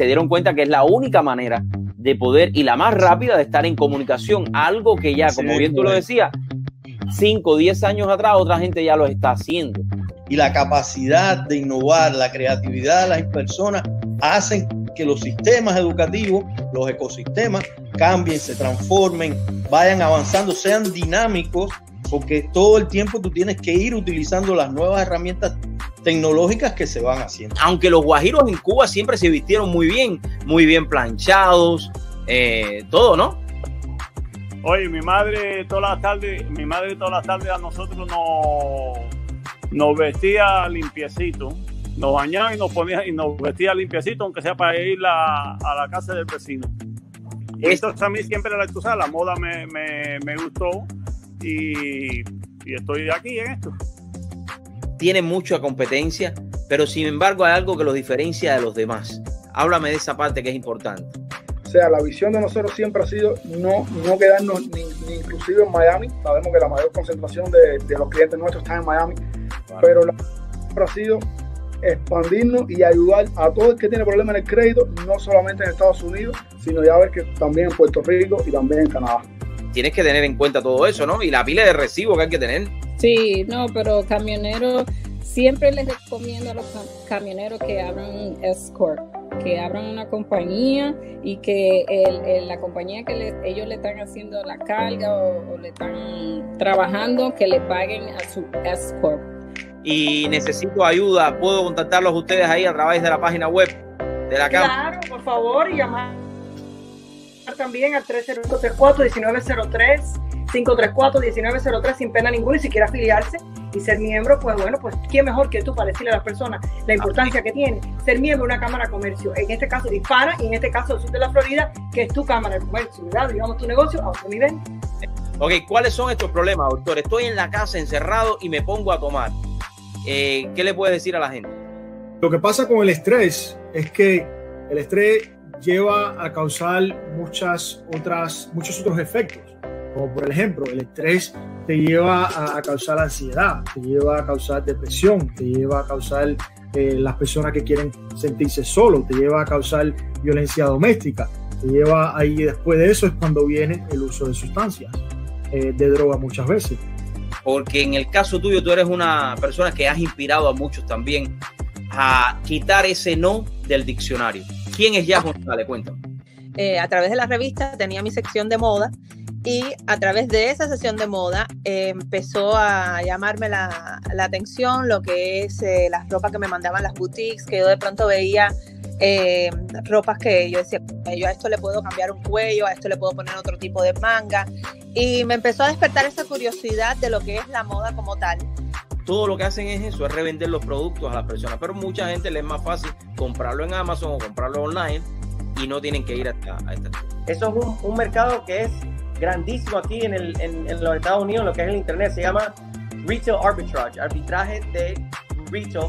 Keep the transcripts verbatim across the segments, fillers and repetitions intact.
se dieron cuenta que es la única manera de poder y la más rápida de estar en comunicación, algo que ya, como bien tú lo decías, cinco o diez años atrás otra gente ya lo está haciendo. Y la capacidad de innovar, la creatividad de las personas hacen que los sistemas educativos, los ecosistemas cambien, se transformen, vayan avanzando, sean dinámicos, porque todo el tiempo tú tienes que ir utilizando las nuevas herramientas tecnológicas que se van haciendo. Aunque los guajiros en Cuba siempre se vistieron muy bien, muy bien planchados, eh, todo, ¿no? Oye, mi madre todas las tardes, mi madre todas las tardes a nosotros nos nos vestía limpiecito, nos bañaba y nos ponía y nos vestía limpiecito, aunque sea para ir la, a la casa del vecino. Esto a mí siempre la excusa, la moda me, me, me gustó y, y estoy aquí en esto. Tiene mucha competencia, pero sin embargo hay algo que los diferencia de los demás. Háblame de esa parte que es importante. O sea, la visión de nosotros siempre ha sido no, no quedarnos ni, ni inclusive en Miami. Sabemos que la mayor concentración de, de los clientes nuestros está en Miami. Vale. Pero la siempre ha sido expandirnos y ayudar a todo el que tiene problemas en el crédito, no solamente en Estados Unidos, sino ya ves que también en Puerto Rico y también en Canadá. Tienes que tener en cuenta todo eso, ¿no? Y la pila de recibo que hay que tener. Sí, no, pero camioneros, siempre les recomiendo a los camioneros que abran un S-Corp, que abran una compañía y que el, el, la compañía que le, ellos le están haciendo la carga o, o le están trabajando, que le paguen a su S-Corp. Y necesito ayuda, ¿puedo contactarlos ustedes ahí a través de la página web de la Cámara? Claro, por favor, y llamar también al tres cero cuatro, uno nueve cero tres, cinco tres cuatro, uno nueve cero tres sin pena ninguna, y si quiere afiliarse y ser miembro, pues bueno, pues qué mejor que tú para decirle a las personas la importancia que tiene ser miembro de una Cámara de Comercio, en este caso de Hispana y en este caso del sur de la Florida, que es tu Cámara de Comercio, ¿verdad? Llevamos tu negocio a otro nivel. Ok, ¿cuáles son estos problemas, doctor? Estoy en la casa encerrado y me pongo a tomar. Eh, ¿Qué le puedes decir a la gente? Lo que pasa con el estrés es que el estrés lleva a causar muchas otras, muchos otros efectos. Como por ejemplo, el estrés te lleva a, a causar ansiedad, te lleva a causar depresión, te lleva a causar eh, las personas que quieren sentirse solos, te lleva a causar violencia doméstica, te lleva ahí. Después de eso es cuando viene el uso de sustancias. De droga muchas veces. Porque en el caso tuyo, tú eres una persona que has inspirado a muchos también a quitar ese no del diccionario. ¿Quién es Jazz González? Cuéntame. Eh, a través de la revista tenía mi sección de moda y a través de esa sección de moda eh, empezó a llamarme la, la atención lo que es eh, las ropas que me mandaban las boutiques, que yo de pronto veía Eh, ropas que yo decía, yo a esto le puedo cambiar un cuello, a esto le puedo poner otro tipo de manga, y me empezó a despertar esa curiosidad de lo que es la moda como tal. Todo lo que hacen es eso, es revender los productos a las personas, pero mucha gente le es más fácil comprarlo en Amazon o comprarlo online y no tienen que ir hasta, hasta. Eso es un, un mercado que es grandísimo aquí en, el, en, en los Estados Unidos, lo que es el internet, se llama Retail Arbitrage, arbitraje de retail.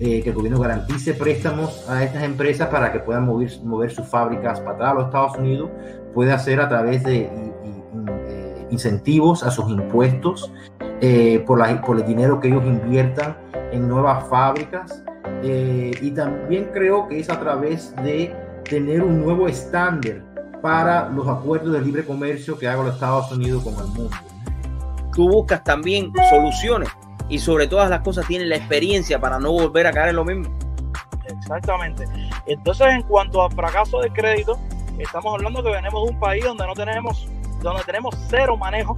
Eh, que el gobierno garantice préstamos a estas empresas para que puedan mover, mover sus fábricas para atrás a los Estados Unidos, puede hacer a través de y, y, eh, incentivos a sus impuestos eh, por, la, por el dinero que ellos inviertan en nuevas fábricas eh, y también creo que es a través de tener un nuevo estándar para los acuerdos de libre comercio que haga los Estados Unidos con el mundo. Tú buscas también soluciones y sobre todas las cosas tienen la experiencia para no volver a caer en lo mismo. Exactamente. Entonces, en cuanto al fracaso de crédito, estamos hablando que venimos de un país donde no tenemos, donde tenemos cero manejo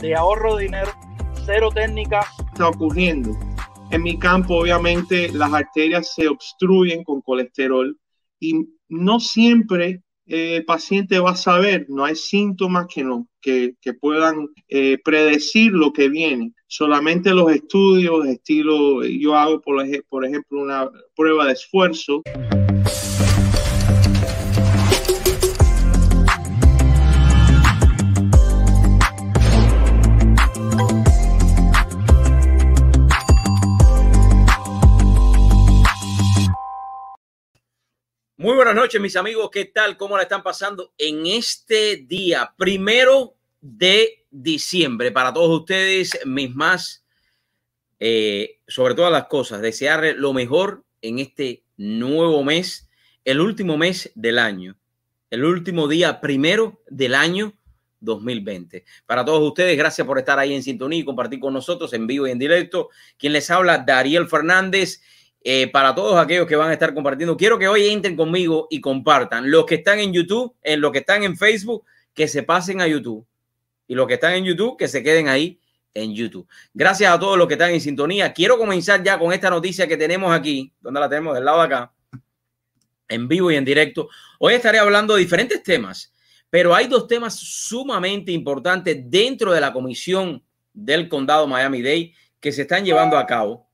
de ahorro de dinero, cero técnicas. Está ocurriendo. En mi campo, obviamente, las arterias se obstruyen con colesterol y no siempre eh, el paciente va a saber, no hay síntomas que, no, que, que puedan eh, predecir lo que viene. Solamente los estudios, estilo, yo hago por, por ejemplo una prueba de esfuerzo. Muy buenas noches, mis amigos. ¿Qué tal? ¿Cómo la están pasando en este día? Primero de diciembre, para todos ustedes, mis más, eh, sobre todas las cosas, desearles lo mejor en este nuevo mes. el último mes del año, el último día primero del año dos mil veinte. Para todos ustedes, gracias por estar ahí en sintonía y compartir con nosotros en vivo y en directo. Quien les habla, Dariel Fernández. Eh, para todos aquellos que van a estar compartiendo, quiero que hoy entren conmigo y compartan. Los que están en YouTube, en los que están en Facebook, que se pasen a YouTube. Y los que están en YouTube, que se queden ahí en YouTube. Gracias a todos los que están en sintonía. Quiero comenzar ya con esta noticia que tenemos aquí. ¿Dónde la tenemos? Del lado de acá. En vivo y en directo. Hoy estaré hablando de diferentes temas, pero hay dos temas sumamente importantes dentro de la comisión del Condado Miami-Dade que se están llevando a cabo.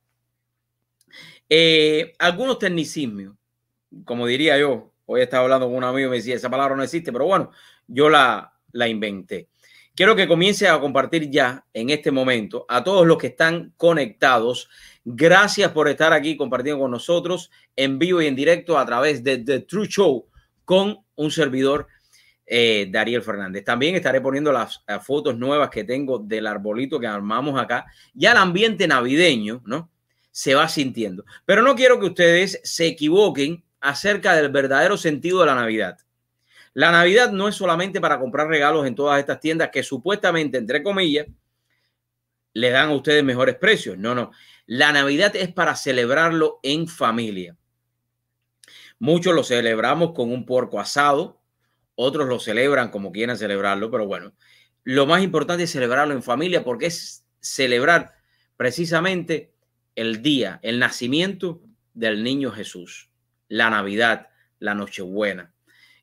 Eh, algunos tecnicismos, como diría yo. Hoy estaba hablando con un amigo y me decía, esa palabra no existe, pero bueno, yo la, la inventé. Quiero que comience a compartir ya en este momento a todos los que están conectados. Gracias por estar aquí compartiendo con nosotros en vivo y en directo a través de The True Show con un servidor, eh, Dariel Fernández. También estaré poniendo las, las fotos nuevas que tengo del arbolito que armamos acá. Ya el ambiente navideño, ¿no?, se va sintiendo. Pero no quiero que ustedes se equivoquen acerca del verdadero sentido de la Navidad. La Navidad no es solamente para comprar regalos en todas estas tiendas que supuestamente, entre comillas, le dan a ustedes mejores precios. No, no. La Navidad es para celebrarlo en familia. Muchos lo celebramos con un puerco asado. Otros lo celebran como quieran celebrarlo. Pero bueno, lo más importante es celebrarlo en familia, porque es celebrar precisamente el día, el nacimiento del niño Jesús, la Navidad, la Nochebuena.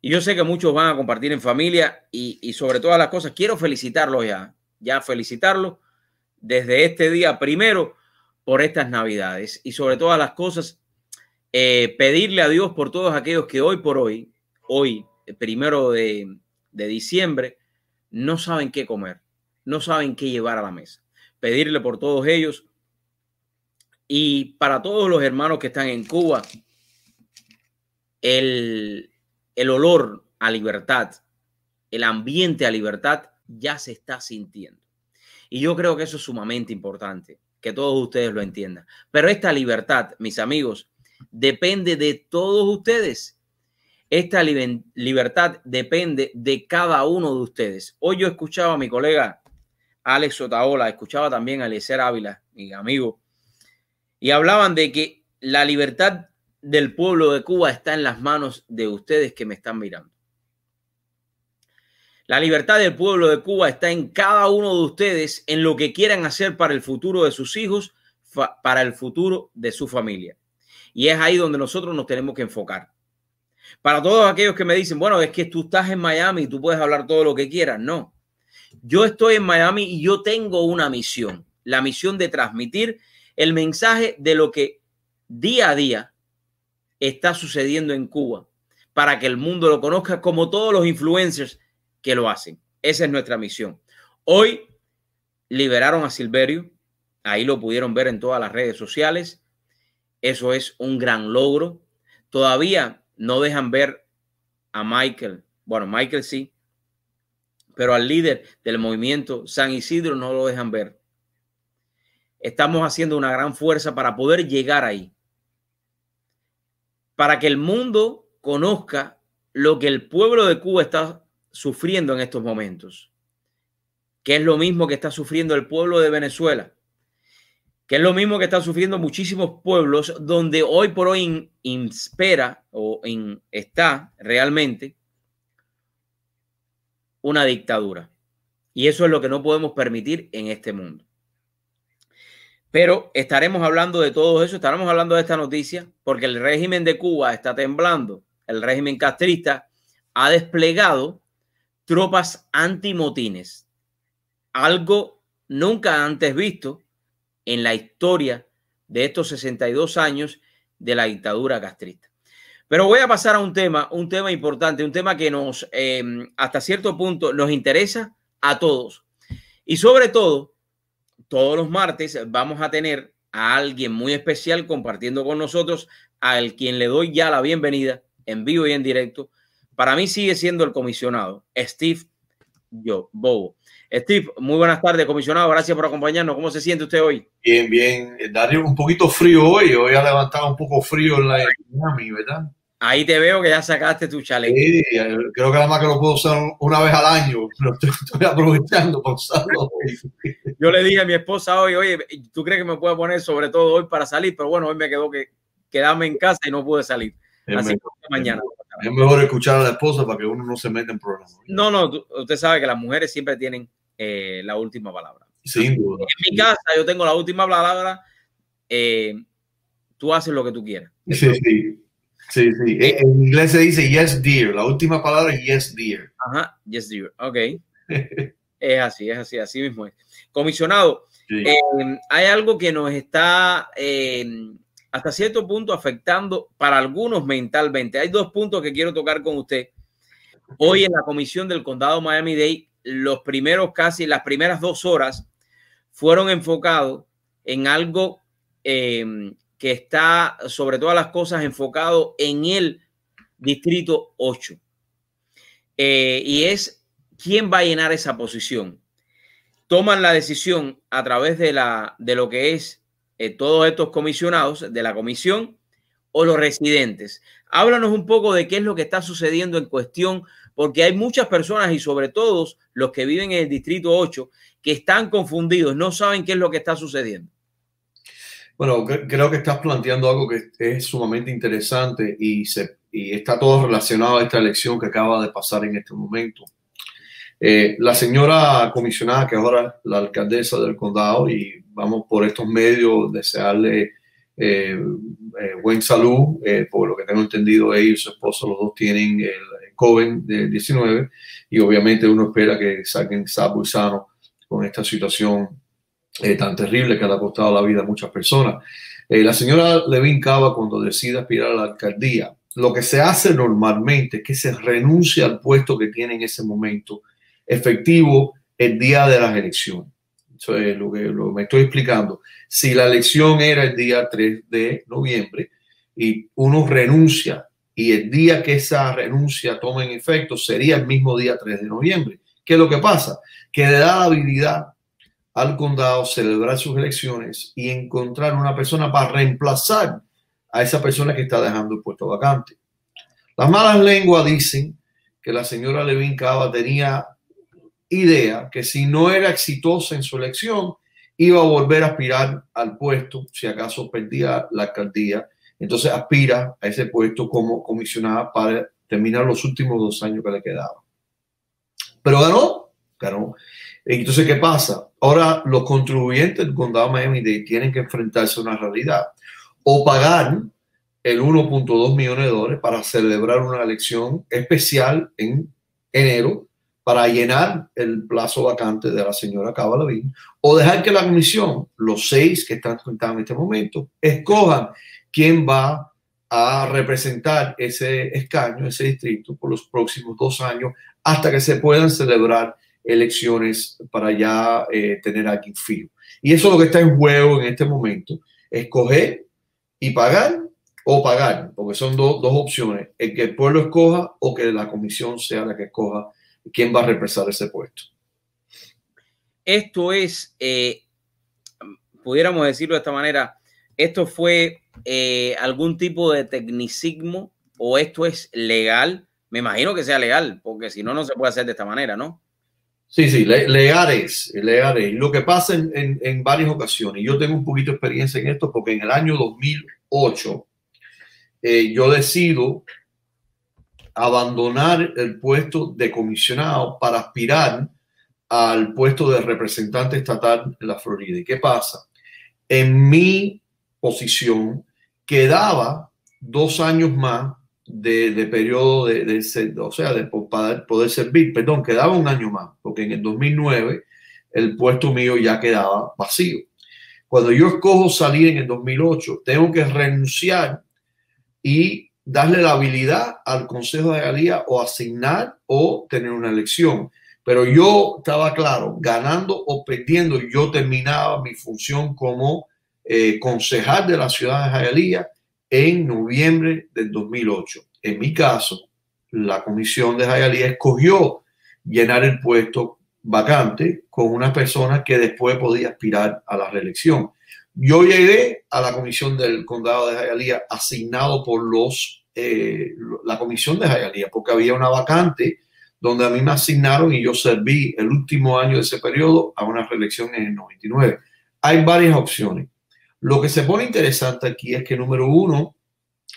Y yo sé que muchos van a compartir en familia y, y sobre todas las cosas, quiero felicitarlos ya, ya felicitarlos desde este día primero por estas Navidades. Y sobre todas las cosas, eh, pedirle a Dios por todos aquellos que hoy por hoy, hoy, primero de, de diciembre, no saben qué comer, no saben qué llevar a la mesa. Pedirle por todos ellos. Y para todos los hermanos que están en Cuba, el, el olor a libertad, el ambiente a libertad ya se está sintiendo. Y yo creo que eso es sumamente importante, que todos ustedes lo entiendan. Pero esta libertad, mis amigos, depende de todos ustedes. Esta li- libertad depende de cada uno de ustedes. Hoy yo escuchaba a mi colega Alex Otaola, escuchaba también a Eliezer Ávila, mi amigo, y hablaban de que la libertad del pueblo de Cuba está en las manos de ustedes que me están mirando. La libertad del pueblo de Cuba está en cada uno de ustedes, en lo que quieran hacer para el futuro de sus hijos, para el futuro de su familia. Y es ahí donde nosotros nos tenemos que enfocar. Para todos aquellos que me dicen, bueno, es que tú estás en Miami y tú puedes hablar todo lo que quieras. No, yo estoy en Miami y yo tengo una misión, la misión de transmitir el mensaje de lo que día a día está sucediendo en Cuba para que el mundo lo conozca, como todos los influencers que lo hacen. Esa es nuestra misión. Hoy liberaron a Silverio. Ahí lo pudieron ver en todas las redes sociales. Eso es un gran logro. Todavía no dejan ver a Michael. Bueno, Michael sí, pero al líder del movimiento San Isidro no lo dejan ver. Estamos haciendo una gran fuerza para poder llegar ahí, para que el mundo conozca lo que el pueblo de Cuba está sufriendo en estos momentos, que es lo mismo que está sufriendo el pueblo de Venezuela, que es lo mismo que está sufriendo muchísimos pueblos donde hoy por hoy impera o in, está realmente una dictadura. Y eso es lo que no podemos permitir en este mundo. Pero estaremos hablando de todo eso, estaremos hablando de esta noticia, porque el régimen de Cuba está temblando. El régimen castrista ha desplegado tropas antimotines, algo nunca antes visto en la historia de estos sesenta y dos años de la dictadura castrista. Pero voy a pasar a un tema, un tema importante, un tema que nos, eh, hasta cierto punto, nos interesa a todos. Y sobre todo, todos los martes vamos a tener a alguien muy especial compartiendo con nosotros, al quien le doy ya la bienvenida en vivo y en directo. Para mí sigue siendo el comisionado Steve Bobo. Steve, muy buenas tardes, comisionado. Gracias por acompañarnos. ¿Cómo se siente usted hoy? Bien, bien. Darío, un poquito frío hoy. Hoy ha levantado un poco frío en la Miami, ¿verdad? Ahí te veo que ya sacaste tu chaleco. Sí, creo que nada más que lo puedo usar una vez al año. Pero estoy, estoy aprovechando para usarlo. Yo le dije a mi esposa hoy, oye, ¿tú crees que me puedo poner sobre todo hoy para salir? Pero bueno, hoy me quedó que quedarme en casa y no pude salir. Es Así mejor, que mañana. Es mejor escuchar a la esposa para que uno no se meta en problemas. No, no, usted sabe que las mujeres siempre tienen eh, la última palabra. Sin duda. En mi casa yo tengo la última palabra. Eh, tú haces lo que tú quieras. Sí, sí. Sí, sí. En inglés se dice yes, dear. La última palabra es yes, dear. Ajá, yes, dear. Ok. Es así, es así, así mismo es. Comisionado, sí. eh, hay algo que nos está eh, hasta cierto punto afectando para algunos mentalmente. Hay dos puntos que quiero tocar con usted. Hoy en la comisión del Condado Miami-Dade, los primeros casi, las primeras dos horas fueron enfocados en algo eh, que está sobre todas las cosas enfocado en el Distrito ocho. Eh, y es quién va a llenar esa posición. Toman la decisión a través de, la, de lo que es eh, todos estos comisionados de la comisión o los residentes. Háblanos un poco de qué es lo que está sucediendo en cuestión, porque hay muchas personas y sobre todo los que viven en el Distrito ocho que están confundidos, no saben qué es lo que está sucediendo. Bueno, creo que estás planteando algo que es sumamente interesante y, se, y está todo relacionado a esta elección que acaba de pasar en este momento. Eh, la señora comisionada, que ahora es la alcaldesa del condado, y vamos por estos medios desearle eh, eh, buen salud, eh, por lo que tengo entendido, ella y su esposo, los dos tienen el COVID diecinueve, y obviamente uno espera que saquen sapo y sano con esta situación Eh, tan terrible que le ha costado la vida a muchas personas. Eh, la señora Levine Cava, cuando decide aspirar a la alcaldía, lo que se hace normalmente es que se renuncia al puesto que tiene en ese momento, efectivo el día de las elecciones. Eso es lo que lo, me estoy explicando. Si la elección era el día tres de noviembre y uno renuncia y el día que esa renuncia toma en efecto sería el mismo día tres de noviembre. ¿Qué es lo que pasa? Que le da la habilidad al condado celebrar sus elecciones y encontrar una persona para reemplazar a esa persona que está dejando el puesto vacante. Las malas lenguas dicen que la señora Levine Cava tenía idea que si no era exitosa en su elección, iba a volver a aspirar al puesto, si acaso perdía la alcaldía. Entonces aspira a ese puesto como comisionada para terminar los últimos dos años que le quedaban. Pero ganó, ganó. Entonces, ¿qué pasa? Ahora los contribuyentes del condado Miami-Dade tienen que enfrentarse a una realidad o pagar el uno punto dos millones de dólares para celebrar una elección especial en enero para llenar el plazo vacante de la señora Cava Levine, o dejar que la comisión, los seis que están sentados en este momento, escojan quién va a representar ese escaño, ese distrito por los próximos dos años hasta que se puedan celebrar elecciones para ya eh, tener aquí fijo. Y eso es lo que está en juego en este momento. Escoger y pagar o pagar, porque son do, dos opciones. El que el pueblo escoja o que la comisión sea la que escoja quién va a represar ese puesto. Esto es, eh, pudiéramos decirlo de esta manera, esto fue eh, algún tipo de tecnicismo o esto es legal. Me imagino que sea legal, porque si no, no se puede hacer de esta manera, ¿no? Sí, sí, legales, legales. Lo que pasa en, en, en varias ocasiones, yo tengo un poquito de experiencia en esto porque en el año dos mil ocho eh, yo decido abandonar el puesto de comisionado para aspirar al puesto de representante estatal en la Florida. ¿Y qué pasa? En mi posición quedaba dos años más De, de periodo de, de, o sea, de poder servir, perdón, quedaba un año más, porque en el dos mil nueve el puesto mío ya quedaba vacío. Cuando yo escojo salir en el dos mil ocho, tengo que renunciar y darle la habilidad al Consejo de Hialeah o asignar o tener una elección. Pero yo estaba claro, ganando o perdiendo, yo terminaba mi función como eh, concejal de la ciudad de Hialeah en noviembre del dos mil ocho. En mi caso, la comisión de Hialeah escogió llenar el puesto vacante con una persona que después podía aspirar a la reelección. Yo llegué a la comisión del condado de Hialeah asignado por los eh, la comisión de Hialeah, porque había una vacante donde a mí me asignaron y yo serví el último año de ese periodo a una reelección en el noventa y nueve. Hay varias opciones. Lo que se pone interesante aquí es que, número uno,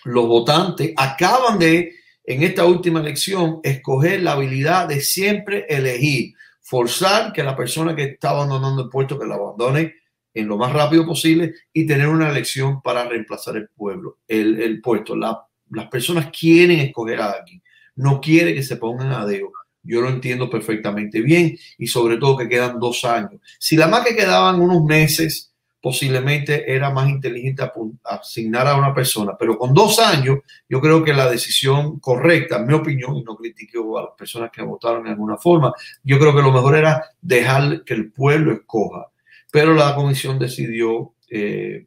los votantes acaban de, en esta última elección, escoger la habilidad de siempre elegir, forzar que la persona que está abandonando el puesto, que la abandone en lo más rápido posible y tener una elección para reemplazar el pueblo, el, el puesto. La, las personas quieren escoger a alguien, no quieren que se pongan a dedo. Yo lo entiendo perfectamente bien y sobre todo que quedan dos años. Si la más que quedaban unos meses, posiblemente era más inteligente asignar a una persona, pero con dos años yo creo que la decisión correcta, en mi opinión, y no critico a las personas que votaron de alguna forma, yo creo que lo mejor era dejar que el pueblo escoja, pero la comisión decidió eh,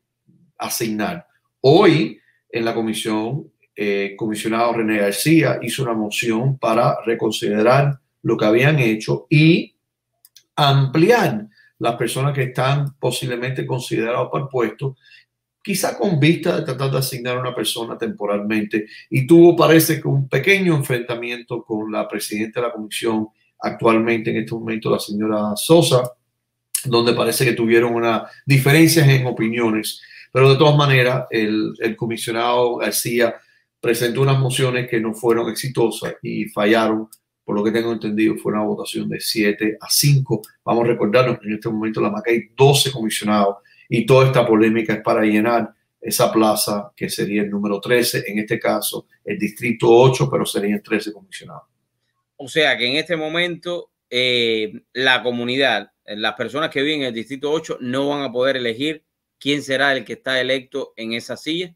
asignar. Hoy en la comisión, eh, el comisionado René García hizo una moción para reconsiderar lo que habían hecho y ampliar las personas que están posiblemente consideradas para el puesto, quizá con vista de tratar de asignar a una persona temporalmente. Y tuvo, parece que, un pequeño enfrentamiento con la presidenta de la comisión actualmente en este momento, la señora Sosa, donde parece que tuvieron unas diferencias en opiniones. Pero de todas maneras, el, el comisionado García presentó unas mociones que no fueron exitosas y fallaron. Por lo que tengo entendido, fue una votación de siete a cinco. Vamos a recordarnos que en este momento la Maca hay doce comisionados y toda esta polémica es para llenar esa plaza que sería el número trece, en este caso el Distrito ocho, pero serían trece comisionados. O sea que en este momento eh, la comunidad, las personas que viven en el Distrito ocho no van a poder elegir quién será el que está electo en esa silla.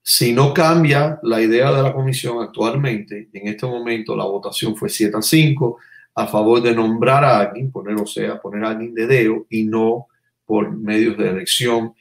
Si no cambia la idea de la comisión actualmente, en este momento la votación fue siete a cinco a favor de nombrar a alguien, poner, o sea, poner a alguien de dedo y no por medios de elección,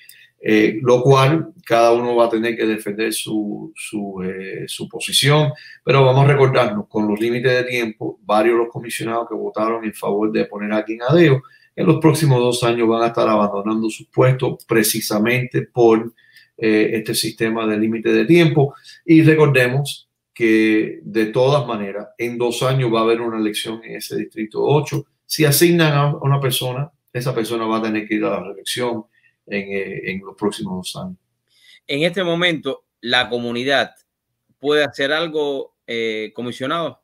eh, lo cual cada uno va a tener que defender su, su, eh, su posición. Pero vamos a recordarnos, con los límites de tiempo, varios de los comisionados que votaron en favor de poner a alguien a dedo, en los próximos dos años van a estar abandonando sus puestos precisamente por este sistema de límite de tiempo. Y recordemos que de todas maneras en dos años va a haber una elección en ese Distrito ocho. Si asignan a una persona, esa persona va a tener que ir a la reelección en, en los próximos dos años. En este momento, ¿la comunidad puede hacer algo, eh, comisionado?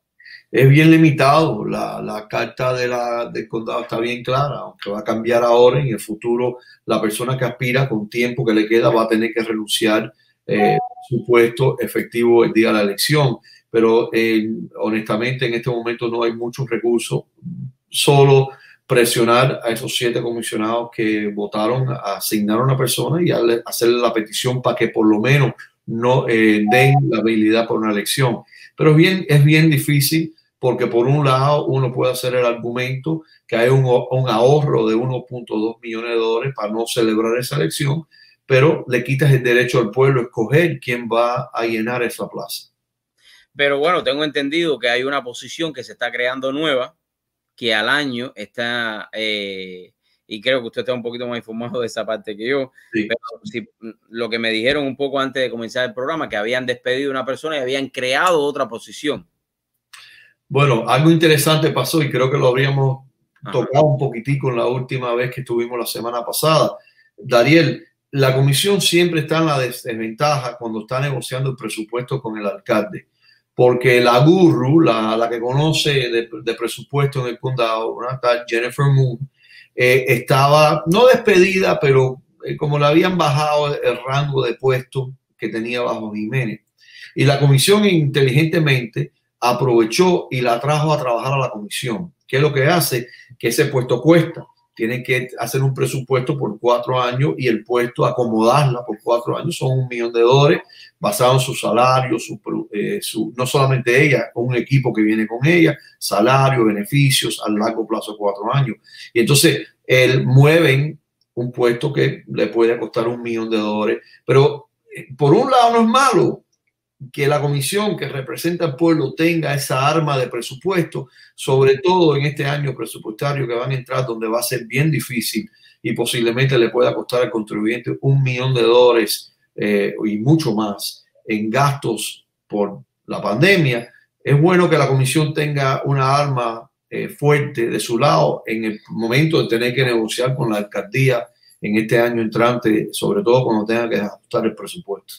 Es bien limitado. La, la carta de la, del condado está bien clara, aunque va a cambiar ahora. En el futuro, la persona que aspira con tiempo que le queda va a tener que renunciar eh, su puesto efectivo el día de la elección. Pero eh, honestamente, en este momento no hay muchos recursos. Solo presionar a esos siete comisionados que votaron a asignar a una persona y a hacerle la petición para que por lo menos no eh, den la habilidad por una elección. Pero es bien, es bien difícil porque por un lado uno puede hacer el argumento que hay un, un ahorro de uno punto dos millones de dólares para no celebrar esa elección, pero le quitas el derecho al pueblo a escoger quién va a llenar esa plaza. Pero bueno, tengo entendido que hay una posición que se está creando nueva, que al año está... Eh, y creo que usted está un poquito más informado de esa parte que yo, sí. Pero si, lo que me dijeron un poco antes de comenzar el programa, que habían despedido a una persona y habían creado otra posición. Bueno, algo interesante pasó y creo que lo habríamos Ajá. tocado un poquitico en la última vez que estuvimos la semana pasada. Dariel, la comisión siempre está en la desventaja cuando está negociando el presupuesto con el alcalde, porque la gurú, la, la que conoce de, de presupuesto en el condado, ¿verdad?, está Jennifer Moon. Eh, estaba no despedida, pero eh, como le habían bajado el, el rango de puesto que tenía bajo Jiménez, y la comisión inteligentemente aprovechó y la trajo a trabajar a la comisión, que es lo que hace que ese puesto cuesta. Tienen que hacer un presupuesto por cuatro años y el puesto acomodarla por cuatro años son un millón de dólares basado en su salario, su, eh, su, no solamente ella, un equipo que viene con ella, salario, beneficios a largo plazo, cuatro años. Y entonces él mueven un puesto que le puede costar un millón de dólares. Pero eh, por un lado no es malo que la comisión que representa al pueblo tenga esa arma de presupuesto, sobre todo en este año presupuestario que van a entrar, donde va a ser bien difícil y posiblemente le pueda costar al contribuyente un millón de dólares eh, y mucho más en gastos por la pandemia, es bueno que la comisión tenga una arma eh, fuerte de su lado en el momento de tener que negociar con la alcaldía en este año entrante, sobre todo cuando tenga que ajustar el presupuesto.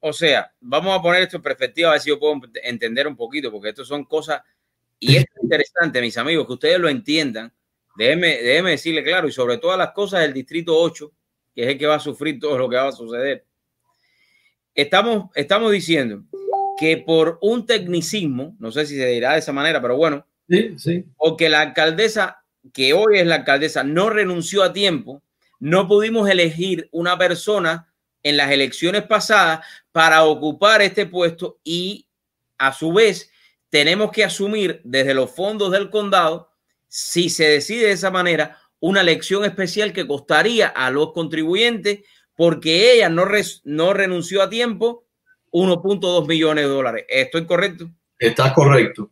O sea, vamos a poner esto en perspectiva, a ver si yo puedo entender un poquito, porque esto son cosas, y es interesante, mis amigos, que ustedes lo entiendan. Déjenme, déjenme decirle claro, y sobre todas las cosas, el Distrito ocho, que es el que va a sufrir todo lo que va a suceder. Estamos, estamos diciendo que por un tecnicismo, no sé si se dirá de esa manera, pero bueno, sí, sí. Porque la alcaldesa, que hoy es la alcaldesa, no renunció a tiempo, no pudimos elegir una persona en las elecciones pasadas para ocupar este puesto, y a su vez tenemos que asumir desde los fondos del condado, si se decide de esa manera, una elección especial que costaría a los contribuyentes, porque ella no, res, no renunció a tiempo, uno punto dos millones de dólares. ¿Estoy correcto? Está correcto.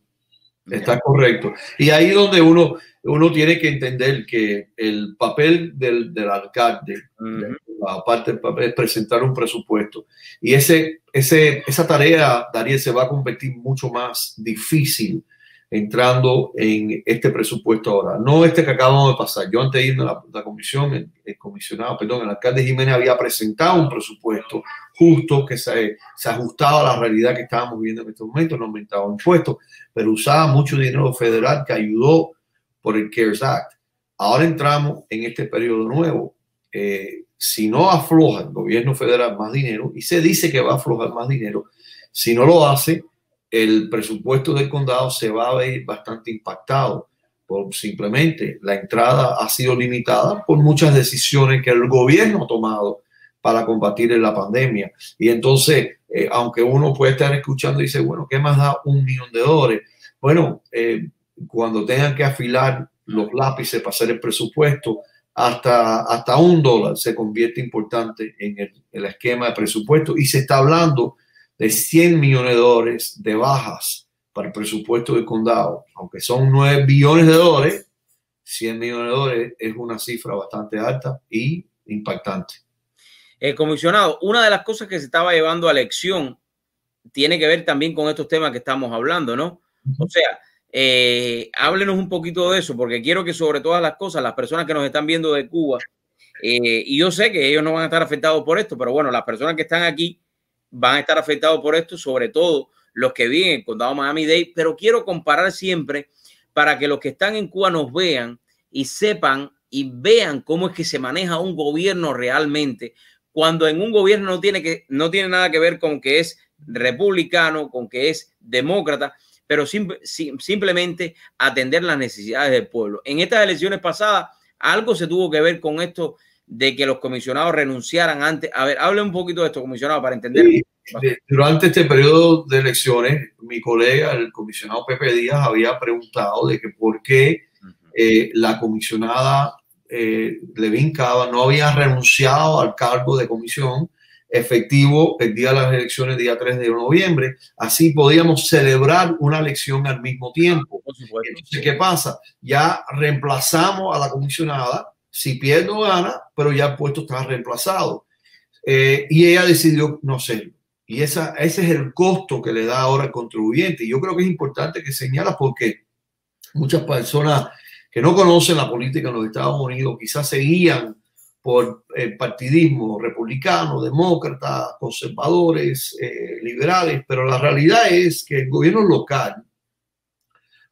Está correcto. Y ahí donde uno, uno tiene que entender que el papel del, del alcalde, uh-huh. aparte del papel, es presentar un presupuesto. Y ese, ese, esa tarea, Dariel, se va a convertir mucho más difícil entrando en este presupuesto ahora. No este que acabamos de pasar. Yo antes de irme a la, la comisión, el, el comisionado, perdón, el alcalde Jiménez había presentado un presupuesto justo que se, se ajustaba a la realidad que estábamos viviendo en este momento, no aumentaba impuestos, pero usaba mucho dinero federal que ayudó por el CARES Act. Ahora entramos en este periodo nuevo. Eh, si no afloja el gobierno federal más dinero, y se dice que va a aflojar más dinero, si no lo hace, el presupuesto del condado se va a ver bastante impactado. Por simplemente la entrada ha sido limitada por muchas decisiones que el gobierno ha tomado para combatir la pandemia. Y entonces, eh, aunque uno puede estar escuchando y dice, bueno, ¿qué más da un millón de dólares? Bueno, eh, cuando tengan que afilar los lápices para hacer el presupuesto, hasta, hasta un dólar se convierte importante en el, el esquema de presupuesto, y se está hablando de cien millones de dólares de bajas para el presupuesto del condado. Aunque son nueve billones de dólares, cien millones de dólares es una cifra bastante alta y impactante. Eh, comisionado, una de las cosas que se estaba llevando a elección tiene que ver también con estos temas que estamos hablando, ¿no? O sea, eh, háblenos un poquito de eso, porque quiero que sobre todas las cosas, las personas que nos están viendo de Cuba, eh, y yo sé que ellos no van a estar afectados por esto, pero bueno, las personas que están aquí van a estar afectados por esto, sobre todo los que viven en el condado Miami-Dade, pero quiero comparar siempre para que los que están en Cuba nos vean y sepan y vean cómo es que se maneja un gobierno realmente, cuando en un gobierno no tiene, que, no tiene nada que ver con que es republicano, con que es demócrata, pero sim, sim, simplemente atender las necesidades del pueblo. En estas elecciones pasadas, algo se tuvo que ver con esto de que los comisionados renunciaran antes. A ver, hable un poquito de esto, comisionado, para entender. Sí, durante este periodo de elecciones, mi colega, el comisionado Pepe Díaz, había preguntado de que por qué eh, la comisionada Eh, Levine Cava no había renunciado al cargo de comisión efectivo el día de las elecciones, día tres de noviembre. Así podíamos celebrar una elección al mismo tiempo. Entonces, ¿qué pasa? Ya reemplazamos a la comisionada. Si pierde o gana, pero ya el puesto está reemplazado. Eh, y ella decidió no hacerlo. Y esa, ese es el costo que le da ahora al contribuyente. Y yo creo que es importante que señalas, porque muchas personas que no conocen la política en los Estados Unidos quizás se guían por el partidismo republicano, demócrata, conservadores, eh, liberales, pero la realidad es que el gobierno local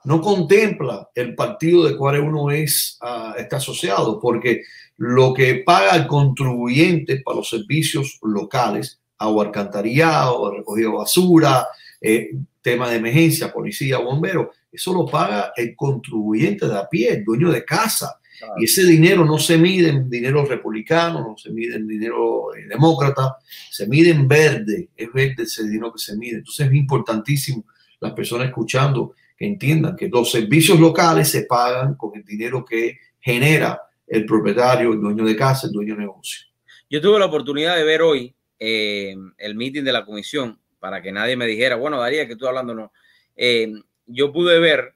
no contempla el partido de cual uno es, uh, está asociado, porque lo que paga el contribuyente para los servicios locales, agua, alcantarillado, recogido de basura, eh, tema de emergencia, policía, bomberos, eso lo paga el contribuyente de a pie, el dueño de casa. Claro. Y ese dinero no se mide en dinero republicano, no se mide en dinero eh, demócrata, se mide en verde, es verde ese dinero que se mide. Entonces es importantísimo las personas escuchando que entiendan que los servicios locales se pagan con el dinero que genera el propietario, el dueño de casa, el dueño de negocio. Yo tuve la oportunidad de ver hoy eh, el meeting de la comisión, para que nadie me dijera, bueno, Daría, que tú hablando no. Eh, yo pude ver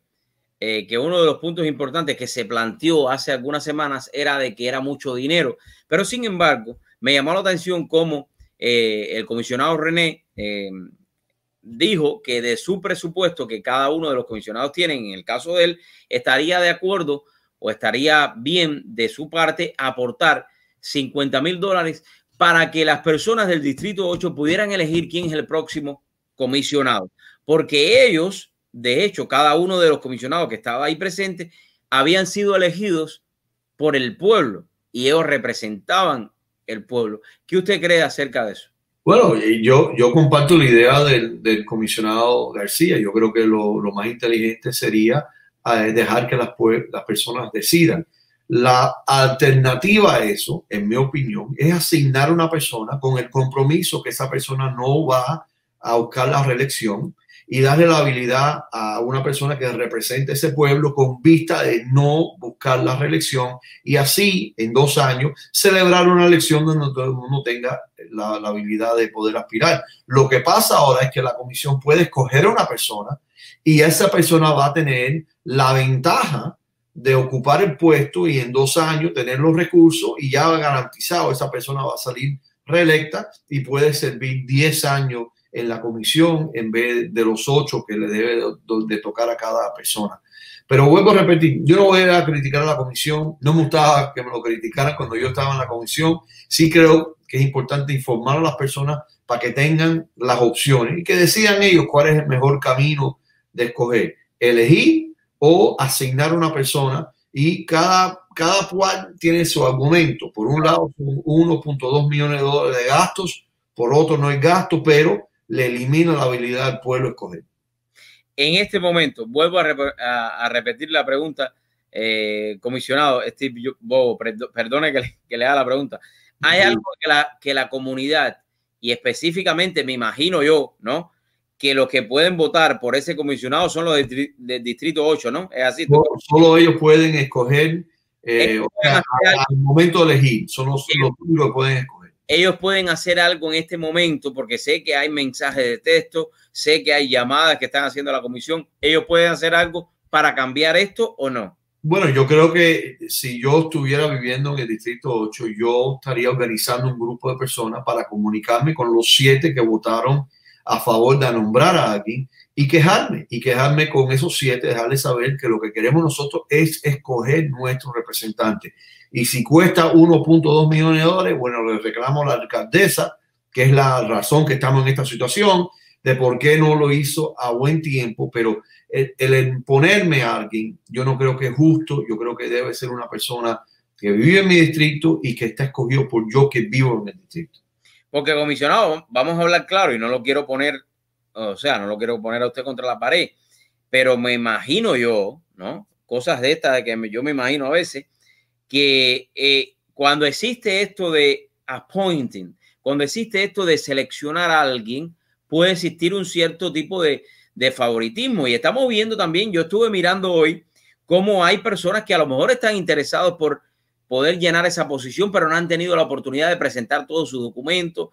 eh, que uno de los puntos importantes que se planteó hace algunas semanas era de que era mucho dinero. Pero sin embargo, me llamó la atención cómo eh, el comisionado René eh, dijo que de su presupuesto que cada uno de los comisionados tienen, en el caso de él, estaría de acuerdo o estaría bien de su parte aportar cincuenta mil dólares para que las personas del Distrito ocho pudieran elegir quién es el próximo comisionado. Porque ellos, de hecho, cada uno de los comisionados que estaba ahí presente, habían sido elegidos por el pueblo y ellos representaban el pueblo. ¿Qué usted cree acerca de eso? Bueno, yo, yo comparto la idea del, del comisionado García. Yo creo que lo, lo más inteligente sería dejar que las, las personas decidan. La alternativa a eso, en mi opinión, es asignar a una persona con el compromiso que esa persona no va a buscar la reelección y darle la habilidad a una persona que represente ese pueblo con vista de no buscar la reelección y así en dos años celebrar una elección donde todo el mundo tenga la, la habilidad de poder aspirar. Lo que pasa ahora es que la comisión puede escoger a una persona y esa persona va a tener la ventaja de ocupar el puesto y en dos años tener los recursos y ya garantizado esa persona va a salir reelecta y puede servir diez años en la comisión en vez de los ocho que le debe de tocar a cada persona. Pero vuelvo a repetir, yo no voy a criticar a la comisión, no me gustaba que me lo criticaran cuando yo estaba en la comisión. Sí creo que es importante informar a las personas para que tengan las opciones y que decidan ellos cuál es el mejor camino de escoger, elegir o asignar a una persona y cada, cada cual tiene su argumento. Por un lado, uno punto dos millones de dólares de gastos, por otro no hay gasto, pero le elimina la habilidad al pueblo escoger. En este momento, vuelvo a, rep a, a repetir la pregunta, eh, comisionado Steve Bobo, perdone que le, que le haga la pregunta. ¿Hay sí. algo que la, que la comunidad, y específicamente me imagino yo, ¿no?, que los que pueden votar por ese comisionado son los del de Distrito ocho, ¿no? Es así. No, solo ellos pueden escoger, eh, o sea, al, al momento de elegir, son los, los que pueden escoger. Ellos pueden hacer algo en este momento porque sé que hay mensajes de texto, sé que hay llamadas que están haciendo la comisión. ¿Ellos pueden hacer algo para cambiar esto o no? Bueno, yo creo que si yo estuviera viviendo en el Distrito ocho, yo estaría organizando un grupo de personas para comunicarme con los siete que votaron a favor de nombrar a alguien y quejarme, y quejarme con esos siete, dejarles saber que lo que queremos nosotros es escoger nuestro representante. Y si cuesta uno punto dos millones de dólares, bueno, le reclamo a la alcaldesa, que es la razón que estamos en esta situación, de por qué no lo hizo a buen tiempo. Pero el, el imponerme a alguien, yo no creo que es justo. Yo creo que debe ser una persona que vive en mi distrito y que está escogido por yo que vivo en el distrito. Porque, comisionado, vamos a hablar claro y no lo quiero poner, o sea, no lo quiero poner a usted contra la pared, pero me imagino yo, ¿no?, cosas de estas de que yo me imagino a veces, que eh, cuando existe esto de appointing, cuando existe esto de seleccionar a alguien, puede existir un cierto tipo de, de favoritismo. Y estamos viendo también, yo estuve mirando hoy, cómo hay personas que a lo mejor están interesados por poder llenar esa posición, pero no han tenido la oportunidad de presentar todos sus documentos.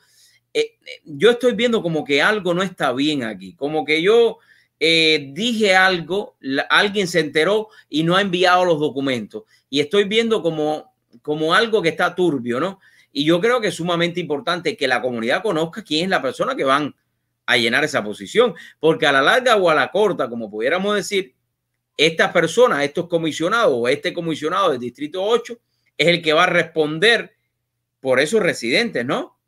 Eh, yo estoy viendo como que algo no está bien aquí, como que yo eh, dije algo, la, alguien se enteró y no ha enviado los documentos. Y estoy viendo como, como algo que está turbio, ¿no? Y yo creo que es sumamente importante que la comunidad conozca quién es la persona que van a llenar esa posición, porque a la larga o a la corta, como pudiéramos decir, estas personas, estos comisionados o este comisionado del Distrito ocho es el que va a responder por esos residentes, ¿no?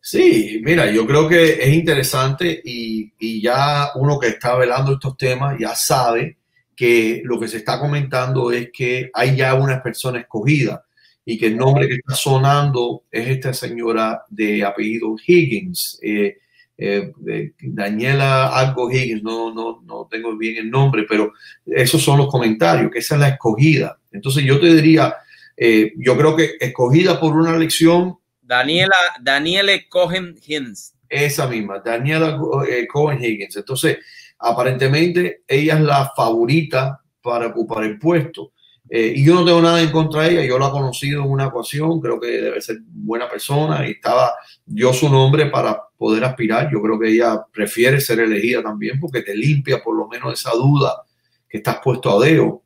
Sí, mira, yo creo que es interesante y, y ya uno que está velando estos temas ya sabe que lo que se está comentando es que hay ya una persona escogida y que el nombre que está sonando es esta señora de apellido Higgins, eh, eh, eh, Daniella algo Higgins, no, no, no tengo bien el nombre, pero esos son los comentarios, que esa es la escogida. Entonces yo te diría, eh, yo creo que escogida por una elección, Daniella, Daniella Cohen Higgins. Esa misma, Daniella eh, Cohen Higgins. Entonces, aparentemente, ella es la favorita para ocupar el puesto. Eh, y yo no tengo nada en contra de ella. Yo la he conocido en una ocasión. Creo que debe ser buena persona. Y estaba, dio su nombre para poder aspirar. Yo creo que ella prefiere ser elegida también porque te limpia por lo menos esa duda que estás puesto a dedo.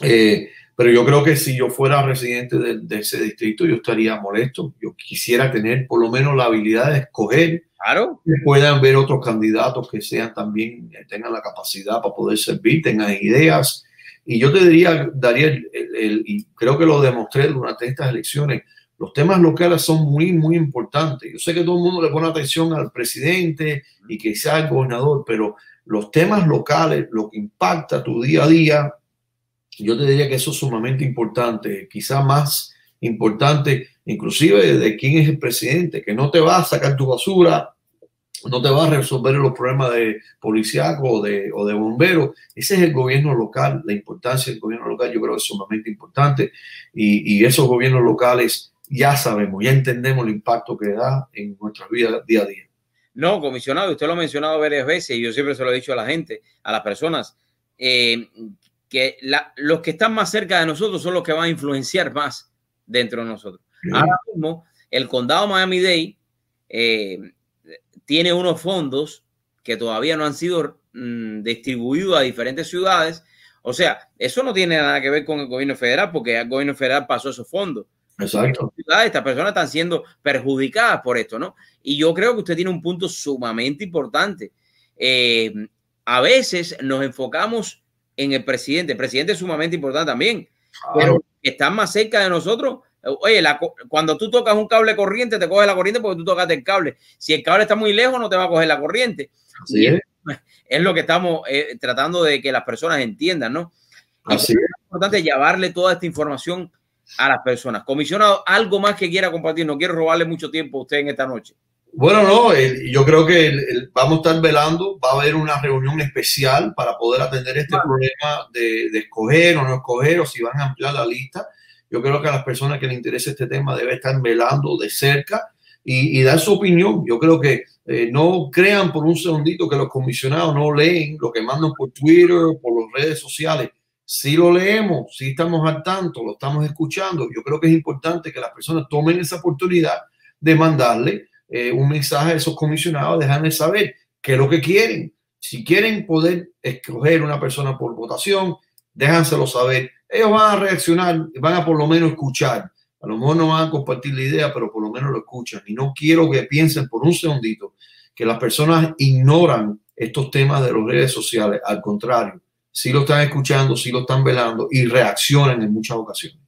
Eh, Pero yo creo que si yo fuera residente de, de ese distrito, yo estaría molesto. Yo quisiera tener por lo menos la habilidad de escoger. Claro. Que puedan ver otros candidatos que sean también, tengan la capacidad para poder servir, tengan ideas. Y yo te diría, Dariel, el, el, y creo que lo demostré durante estas elecciones, los temas locales son muy, muy importantes. Yo sé que todo el mundo le pone atención al presidente y quizás al gobernador, pero los temas locales, lo que impacta tu día a día, yo te diría que eso es sumamente importante, quizás más importante, inclusive de quién es el presidente, que no te va a sacar tu basura, no te va a resolver los problemas de policíaco o de, o de bomberos. Ese es el gobierno local, la importancia del gobierno local yo creo que es sumamente importante y, y esos gobiernos locales ya sabemos, ya entendemos el impacto que da en nuestras vidas día a día. No, comisionado, usted lo ha mencionado varias veces y yo siempre se lo he dicho a la gente, a las personas, eh, que la, los que están más cerca de nosotros son los que van a influenciar más dentro de nosotros. Sí. Ahora mismo el condado Miami-Dade eh, tiene unos fondos que todavía no han sido mmm, distribuidos a diferentes ciudades. O sea, eso no tiene nada que ver con el gobierno federal porque el gobierno federal pasó esos fondos. Exacto. Estas personas están siendo perjudicadas por esto, ¿no? Y yo creo que usted tiene un punto sumamente importante. Eh, a veces nos enfocamos en el presidente. El presidente es sumamente importante también. Claro. Pero están más cerca de nosotros. Oye, la, cuando tú tocas un cable corriente, te coge la corriente porque tú tocaste el cable. Si el cable está muy lejos, no te va a coger la corriente. Así es. Es lo que estamos eh, tratando de que las personas entiendan, ¿no? Así es. Es importante llevarle toda esta información a las personas. Comisionado, algo más que quiera compartir. No quiero robarle mucho tiempo a usted en esta noche. Bueno, no, eh, yo creo que el, el, vamos a estar velando. Va a haber una reunión especial para poder atender este ah. problema de, de escoger o no escoger o si van a ampliar la lista. Yo creo que a las personas que les interese este tema deben estar velando de cerca y, y dar su opinión. Yo creo que eh, no crean por un segundito que los comisionados no leen lo que mandan por Twitter, por las redes sociales. Si lo leemos, si estamos al tanto, lo estamos escuchando. Yo creo que es importante que las personas tomen esa oportunidad de mandarle eh, un mensaje a esos comisionados, dejarles saber qué es lo que quieren. Si quieren poder escoger una persona por votación, déjanselo saber. Ellos van a reaccionar, van a por lo menos escuchar. A lo mejor no van a compartir la idea, pero por lo menos lo escuchan. Y no quiero que piensen por un segundito que las personas ignoran estos temas de las redes sociales. Al contrario. Sí lo están escuchando, sí lo están velando y reaccionan en muchas ocasiones.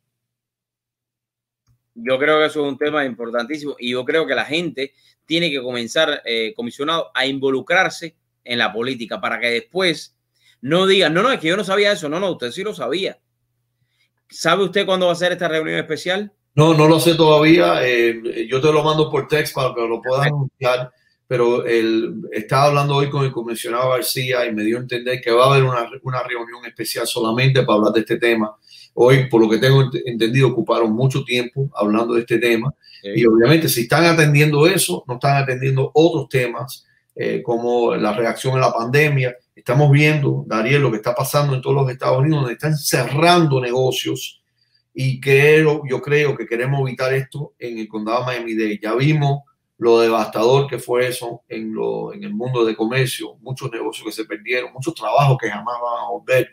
Yo creo que eso es un tema importantísimo y yo creo que la gente tiene que comenzar, eh, comisionado, a involucrarse en la política para que después no digan, no, no, es que yo no sabía eso. No, no, usted sí lo sabía. ¿Sabe usted cuándo va a ser esta reunión especial? No, no lo sé todavía. Eh, yo te lo mando por text para que lo puedas anunciar. Pero él estaba hablando hoy con el comisionado García y me dio a entender que va a haber una, una reunión especial solamente para hablar de este tema. Hoy, por lo que tengo ent- entendido, ocuparon mucho tiempo hablando de este tema. Sí. Y obviamente, si están atendiendo eso, no están atendiendo otros temas eh, como la reacción a la pandemia. Estamos viendo, Dariel, lo que está pasando en todos los Estados Unidos, donde están cerrando negocios. Y creo, yo creo que queremos evitar esto en el condado Miami-Dade. Ya vimos lo devastador que fue eso en, lo, en el mundo de comercio, muchos negocios que se perdieron, muchos trabajos que jamás van a volver.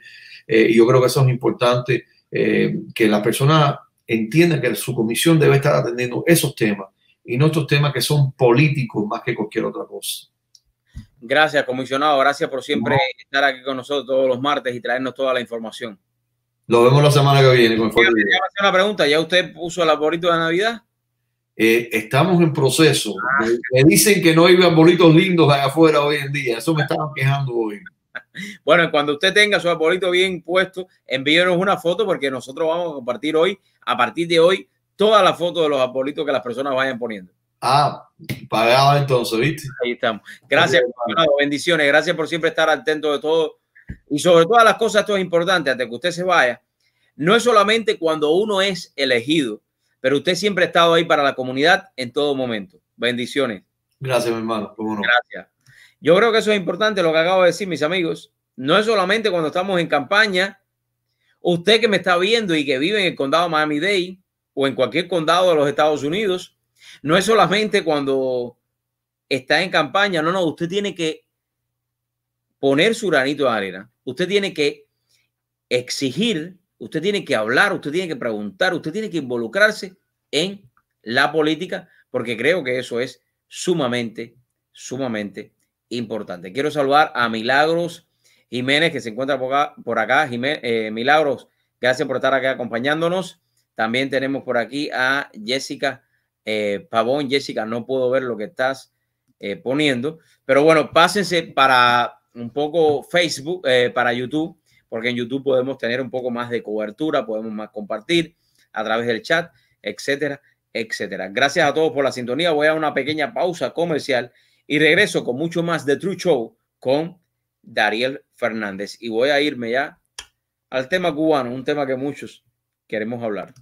Eh, y yo creo que eso es importante, eh, que la persona entienda que su comisión debe estar atendiendo esos temas y no estos temas que son políticos más que cualquier otra cosa. Gracias, comisionado. Gracias por siempre no. estar aquí con nosotros todos los martes y traernos toda la información. Lo vemos la semana que viene. Con el una pregunta. ¿Ya usted puso el arbolito de Navidad? Eh, estamos en proceso. Me dicen que no hay arbolitos lindos allá afuera hoy en día. Eso me estaban quejando hoy. Bueno, cuando usted tenga su arbolito bien puesto, envíenos una foto porque nosotros vamos a compartir hoy, a partir de hoy, todas las fotos de los arbolitos que las personas vayan poniendo. Ah, pagado entonces, ¿viste? Ahí estamos. Gracias, hermano. Bendiciones. Gracias por siempre estar atento de todo. Y sobre todas las cosas, esto es importante, antes que usted se vaya. No es solamente cuando uno es elegido, pero usted siempre ha estado ahí para la comunidad en todo momento. Bendiciones. Gracias, mi hermano. ¿Cómo no? Gracias. Yo creo que eso es importante lo que acabo de decir, mis amigos. No es solamente cuando estamos en campaña. Usted que me está viendo y que vive en el condado Miami-Dade o en cualquier condado de los Estados Unidos, no es solamente cuando está en campaña. No, no. Usted tiene que poner su granito de arena. Usted tiene que exigir Usted tiene que hablar, usted tiene que preguntar, usted tiene que involucrarse en la política, porque creo que eso es sumamente, sumamente importante. Quiero saludar a Milagros Jiménez, que se encuentra por acá. Por acá. Jiménez, eh, Milagros, gracias por estar acá acompañándonos. También tenemos por aquí a Jessica eh, Pavón. Jessica, no puedo ver lo que estás eh, poniendo, pero bueno, pásense para un poco Facebook, eh, para YouTube, porque en YouTube podemos tener un poco más de cobertura, podemos más compartir a través del chat, etcétera, etcétera. Gracias a todos por la sintonía. Voy a una pequeña pausa comercial y regreso con mucho más de True Show con Dariel Fernández. Y voy a irme ya al tema cubano, un tema que muchos queremos hablar.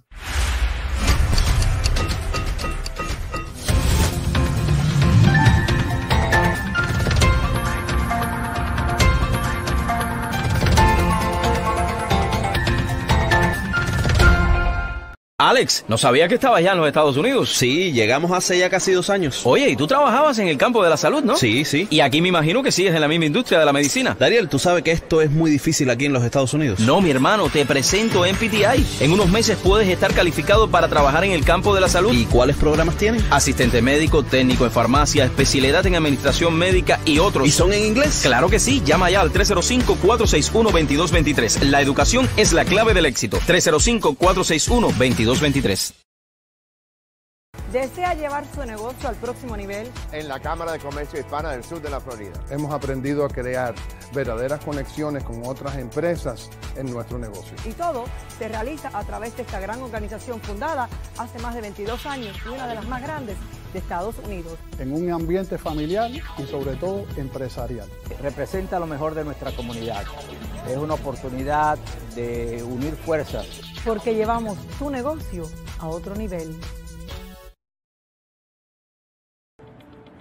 Alex, no sabía que estabas ya en los Estados Unidos. Sí, llegamos hace ya casi dos años. Oye, y tú trabajabas en el campo de la salud, ¿no? Sí, sí. Y aquí me imagino que sigues en la misma industria de la medicina. Dariel, tú sabes que esto es muy difícil aquí en los Estados Unidos. No, mi hermano, te presento M P T I. En unos meses puedes estar calificado para trabajar en el campo de la salud. ¿Y cuáles programas tienen? Asistente médico, técnico en farmacia, especialidad en administración médica y otros. ¿Y son en inglés? Claro que sí. Llama ya al tres cero cinco, cuatro seis uno, dos dos dos tres. La educación es la clave del éxito. tres cero cinco, cuatro seis uno, dos dos dos tres. dos veintitrés. ¿Desea llevar su negocio al próximo nivel? En la Cámara de Comercio Hispana del Sur de la Florida hemos aprendido a crear verdaderas conexiones con otras empresas en nuestro negocio. Y todo se realiza a través de esta gran organización fundada hace más de veintidós años y una de las más grandes de Estados Unidos. En un ambiente familiar y sobre todo empresarial. Representa lo mejor de nuestra comunidad. Es una oportunidad de unir fuerzas. Porque llevamos su negocio a otro nivel.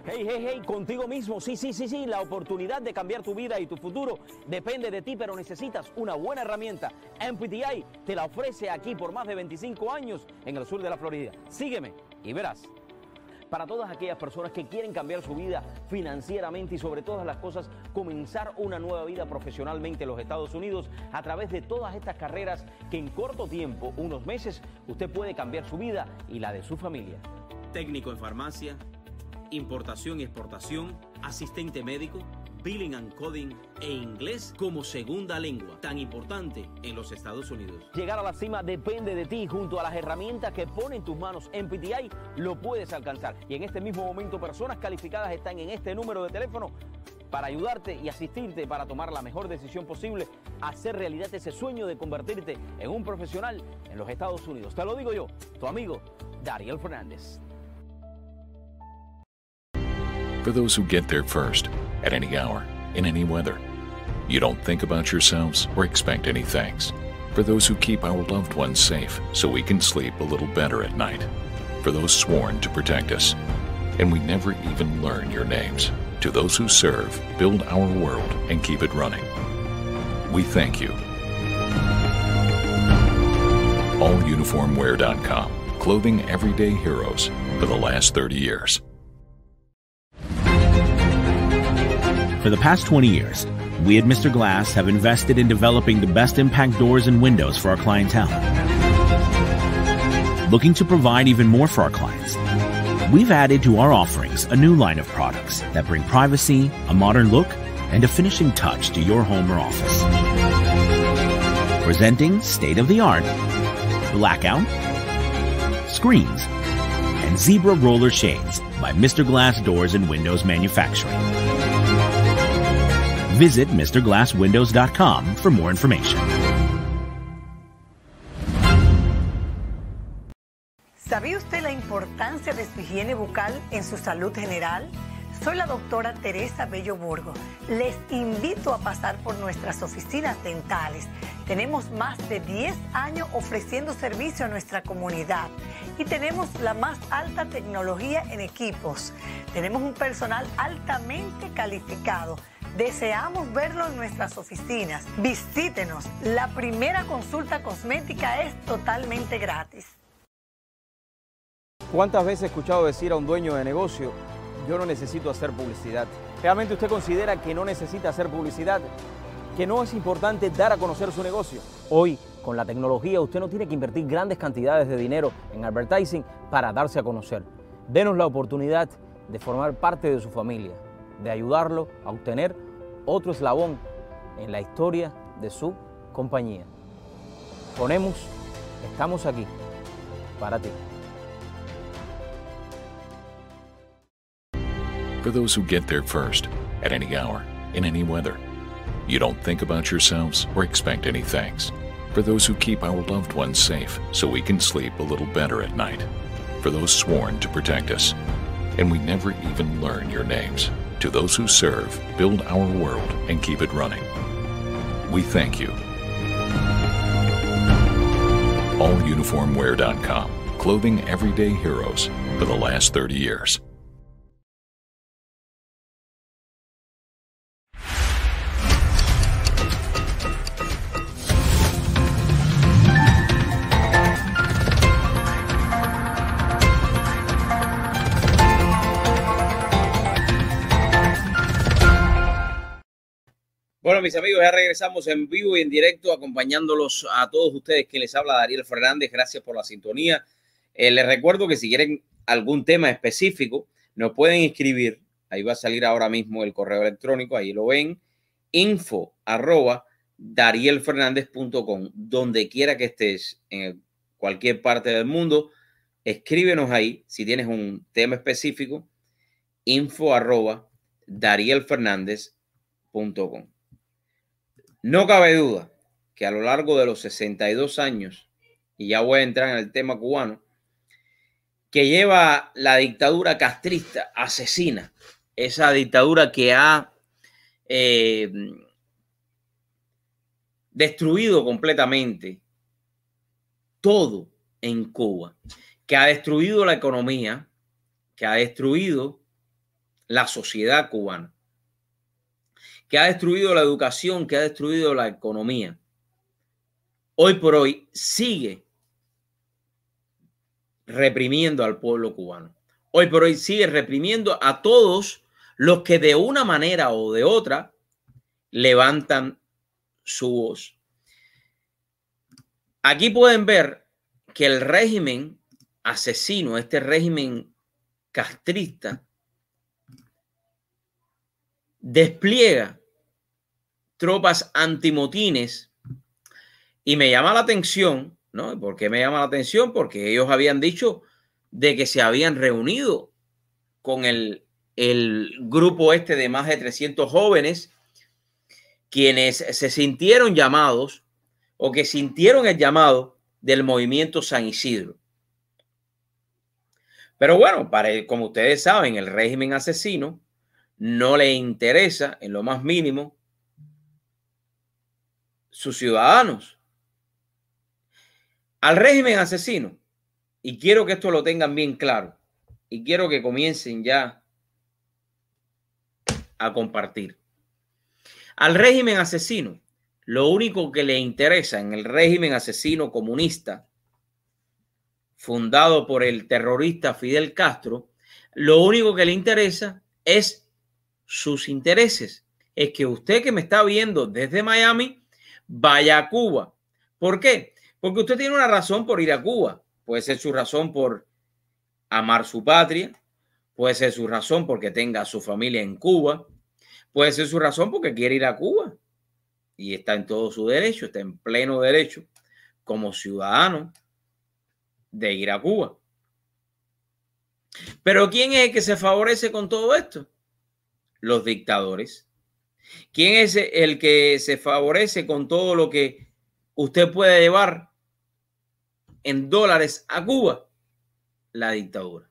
Hey, hey, hey, contigo mismo, sí, sí, sí, sí, la oportunidad de cambiar tu vida y tu futuro depende de ti, pero necesitas una buena herramienta. M P T I te la ofrece aquí por más de veinticinco años en el sur de la Florida. Sígueme y verás. Para todas aquellas personas que quieren cambiar su vida financieramente y sobre todas las cosas, comenzar una nueva vida profesionalmente en los Estados Unidos a través de todas estas carreras que en corto tiempo, unos meses, usted puede cambiar su vida y la de su familia. Técnico en farmacia, importación y exportación, asistente médico, billing and coding e inglés como segunda lengua, tan importante en los Estados Unidos. Llegar a la cima depende de ti. Junto a las herramientas que pone en tus manos M P T I, lo puedes alcanzar. Y en este mismo momento, personas calificadas están en este número de teléfono para ayudarte y asistirte para tomar la mejor decisión posible, hacer realidad ese sueño de convertirte en un profesional en los Estados Unidos. Te lo digo yo, tu amigo Dariel Fernández. For those who get there first, at any hour, in any weather. You don't think about yourselves or expect any thanks. For those who keep our loved ones safe so we can sleep a little better at night. For those sworn to protect us. And we never even learn your names. To those who serve, build our world and keep it running. We thank you. all uniform wear dot com, clothing everyday heroes for the last thirty years. For the past twenty years, we at Mister Glass have invested in developing the best impact doors and windows for our clientele. Looking to provide even more for our clients, we've added to our offerings a new line of products that bring privacy, a modern look, and a finishing touch to your home or office. Presenting state-of-the-art blackout, screens, and zebra roller shades by Mister Glass Doors and Windows Manufacturing. Visit mister glass windows dot com for more information. ¿Sabía usted la importancia de su higiene bucal en su salud general? Soy la doctora Teresa Bello Burgo. Les invito a pasar por nuestras oficinas dentales. Tenemos más de diez años ofreciendo servicio a nuestra comunidad y tenemos la más alta tecnología en equipos. Tenemos un personal altamente calificado. Deseamos verlo en nuestras oficinas. Visítenos. La primera consulta cosmética es totalmente gratis. ¿Cuántas veces he escuchado decir a un dueño de negocio, yo no necesito hacer publicidad? ¿Realmente usted considera que no necesita hacer publicidad? ¿Que no es importante dar a conocer su negocio? Hoy con la tecnología, usted no tiene que invertir grandes cantidades de dinero en advertising para darse a conocer. Denos la oportunidad de formar parte de su familia, de ayudarlo a obtener otro eslabón en la historia de su compañía. Ponemos, estamos aquí para ti. For those who get there first, at any hour, in any weather. You don't think about yourselves or expect any thanks. For those who keep our loved ones safe so we can sleep a little better at night. For those sworn to protect us. And we never even learn your names. To those who serve, build our world, and keep it running. We thank you. all uniform wear dot com, clothing everyday heroes for the last thirty years. Bueno, mis amigos, ya regresamos en vivo y en directo acompañándolos a todos ustedes. Que les habla Dariel Fernández. Gracias por la sintonía. Eh, les recuerdo que si quieren algún tema específico, nos pueden escribir. Ahí va a salir ahora mismo el correo electrónico. Ahí lo ven. Info arroba dariel fernández punto com. Donde quiera que estés, en cualquier parte del mundo, escríbenos ahí. Si tienes un tema específico, info arroba dariel fernández punto com. No cabe duda que a lo largo de los sesenta y dos años, y ya voy a entrar en el tema cubano, que lleva la dictadura castrista, asesina, esa dictadura que ha eh, destruido completamente todo en Cuba, que ha destruido la economía, que ha destruido la sociedad cubana, que ha destruido la educación, que ha destruido la economía. Hoy por hoy sigue reprimiendo al pueblo cubano. Hoy por hoy sigue reprimiendo a todos los que de una manera o de otra levantan su voz. Aquí pueden ver que el régimen asesino, este régimen castrista, despliega tropas antimotines y me llama la atención, ¿no? ¿Por qué me llama la atención? Porque ellos habían dicho de que se habían reunido con el, el grupo este de más de trescientos jóvenes quienes se sintieron llamados o que sintieron el llamado del movimiento San Isidro. Pero bueno, para el, como ustedes saben, el régimen asesino no le interesa en lo más mínimo sus ciudadanos. Al régimen asesino, y quiero que esto lo tengan bien claro, y quiero que comiencen ya a compartir. Al régimen asesino, lo único que le interesa en el régimen asesino comunista, fundado por el terrorista Fidel Castro, lo único que le interesa es sus intereses. Es que usted que me está viendo desde Miami vaya a Cuba. ¿Por qué? Porque usted tiene una razón por ir a Cuba. Puede ser su razón por amar su patria. Puede ser su razón porque tenga a su familia en Cuba. Puede ser su razón porque quiere ir a Cuba. Y está en todo su derecho, está en pleno derecho como ciudadano de ir a Cuba. Pero ¿quién es el que se favorece con todo esto? Los dictadores. ¿Quién es el que se favorece con todo lo que usted puede llevar en dólares a Cuba? La dictadura.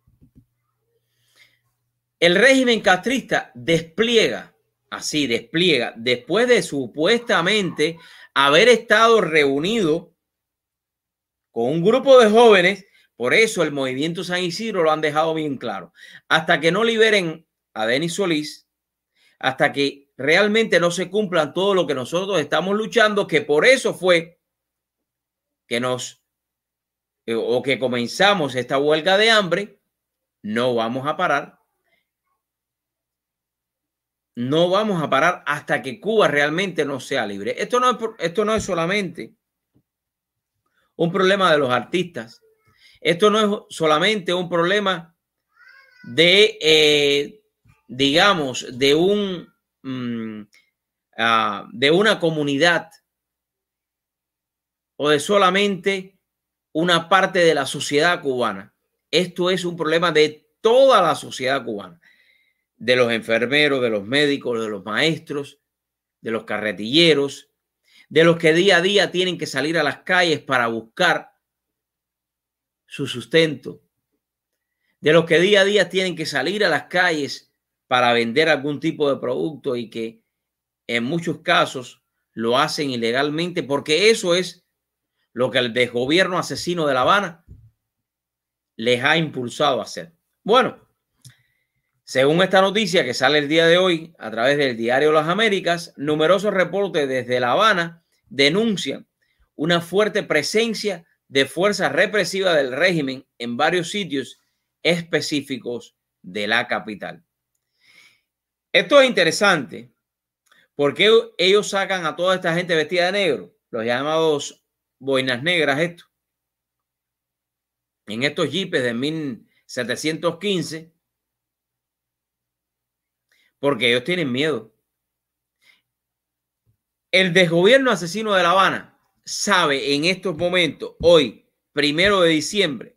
El régimen castrista despliega, así despliega, después de supuestamente haber estado reunido con un grupo de jóvenes, por eso el movimiento San Isidro lo han dejado bien claro, hasta que no liberen a Denis Solís, hasta que realmente no se cumplan todo lo que nosotros estamos luchando, que por eso fue que nos o que comenzamos esta huelga de hambre. No vamos a parar. No vamos a parar hasta que Cuba realmente no sea libre. Esto no es, esto no es solamente un problema de los artistas. Esto no es solamente un problema de, eh, digamos, de un um, uh, de una comunidad o de solamente una parte de la sociedad cubana. Esto es un problema de toda la sociedad cubana, de los enfermeros, de los médicos, de los maestros, de los carretilleros, de los que día a día tienen que salir a las calles para buscar su sustento, de los que día a día tienen que salir a las calles para vender algún tipo de producto y que en muchos casos lo hacen ilegalmente, porque eso es lo que el desgobierno asesino de La Habana les ha impulsado a hacer. Bueno, según esta noticia que sale el día de hoy a través del diario Las Américas, numerosos reportes desde La Habana denuncian una fuerte presencia de fuerzas represivas del régimen en varios sitios específicos de la capital. Esto es interesante porque ellos sacan a toda esta gente vestida de negro, los llamados boinas negras, esto, en estos jeepes de mil setecientos quince, porque ellos tienen miedo. El desgobierno asesino de La Habana sabe en estos momentos, hoy, primero de diciembre,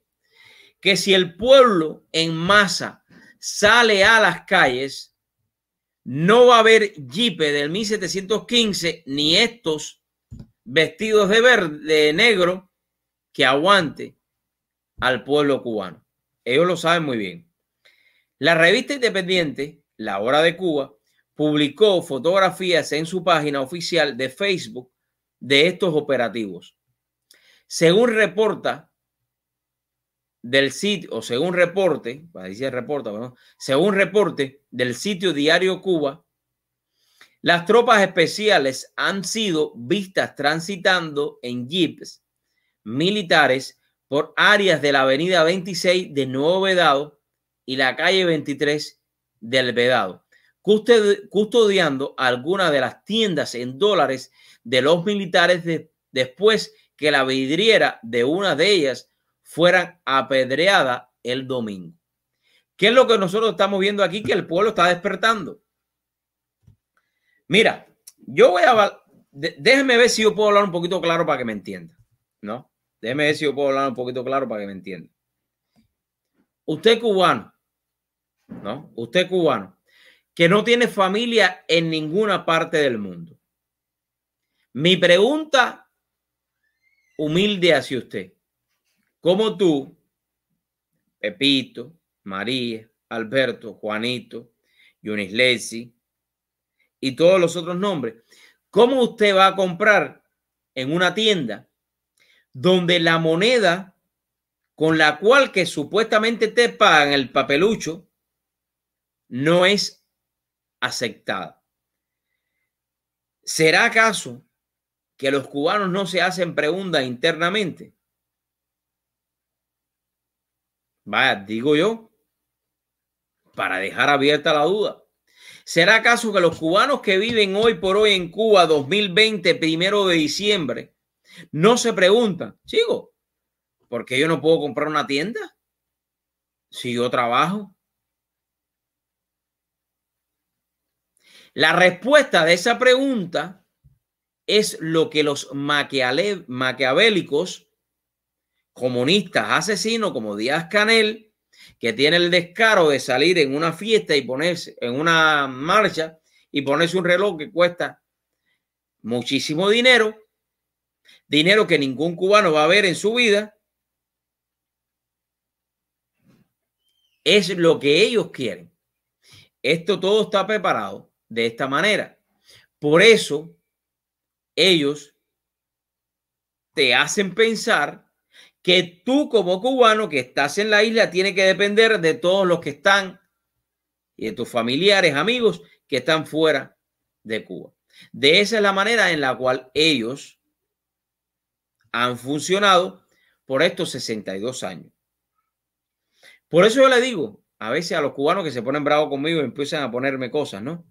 que si el pueblo en masa sale a las calles, no va a haber jeepes del mil setecientos quince ni estos vestidos de verde, de negro, que aguante al pueblo cubano. Ellos lo saben muy bien. La revista independiente La Hora de Cuba publicó fotografías en su página oficial de Facebook de estos operativos. Según reporta del sitio, o según reporte, para decir reporta, ¿no? según reporte del sitio Diario Cuba, las tropas especiales han sido vistas transitando en jeeps militares por áreas de la avenida veintiséis de Nuevo Vedado y la calle veintitrés del Vedado, custodiando algunas de las tiendas en dólares de los militares de, después que la vidriera de una de ellas fuera apedreada el domingo. ¿Qué es lo que nosotros estamos viendo aquí? Que el pueblo está despertando. Mira, yo voy a... Déjeme ver si yo puedo hablar un poquito claro para que me entienda, ¿no? Déjeme ver si yo puedo hablar un poquito claro para que me entienda. Usted cubano, ¿no? Usted cubano que no tiene familia en ninguna parte del mundo. Mi pregunta humilde hacia usted, como tú, Pepito, María, Alberto, Juanito, Yunis Lesi y todos los otros nombres, ¿cómo usted va a comprar en una tienda donde la moneda con la cual que supuestamente te pagan el papelucho no es aceptada? ¿Será acaso que los cubanos no se hacen preguntas internamente? Vaya, digo yo, para dejar abierta la duda. ¿Será acaso que los cubanos que viven hoy por hoy en Cuba dos mil veinte, primero de diciembre, no se preguntan, chico, ¿por qué yo no puedo comprar una tienda si yo trabajo? La respuesta de esa pregunta es lo que los maquiavélicos, comunistas, asesinos como Díaz-Canel, que tiene el descaro de salir en una fiesta y ponerse en una marcha y ponerse un reloj que cuesta muchísimo dinero, dinero que ningún cubano va a ver en su vida, es lo que ellos quieren. Esto todo está preparado de esta manera. Por eso ellos te hacen pensar que tú como cubano que estás en la isla tiene que depender de todos los que están y de tus familiares, amigos que están fuera de Cuba. De esa es la manera en la cual ellos han funcionado por estos sesenta y dos años. Por eso yo le digo a veces a los cubanos que se ponen bravos conmigo y empiezan a ponerme cosas, ¿no?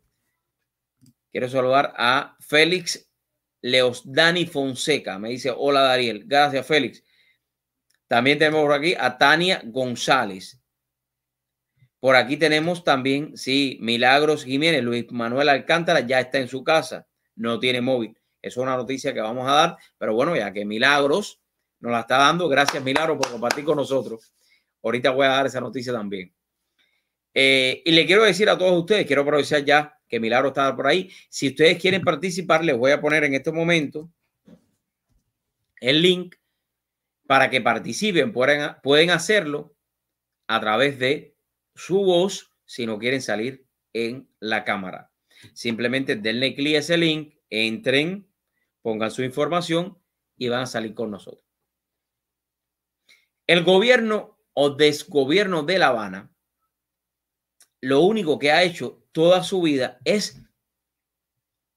Quiero saludar a Félix Leos Dani Fonseca me dice, hola Dariel. Gracias, Félix. También tenemos por aquí a Tania González. Por aquí tenemos también, sí, Milagros Jiménez. Luis Manuel Alcántara ya está en su casa, no tiene móvil. Eso es una noticia que vamos a dar, pero bueno, ya que Milagros nos la está dando. Gracias, Milagros, por compartir con nosotros. Ahorita voy a dar esa noticia también. Eh, y le quiero decir a todos ustedes, quiero aprovechar ya que Milagro está por ahí. Si ustedes quieren participar, les voy a poner en este momento el link para que participen. Pueden, pueden hacerlo a través de su voz si no quieren salir en la cámara. Simplemente denle clic a ese link, entren, pongan su información y van a salir con nosotros. El gobierno o desgobierno de La Habana lo único que ha hecho toda su vida es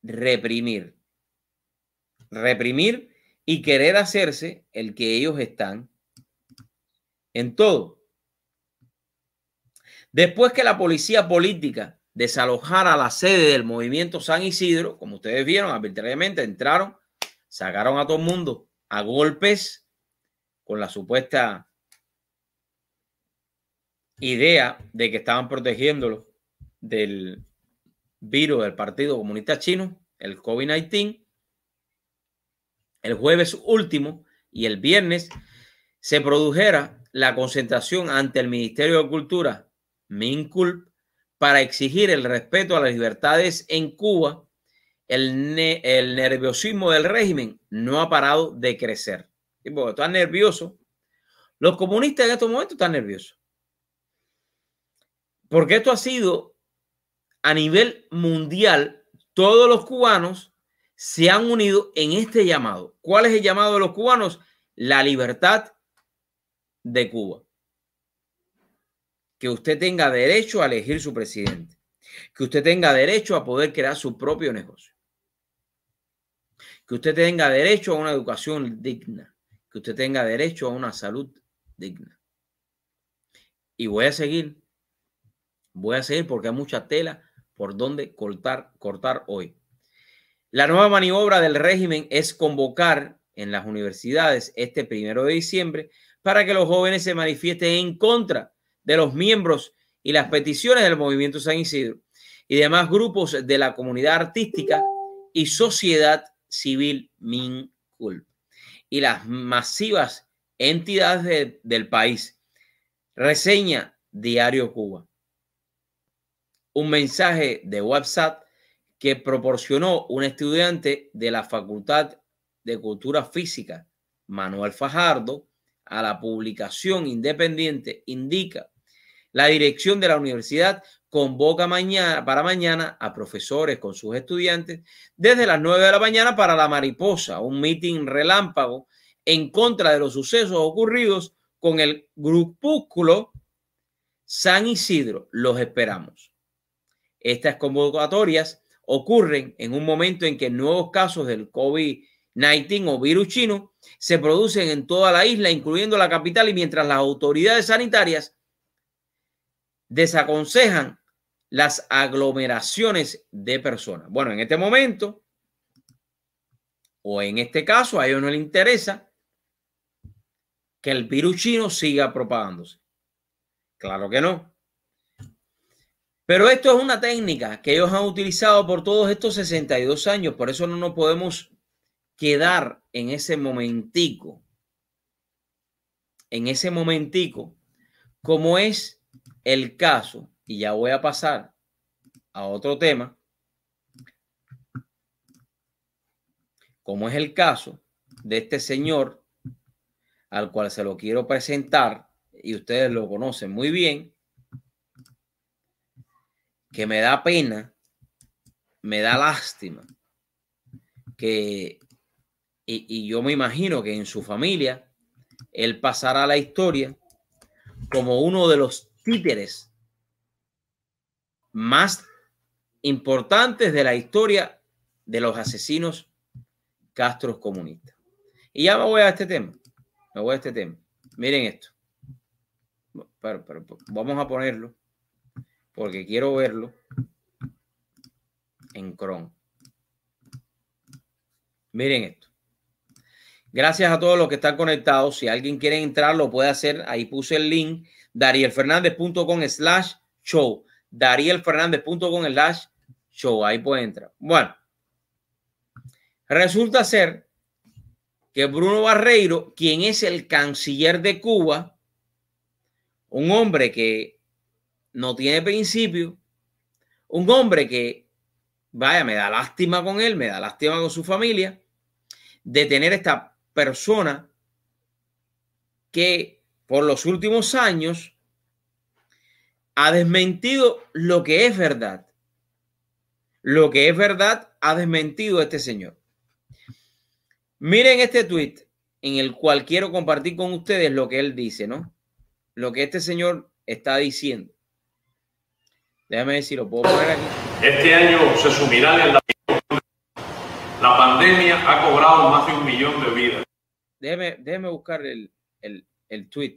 reprimir, reprimir y querer hacerse el que ellos están en todo. Después que la policía política desalojara la sede del movimiento San Isidro, como ustedes vieron, arbitrariamente entraron, sacaron a todo el mundo a golpes con la supuesta idea de que estaban protegiéndolo del virus del Partido Comunista Chino, el COVID diecinueve. El jueves último y el viernes se produjera la concentración ante el Ministerio de Cultura, MINCULP, para exigir el respeto a las libertades en Cuba. El, ne el nerviosismo del régimen no ha parado de crecer. Y porque están nerviosos, los comunistas en estos momentos están nerviosos. Porque esto ha sido a nivel mundial. Todos los cubanos se han unido en este llamado. ¿Cuál es el llamado de los cubanos? La libertad de Cuba. Que usted tenga derecho a elegir su presidente. Que usted tenga derecho a poder crear su propio negocio. Que usted tenga derecho a una educación digna. Que usted tenga derecho a una salud digna. Y voy a seguir. Voy a seguir porque hay mucha tela por donde cortar, cortar hoy. La nueva maniobra del régimen es convocar en las universidades este primero de diciembre para que los jóvenes se manifiesten en contra de los miembros y las peticiones del movimiento San Isidro y demás grupos de la comunidad artística y sociedad civil MINCULP y las masivas entidades de, del país. Reseña Diario Cuba. Un mensaje de WhatsApp que proporcionó un estudiante de la Facultad de Cultura Física, Manuel Fajardo, a la publicación independiente indica: la dirección de la universidad convoca mañana, para mañana a profesores con sus estudiantes desde las nueve de la mañana para la Mariposa, un mitin relámpago en contra de los sucesos ocurridos con el grupúsculo San Isidro. Los esperamos. Estas convocatorias ocurren en un momento en que nuevos casos del COVID diecinueve o virus chino se producen en toda la isla, incluyendo la capital, y mientras las autoridades sanitarias desaconsejan las aglomeraciones de personas. Bueno, en este momento, o en este caso, a ellos no les interesa que el virus chino siga propagándose. Claro que no. Pero esto es una técnica que ellos han utilizado por todos estos sesenta y dos años. Por eso no nos podemos quedar en ese momentico, en ese momentico, como es el caso. Y ya voy a pasar a otro tema. Como es el caso de este señor al cual se lo quiero presentar y ustedes lo conocen muy bien. Que me da pena, me da lástima, que y, y yo me imagino que en su familia él pasará la historia como uno de los títeres más importantes de la historia de los asesinos castros comunistas. Y ya me voy a este tema, me voy a este tema. Miren esto, pero, pero, pero vamos a ponerlo. Porque quiero verlo en Chrome. Miren esto. Gracias a todos los que están conectados. Si alguien quiere entrar, lo puede hacer. Ahí puse el link. Dariel Fernández punto com slash show. Dariel Fernández punto com slash show. Ahí puede entrar. Bueno. Resulta ser que Bruno Barreiro, quien es el canciller de Cuba, un hombre que no tiene principio, un hombre que, vaya, me da lástima con él, me da lástima con su familia, de tener esta persona que por los últimos años ha desmentido lo que es verdad. Lo que es verdad ha desmentido este señor. Miren este tuit en el cual quiero compartir con ustedes lo que él dice, ¿no? Lo que este señor está diciendo. Déjame ver si lo puedo poner aquí. Este año se sumirá en la... La pandemia ha cobrado más de un millón de vidas. Déjeme, déjeme buscar el, el, el tweet.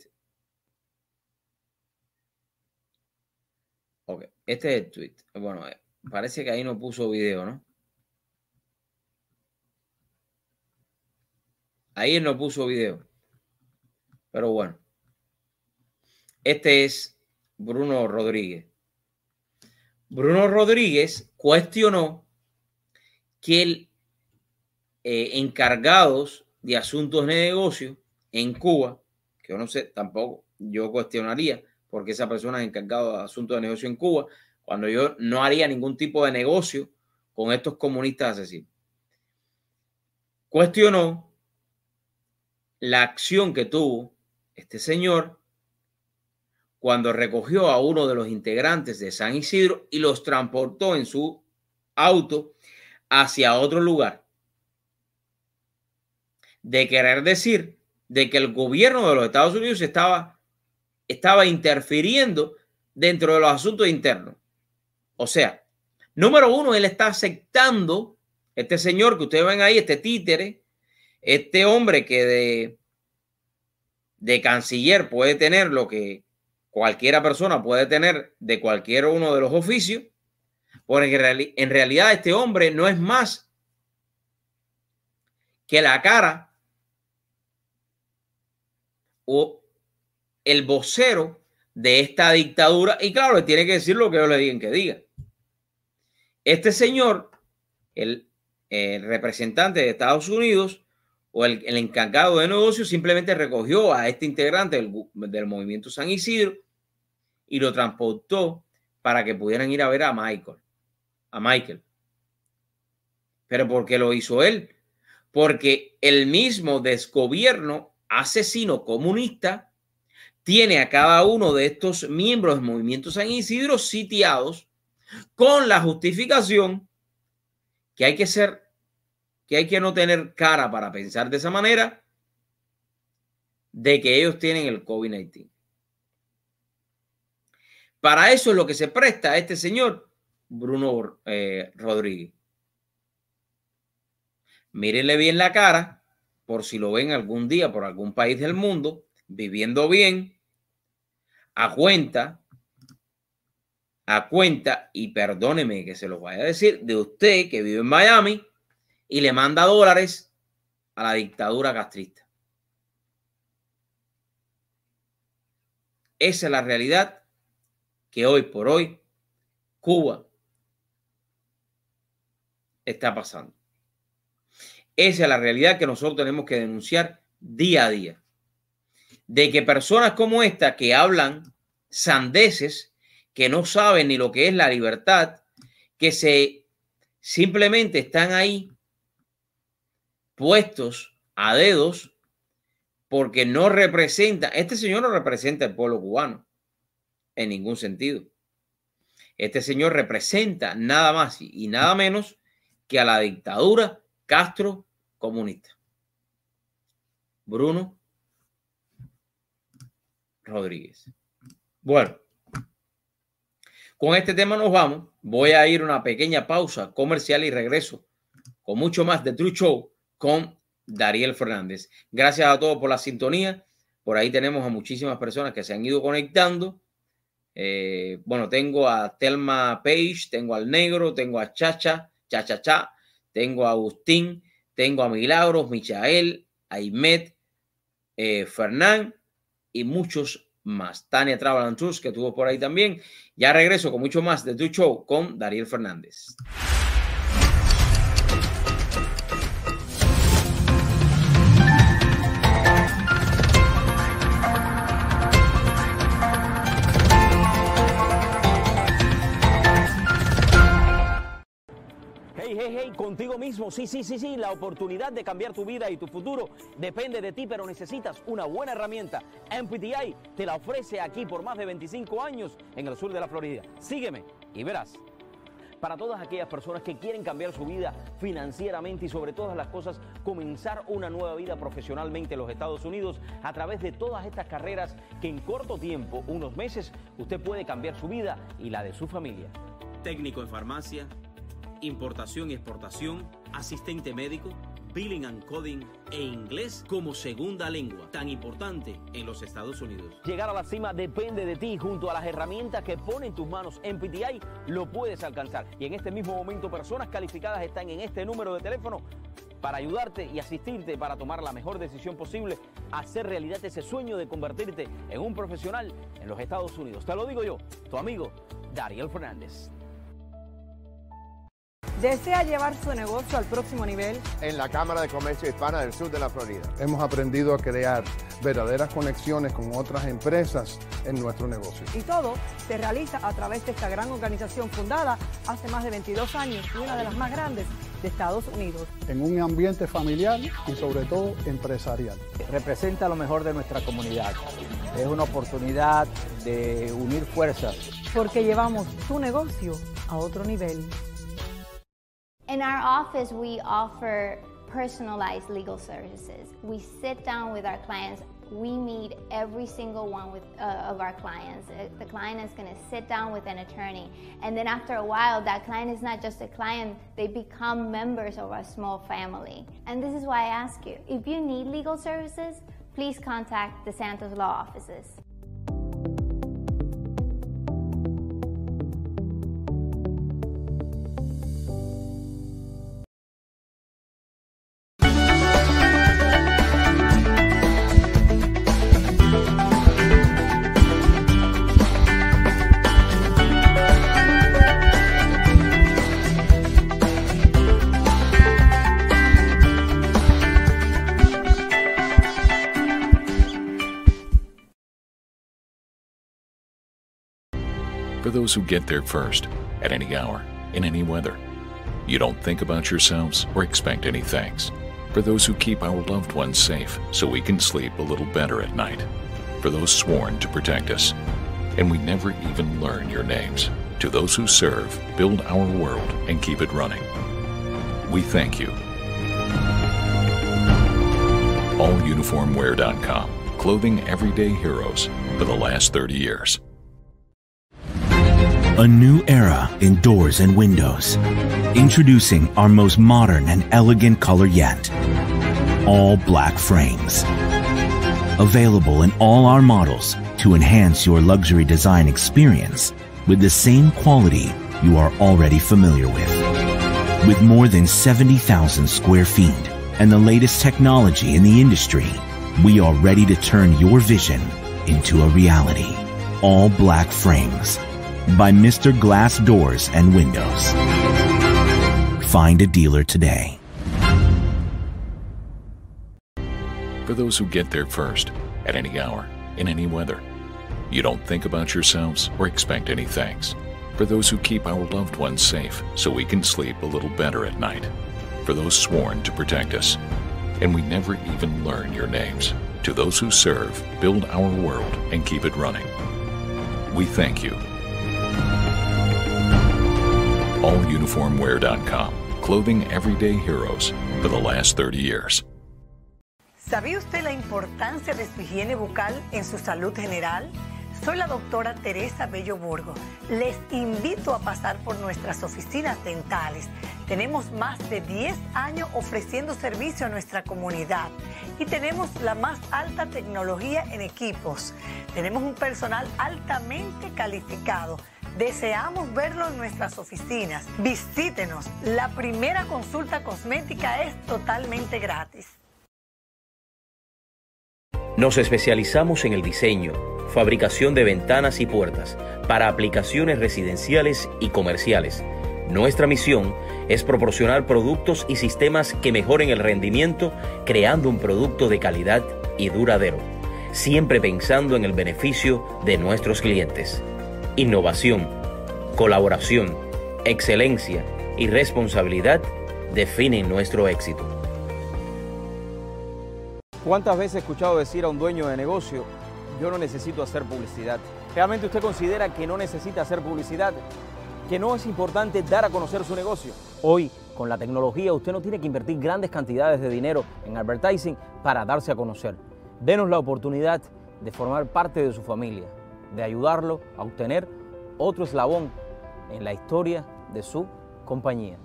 Ok, este es el tweet. Bueno, parece que ahí no puso video, ¿no? Ahí no puso video. Pero bueno. Este es Bruno Rodríguez. Bruno Rodríguez cuestionó que el eh, encargados de asuntos de negocio en Cuba, que yo no sé, tampoco yo cuestionaría porque esa persona es encargada de asuntos de negocio en Cuba, cuando yo no haría ningún tipo de negocio con estos comunistas asesinos. Cuestionó la acción que tuvo este señor cuando recogió a uno de los integrantes de San Isidro y los transportó en su auto hacia otro lugar. De querer decir de que el gobierno de los Estados Unidos estaba, estaba interfiriendo dentro de los asuntos internos. O sea, número uno, él está aceptando, este señor que ustedes ven ahí, este títere, este hombre que de, de canciller puede tener lo que cualquiera persona puede tener de cualquier uno de los oficios, porque en realidad este hombre no es más que la cara o el vocero de esta dictadura. Y claro, le tiene que decir lo que yo le digan que diga. Este señor, el, el representante de Estados Unidos, o el, el encargado de negocios, simplemente recogió a este integrante del, del movimiento San Isidro y lo transportó para que pudieran ir a ver a Michael. A Michael. ¿Pero por qué lo hizo él? Porque el mismo desgobierno asesino comunista tiene a cada uno de estos miembros del movimiento San Isidro sitiados con la justificación que hay que ser, que hay que no tener cara para pensar de esa manera, de que ellos tienen el COVID diecinueve. Para eso es lo que se presta a este señor Bruno eh, Rodríguez. Mírenle bien la cara, por si lo ven algún día por algún país del mundo, viviendo bien, a cuenta, a cuenta, y perdóneme que se los vaya a decir, de usted que vive en Miami, y le manda dólares a la dictadura castrista. Esa es la realidad que hoy por hoy Cuba está pasando. Esa es la realidad que nosotros tenemos que denunciar día a día. De que personas como esta que hablan sandeces, que no saben ni lo que es la libertad, que se simplemente están ahí puestos a dedos porque no representa, este señor no representa el pueblo cubano en ningún sentido. Este señor representa nada más y nada menos que a la dictadura Castro comunista. Bruno Rodríguez. Bueno, con este tema nos vamos. Voy a ir a una pequeña pausa comercial y regreso con mucho más de True Show con Dariel Fernández. Gracias a todos por la sintonía. Por ahí tenemos a muchísimas personas que se han ido conectando. Eh, bueno, tengo a Telma Page, tengo al Negro, tengo a Chacha, Chachacha, tengo a Agustín, Tengo a Milagros, Michael, Ahmed, eh, Fernán y muchos más. Tania Trabalanchus, que estuvo por ahí también. Ya regreso con mucho más de Tu Show con Dariel Fernández. Contigo mismo, sí, sí, sí, sí, la oportunidad de cambiar tu vida y tu futuro depende de ti, pero necesitas una buena herramienta. M P T I te la ofrece aquí por más de veinticinco años en el sur de la Florida. Sígueme y verás. Para todas aquellas personas que quieren cambiar su vida financieramente y sobre todas las cosas comenzar una nueva vida profesionalmente en los Estados Unidos a través de todas estas carreras que en corto tiempo, unos meses, usted puede cambiar su vida y la de su familia. Técnico en farmacia, importación y exportación, asistente médico, billing and coding e inglés como segunda lengua, tan importante en los Estados Unidos. Llegar a la cima depende de ti. Junto a las herramientas que pone en tus manos M P T I, lo puedes alcanzar. Y en este mismo momento, personas calificadas están en este número de teléfono para ayudarte y asistirte para tomar la mejor decisión posible, hacer realidad ese sueño de convertirte en un profesional en los Estados Unidos. Te lo digo yo, tu amigo Dariel Fernández. ¿Desea llevar su negocio al próximo nivel? En la Cámara de Comercio Hispana del Sur de la Florida hemos aprendido a crear verdaderas conexiones con otras empresas en nuestro negocio. Y todo se realiza a través de esta gran organización fundada hace más de veintidós años y una de las más grandes de Estados Unidos. En un ambiente familiar y sobre todo empresarial. Representa lo mejor de nuestra comunidad. Es una oportunidad de unir fuerzas. Porque llevamos tu negocio a otro nivel. In our office, we offer personalized legal services. We sit down with our clients. We meet every single one with, uh, of our clients. The client is going to sit down with an attorney. And then after a while, that client is not just a client. They become members of our small family. And this is why I ask you, if you need legal services, please contact the Santos Law Offices. Those who get there first, at any hour, in any weather. You don't think about yourselves or expect any thanks. For those who keep our loved ones safe so we can sleep a little better at night. For those sworn to protect us. And we never even learn your names. To those who serve, build our world, and keep it running. We thank you. all uniform wear dot com, clothing everyday heroes for the last thirty years. A new era in doors and windows. Introducing our most modern and elegant color yet. All black frames. Available in all our models to enhance your luxury design experience with the same quality you are already familiar with. With more than seventy thousand square feet and the latest technology in the industry, we are ready to turn your vision into a reality. All black frames. By Mister Glass Doors and Windows. Find a dealer today. For those who get there first, at any hour, in any weather. You don't think about yourselves or expect any thanks. For those who keep our loved ones safe so we can sleep a little better at night. For those sworn to protect us. And we never even learn your names. To those who serve, build our world, and keep it running. We thank you. all uniform wear dot com, clothing everyday heroes for the last thirty years. ¿Sabía usted la importancia de su higiene bucal en su salud general? Soy la doctora Teresa Bello Burgo. Les invito a pasar por nuestras oficinas dentales. Tenemos más de diez años ofreciendo servicio a nuestra comunidad y tenemos la más alta tecnología en equipos. Tenemos un personal altamente calificado. Deseamos verlo en nuestras oficinas. Visítenos. La primera consulta cosmética es totalmente gratis. Nos especializamos en el diseño, fabricación de ventanas y puertas para aplicaciones residenciales y comerciales. Nuestra misión es proporcionar productos y sistemas que mejoren el rendimiento, creando un producto de calidad y duradero, siempre pensando en el beneficio de nuestros clientes. Innovación, colaboración, excelencia y responsabilidad definen nuestro éxito. ¿Cuántas veces he escuchado decir a un dueño de negocio, yo no necesito hacer publicidad? ¿Realmente usted considera que no necesita hacer publicidad? ¿Que no es importante dar a conocer su negocio? Hoy, con la tecnología, usted no tiene que invertir grandes cantidades de dinero en advertising para darse a conocer. Denos la oportunidad de formar parte de su familia, de ayudarlo a obtener otro eslabón en la historia de su compañía.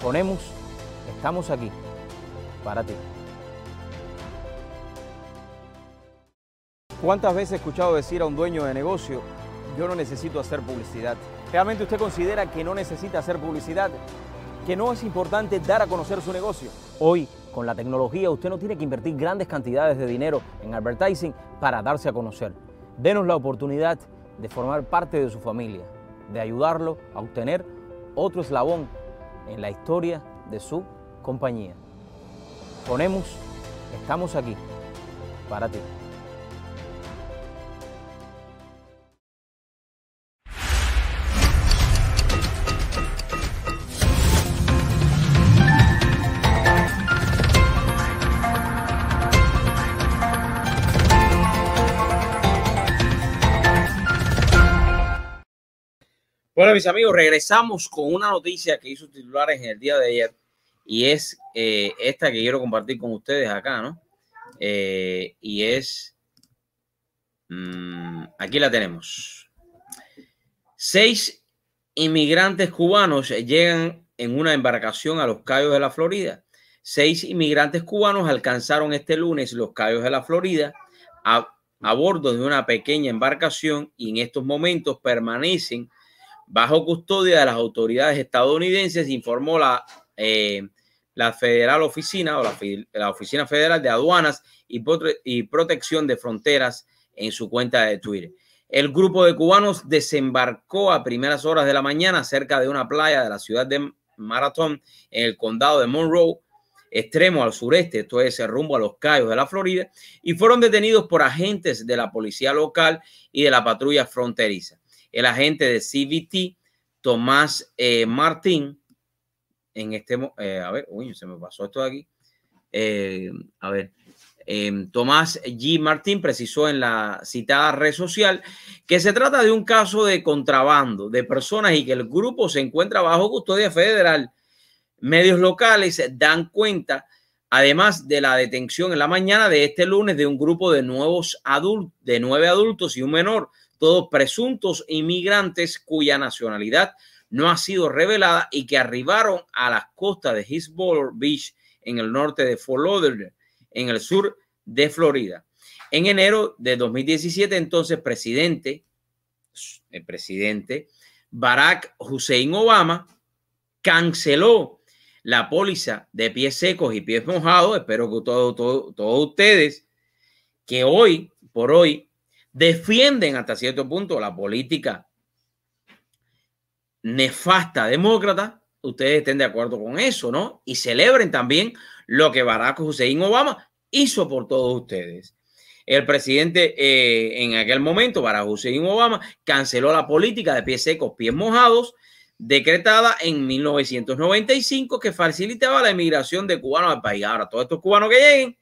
Ponemos, estamos aquí para ti. ¿Cuántas veces he escuchado decir a un dueño de negocio, yo no necesito hacer publicidad? ¿Realmente usted considera que no necesita hacer publicidad? ¿Que no es importante dar a conocer su negocio? Hoy, con la tecnología, usted no tiene que invertir grandes cantidades de dinero en advertising para darse a conocer. Denos la oportunidad de formar parte de su familia, de ayudarlo a obtener otro eslabón en la historia de su compañía. Ponemos, estamos aquí para ti. Bueno, mis amigos, regresamos con una noticia que hizo titulares en el día de ayer y es eh, esta que quiero compartir con ustedes acá, ¿no? Eh, y es... Mmm, aquí la tenemos. Seis inmigrantes cubanos llegan en una embarcación a los Cayos de la Florida. Seis inmigrantes cubanos alcanzaron este lunes los Cayos de la Florida a, a bordo de una pequeña embarcación y en estos momentos permanecen bajo custodia de las autoridades estadounidenses, informó la, eh, la Federal Oficina o la, la Oficina Federal de Aduanas y, Prote y Protección de Fronteras en su cuenta de Twitter. El grupo de cubanos desembarcó a primeras horas de la mañana cerca de una playa de la ciudad de Marathon en el condado de Monroe, extremo al sureste, esto es rumbo a los Cayos de la Florida, y fueron detenidos por agentes de la policía local y de la patrulla fronteriza. El agente de C B T, Tomás eh, Martín, en este... Eh, a ver, uy, se me pasó esto de aquí. Eh, a ver, eh, Tomás G. Martín precisó en la citada red social que se trata de un caso de contrabando de personas y que el grupo se encuentra bajo custodia federal. Medios locales dan cuenta, además de la detención en la mañana de este lunes, de un grupo de, nuevos adult, de nueve adultos y un menor, todos presuntos inmigrantes cuya nacionalidad no ha sido revelada y que arribaron a las costas de Hillsborough Beach en el norte de Fort Lauderdale, en el sur de Florida. En enero de dos mil diecisiete, entonces presidente, el presidente Barack Hussein Obama canceló la póliza de pies secos y pies mojados. Espero que todo, todo, todos ustedes que hoy por hoy defienden hasta cierto punto la política nefasta demócrata, ustedes estén de acuerdo con eso, ¿no? Y celebren también lo que Barack Hussein Obama hizo por todos ustedes. El presidente eh, en aquel momento, Barack Hussein Obama, canceló la política de pies secos, pies mojados, decretada en mil novecientos noventa y cinco, que facilitaba la emigración de cubanos al país. Ahora, todos estos cubanos que lleguen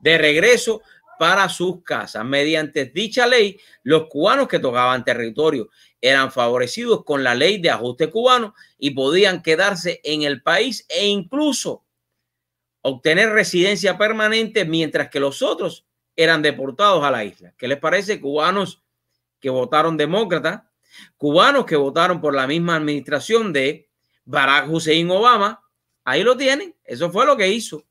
de regreso para sus casas. Mediante dicha ley, los cubanos que tocaban territorio eran favorecidos con la ley de ajuste cubano y podían quedarse en el país e incluso obtener residencia permanente, mientras que los otros eran deportados a la isla. ¿Qué les parece? Cubanos que votaron demócrata, cubanos que votaron por la misma administración de Barack Hussein Obama. Ahí lo tienen. Eso fue lo que hizo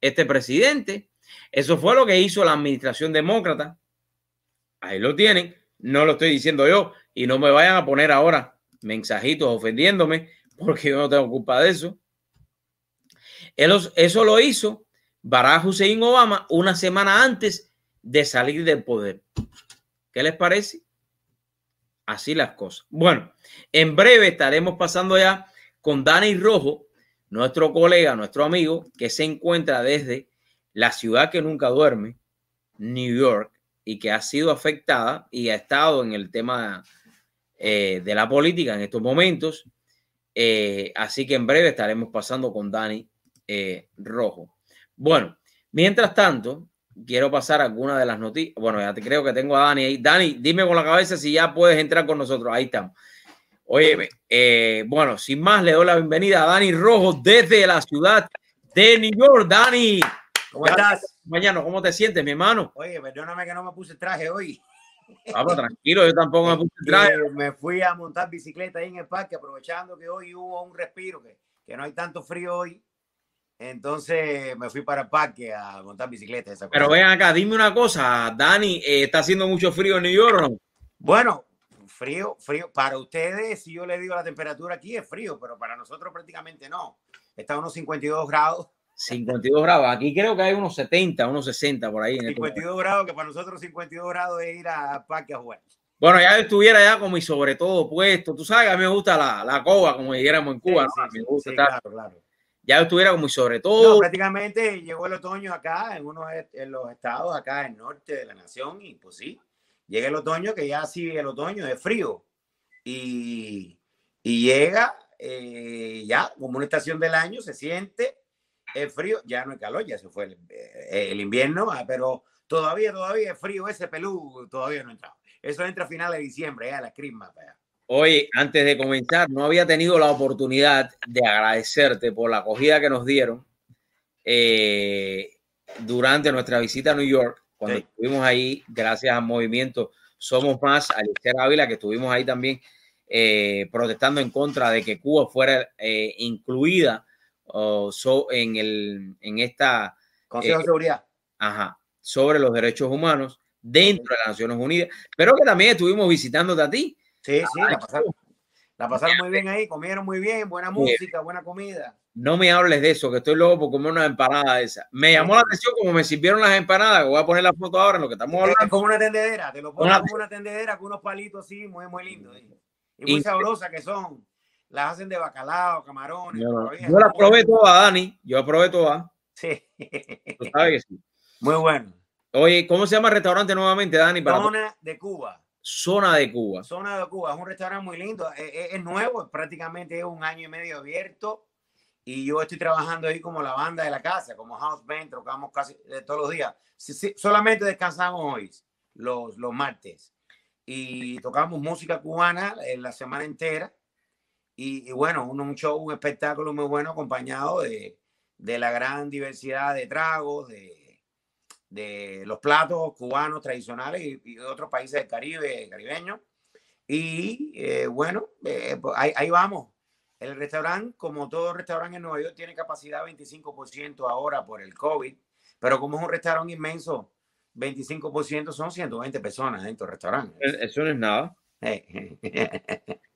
este presidente. Eso fue lo que hizo la administración demócrata. Ahí lo tienen. No lo estoy diciendo yo. y no me vayan a poner ahora mensajitos ofendiéndome, porque yo no tengo culpa de eso. Eso lo hizo Barack Hussein Obama una semana antes de salir del poder. ¿Qué les parece? Así las cosas. Bueno, en breve estaremos pasando ya con Dani Rojo, nuestro colega, nuestro amigo, que se encuentra desde la ciudad que nunca duerme, New York, y que ha sido afectada y ha estado en el tema eh, de la política en estos momentos. Eh, así que en breve estaremos pasando con Dani eh, Rojo. Bueno, mientras tanto, quiero pasar alguna de las noticias. Bueno, ya te creo que tengo a Dani ahí. Dani, dime con la cabeza si ya puedes entrar con nosotros. Ahí estamos. Oye, eh, bueno, sin más, le doy la bienvenida a Dani Rojo desde la ciudad de New York. Dani, ¿cómo estás? Mañana, ¿cómo te sientes, mi hermano? Oye, perdóname que no me puse traje hoy. Vamos, tranquilo, yo tampoco me puse traje. Me fui a montar bicicleta ahí en el parque, aprovechando que hoy hubo un respiro, que, que no hay tanto frío hoy. Entonces me fui para el parque a montar bicicleta. Esa Pero cosa. Ven acá, dime una cosa, Dani, eh, ¿está haciendo mucho frío en New York o no? Bueno, frío, frío. Para ustedes, si yo les digo la temperatura aquí es frío, pero para nosotros prácticamente no. Está a unos cincuenta y dos grados. cincuenta y dos grados. Aquí creo que hay unos setenta, unos sesenta por ahí. En cincuenta y dos grados, que para nosotros cincuenta y dos grados es ir al parque a jugar. Bueno, ya estuviera ya con mi sobre todo puesto. Tú sabes que a mí me gusta la, la coba, como dijéramos en Cuba. Sí, ¿no? Sí, me gusta sí, estar... claro, claro. Ya estuviera como sobre todo. No, prácticamente llegó el otoño acá, en unos en los estados acá del norte de la nación, y pues sí, llega el otoño, que ya sí el otoño es frío. Y, y llega eh, ya como una estación del año, se siente el frío, ya no hay calor, ya se fue el, el invierno, pero todavía, todavía es frío, ese pelú todavía no entra. Eso entra a finales de diciembre, ya la crisma para allá. Oye, antes de comenzar, no había tenido la oportunidad de agradecerte por la acogida que nos dieron eh, durante nuestra visita a New York, cuando sí. estuvimos ahí, gracias al movimiento Somos Más, a Alicia Ávila, que estuvimos ahí también eh, protestando en contra de que Cuba fuera eh, incluida oh, so, en, el, en esta... Consejo eh, de Seguridad. Ajá, sobre los derechos humanos dentro de las Naciones Unidas, pero que también estuvimos visitándote a ti. Sí, sí, la pasaron, la pasaron muy bien ahí, comieron muy bien, buena música, buena comida. No me hables de eso, que estoy loco por comer una empanada esa. Me llamó la atención como me sirvieron las empanadas, que voy a poner la foto ahora en lo que estamos hablando. Es como una tendedera, te lo pongo una... como una tendedera con unos palitos así, muy, muy lindo. ¿Eh? Y muy sabrosas que son. Las hacen de bacalao, camarones. No, yo las probé todas, Dani, yo las probé todas. Sí. Tú sabes que sí. Muy bueno. Oye, ¿cómo se llama el restaurante nuevamente, Dani? Para Zona de Cuba. Zona de Cuba. Zona de Cuba. Es un restaurante muy lindo. Es, es nuevo, prácticamente es un año y medio abierto. Y yo estoy trabajando ahí como la banda de la casa, como house band, tocamos casi todos los días. Sí, sí, solamente descansamos hoy, los, los martes. Y tocamos música cubana en la semana entera. Y, y bueno, un, un show, un espectáculo muy bueno, acompañado de, de la gran diversidad de tragos, de... de los platos cubanos tradicionales y, y otros países del Caribe, caribeños. Y eh, bueno, eh, pues ahí, ahí vamos. El restaurante, como todo restaurante en Nueva York, tiene capacidad veinticinco por ciento ahora por el COVID, pero como es un restaurante inmenso, veinticinco por ciento son ciento veinte personas dentro del restaurante. Eso no es nada. Hey.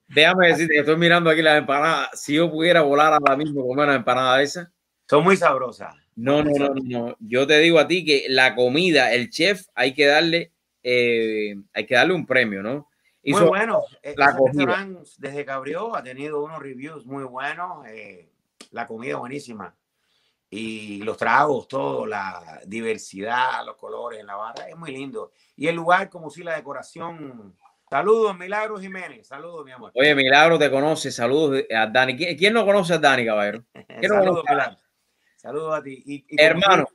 Déjame decirte que estoy mirando aquí las empanadas. Si yo pudiera volar ahora mismo comer una empanada esa. Son muy sabrosas. No, no, no, no. Yo te digo a ti que la comida, el chef, hay que darle, eh, hay que darle un premio, ¿no? Hizo muy bueno. La comida. Desde que abrió ha tenido unos reviews muy buenos. Eh, la comida buenísima. Y los tragos, todo, la diversidad, los colores en la barra, es muy lindo. Y el lugar, como si la decoración. Saludos, Milagros Jiménez. Saludos, mi amor. Oye, Milagros te conoce. Saludos a Dani. ¿Quién, quién no conoce a Dani, caballero? Saludos, Milagros. Saludos a ti. Y, y hermano.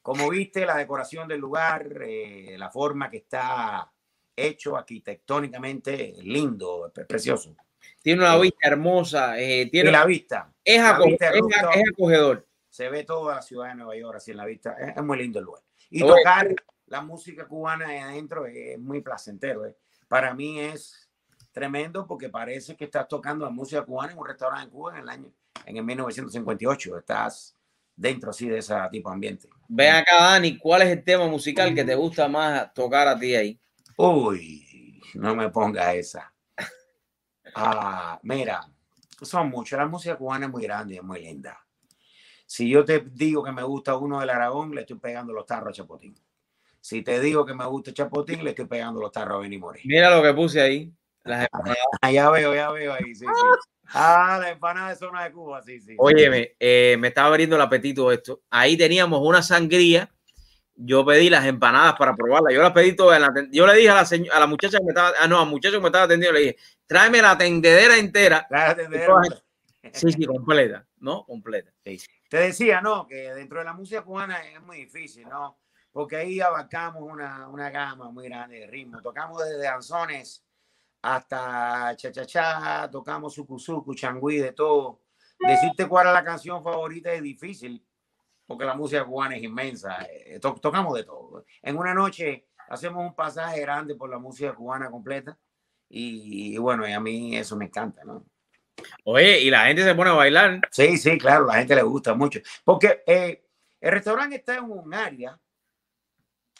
Como, como viste, la decoración del lugar, eh, la forma que está hecho arquitectónicamente, lindo, precioso. Tiene una vista hermosa. Eh, tiene y la vista. Es, la aco vista es, ruta, es acogedor. Se ve toda la ciudad de Nueva York así en la vista. Es, es muy lindo el lugar. Y oye, tocar la música cubana ahí adentro es muy placentero. Eh. Para mí es tremendo porque parece que estás tocando la música cubana en un restaurante en Cuba en el año, en el mil novecientos cincuenta y ocho. Estás dentro así de ese tipo de ambiente. Ven acá, Dani, ¿cuál es el tema musical que te gusta más tocar a ti ahí? Uy, no me ponga esa. Ah, mira, son muchos. La música cubana es muy grande y es muy linda. Si yo te digo que me gusta uno del Aragón, le estoy pegando los tarros a Chapotín. Si te digo que me gusta Chapotín, le estoy pegando los tarros a Benny Moré. Mira lo que puse ahí. Las ah, ya veo, ya veo ahí, sí, sí. Ah, la empanada de Zona de Cuba, sí, sí. Óyeme, eh, me estaba abriendo el apetito esto. Ahí teníamos una sangría. Yo pedí las empanadas para probarlas. Yo las pedí todas. Yo le dije a la, a la muchacha que me estaba... Ah, no, al muchacho que me estaba atendiendo, le dije, tráeme la tendedera entera. La tendedera. Sí, sí, completa, ¿no? Completa. Sí. Te decía, ¿no? Que dentro de la música cubana es muy difícil, ¿no? Porque ahí abarcamos una, una gama muy grande de ritmos. Tocamos desde danzones hasta cha-cha-cha, tocamos sucuzucu, changüí, de todo. Decirte cuál es la canción favorita es difícil, porque la música cubana es inmensa. To tocamos de todo. En una noche hacemos un pasaje grande por la música cubana completa y, y bueno, y a mí eso me encanta, ¿no? Oye, y la gente se pone a bailar. Sí, sí, claro, la gente le gusta mucho. Porque eh, el restaurante está en un área,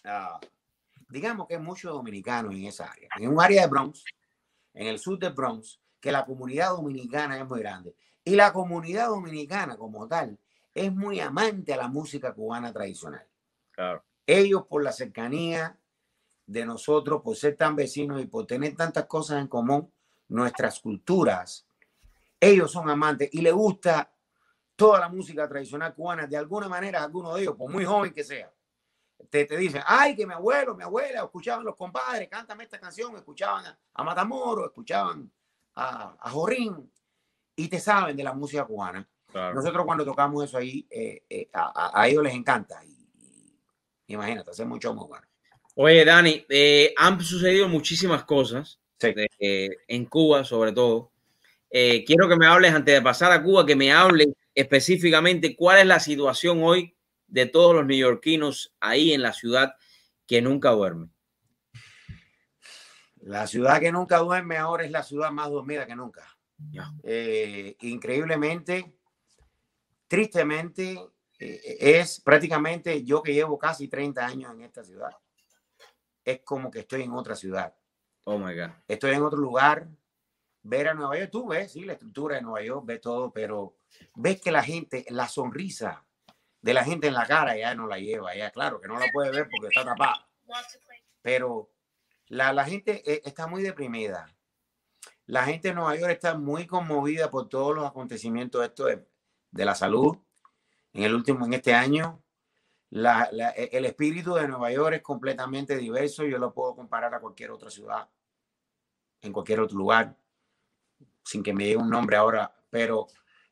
uh, digamos que hay muchos dominicanos en esa área, en un área de Bronx, en el sur de Bronx, que la comunidad dominicana es muy grande. Y la comunidad dominicana como tal es muy amante a la música cubana tradicional. Claro. Ellos por la cercanía de nosotros, por ser tan vecinos y por tener tantas cosas en común, nuestras culturas, ellos son amantes y les gusta toda la música tradicional cubana. De alguna manera, alguno de ellos, por muy joven que sea, te, te dicen, ay, que mi abuelo, mi abuela, escuchaban los compadres, cántame esta canción, escuchaban a, a Matamoro, escuchaban a, a Jorín, y te saben de la música cubana. Claro. Nosotros cuando tocamos eso ahí, eh, eh, a, a, a ellos les encanta. Y, y, imagínate, hace mucho más bueno. Oye, Dani, eh, han sucedido muchísimas cosas, sí, de, eh, en Cuba sobre todo. Eh, quiero que me hables, antes de pasar a Cuba, que me hables específicamente cuál es la situación hoy de todos los neoyorquinos ahí en la ciudad que nunca duerme. La ciudad que nunca duerme ahora es la ciudad más dormida que nunca. Yeah. Eh, increíblemente, tristemente, eh, es prácticamente yo que llevo casi treinta años en esta ciudad. Es como que estoy en otra ciudad. Oh, my God. Estoy en otro lugar. Ver a Nueva York, tú ves, sí, la estructura de Nueva York, ves todo, pero ves que la gente, la sonrisa de la gente en la cara ya no la lleva, ya claro que no la puede ver porque está tapada, pero la, la gente está muy deprimida, la gente de Nueva York está muy conmovida por todos los acontecimientos estos de, de la salud, en el último, en este año, la, la, el espíritu de Nueva York es completamente diverso, yo lo puedo comparar a cualquier otra ciudad, en cualquier otro lugar, sin que me llegue un nombre ahora, pero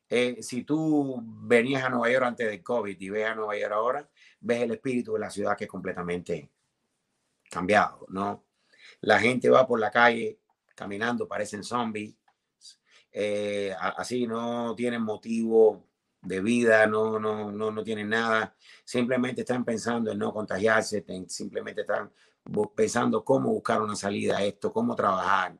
eh, si tú venías a Nueva York antes del COVID y ves a Nueva York ahora, ves el espíritu de la ciudad que es completamente cambiado, ¿no? La gente va por la calle caminando, parecen zombies, eh, así no tienen motivo de vida, no, no, no, no tienen nada, simplemente están pensando en no contagiarse, simplemente están pensando cómo buscar una salida a esto, cómo trabajar,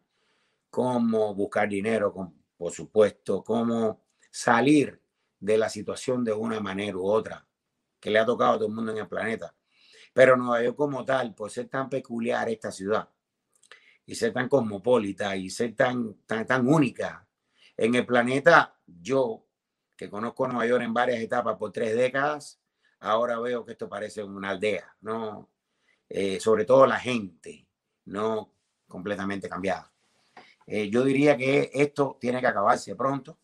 cómo buscar dinero, por supuesto, cómo salir de la situación de una manera u otra, que le ha tocado a todo el mundo en el planeta. Pero Nueva York como tal, por ser tan peculiar esta ciudad, y ser tan cosmopolita, y ser tan, tan, tan única en el planeta, yo, que conozco Nueva York en varias etapas por tres décadas, ahora veo que esto parece una aldea, ¿no? Eh, sobre todo la gente, no completamente cambiada. Eh, yo diría que esto tiene que acabarse pronto,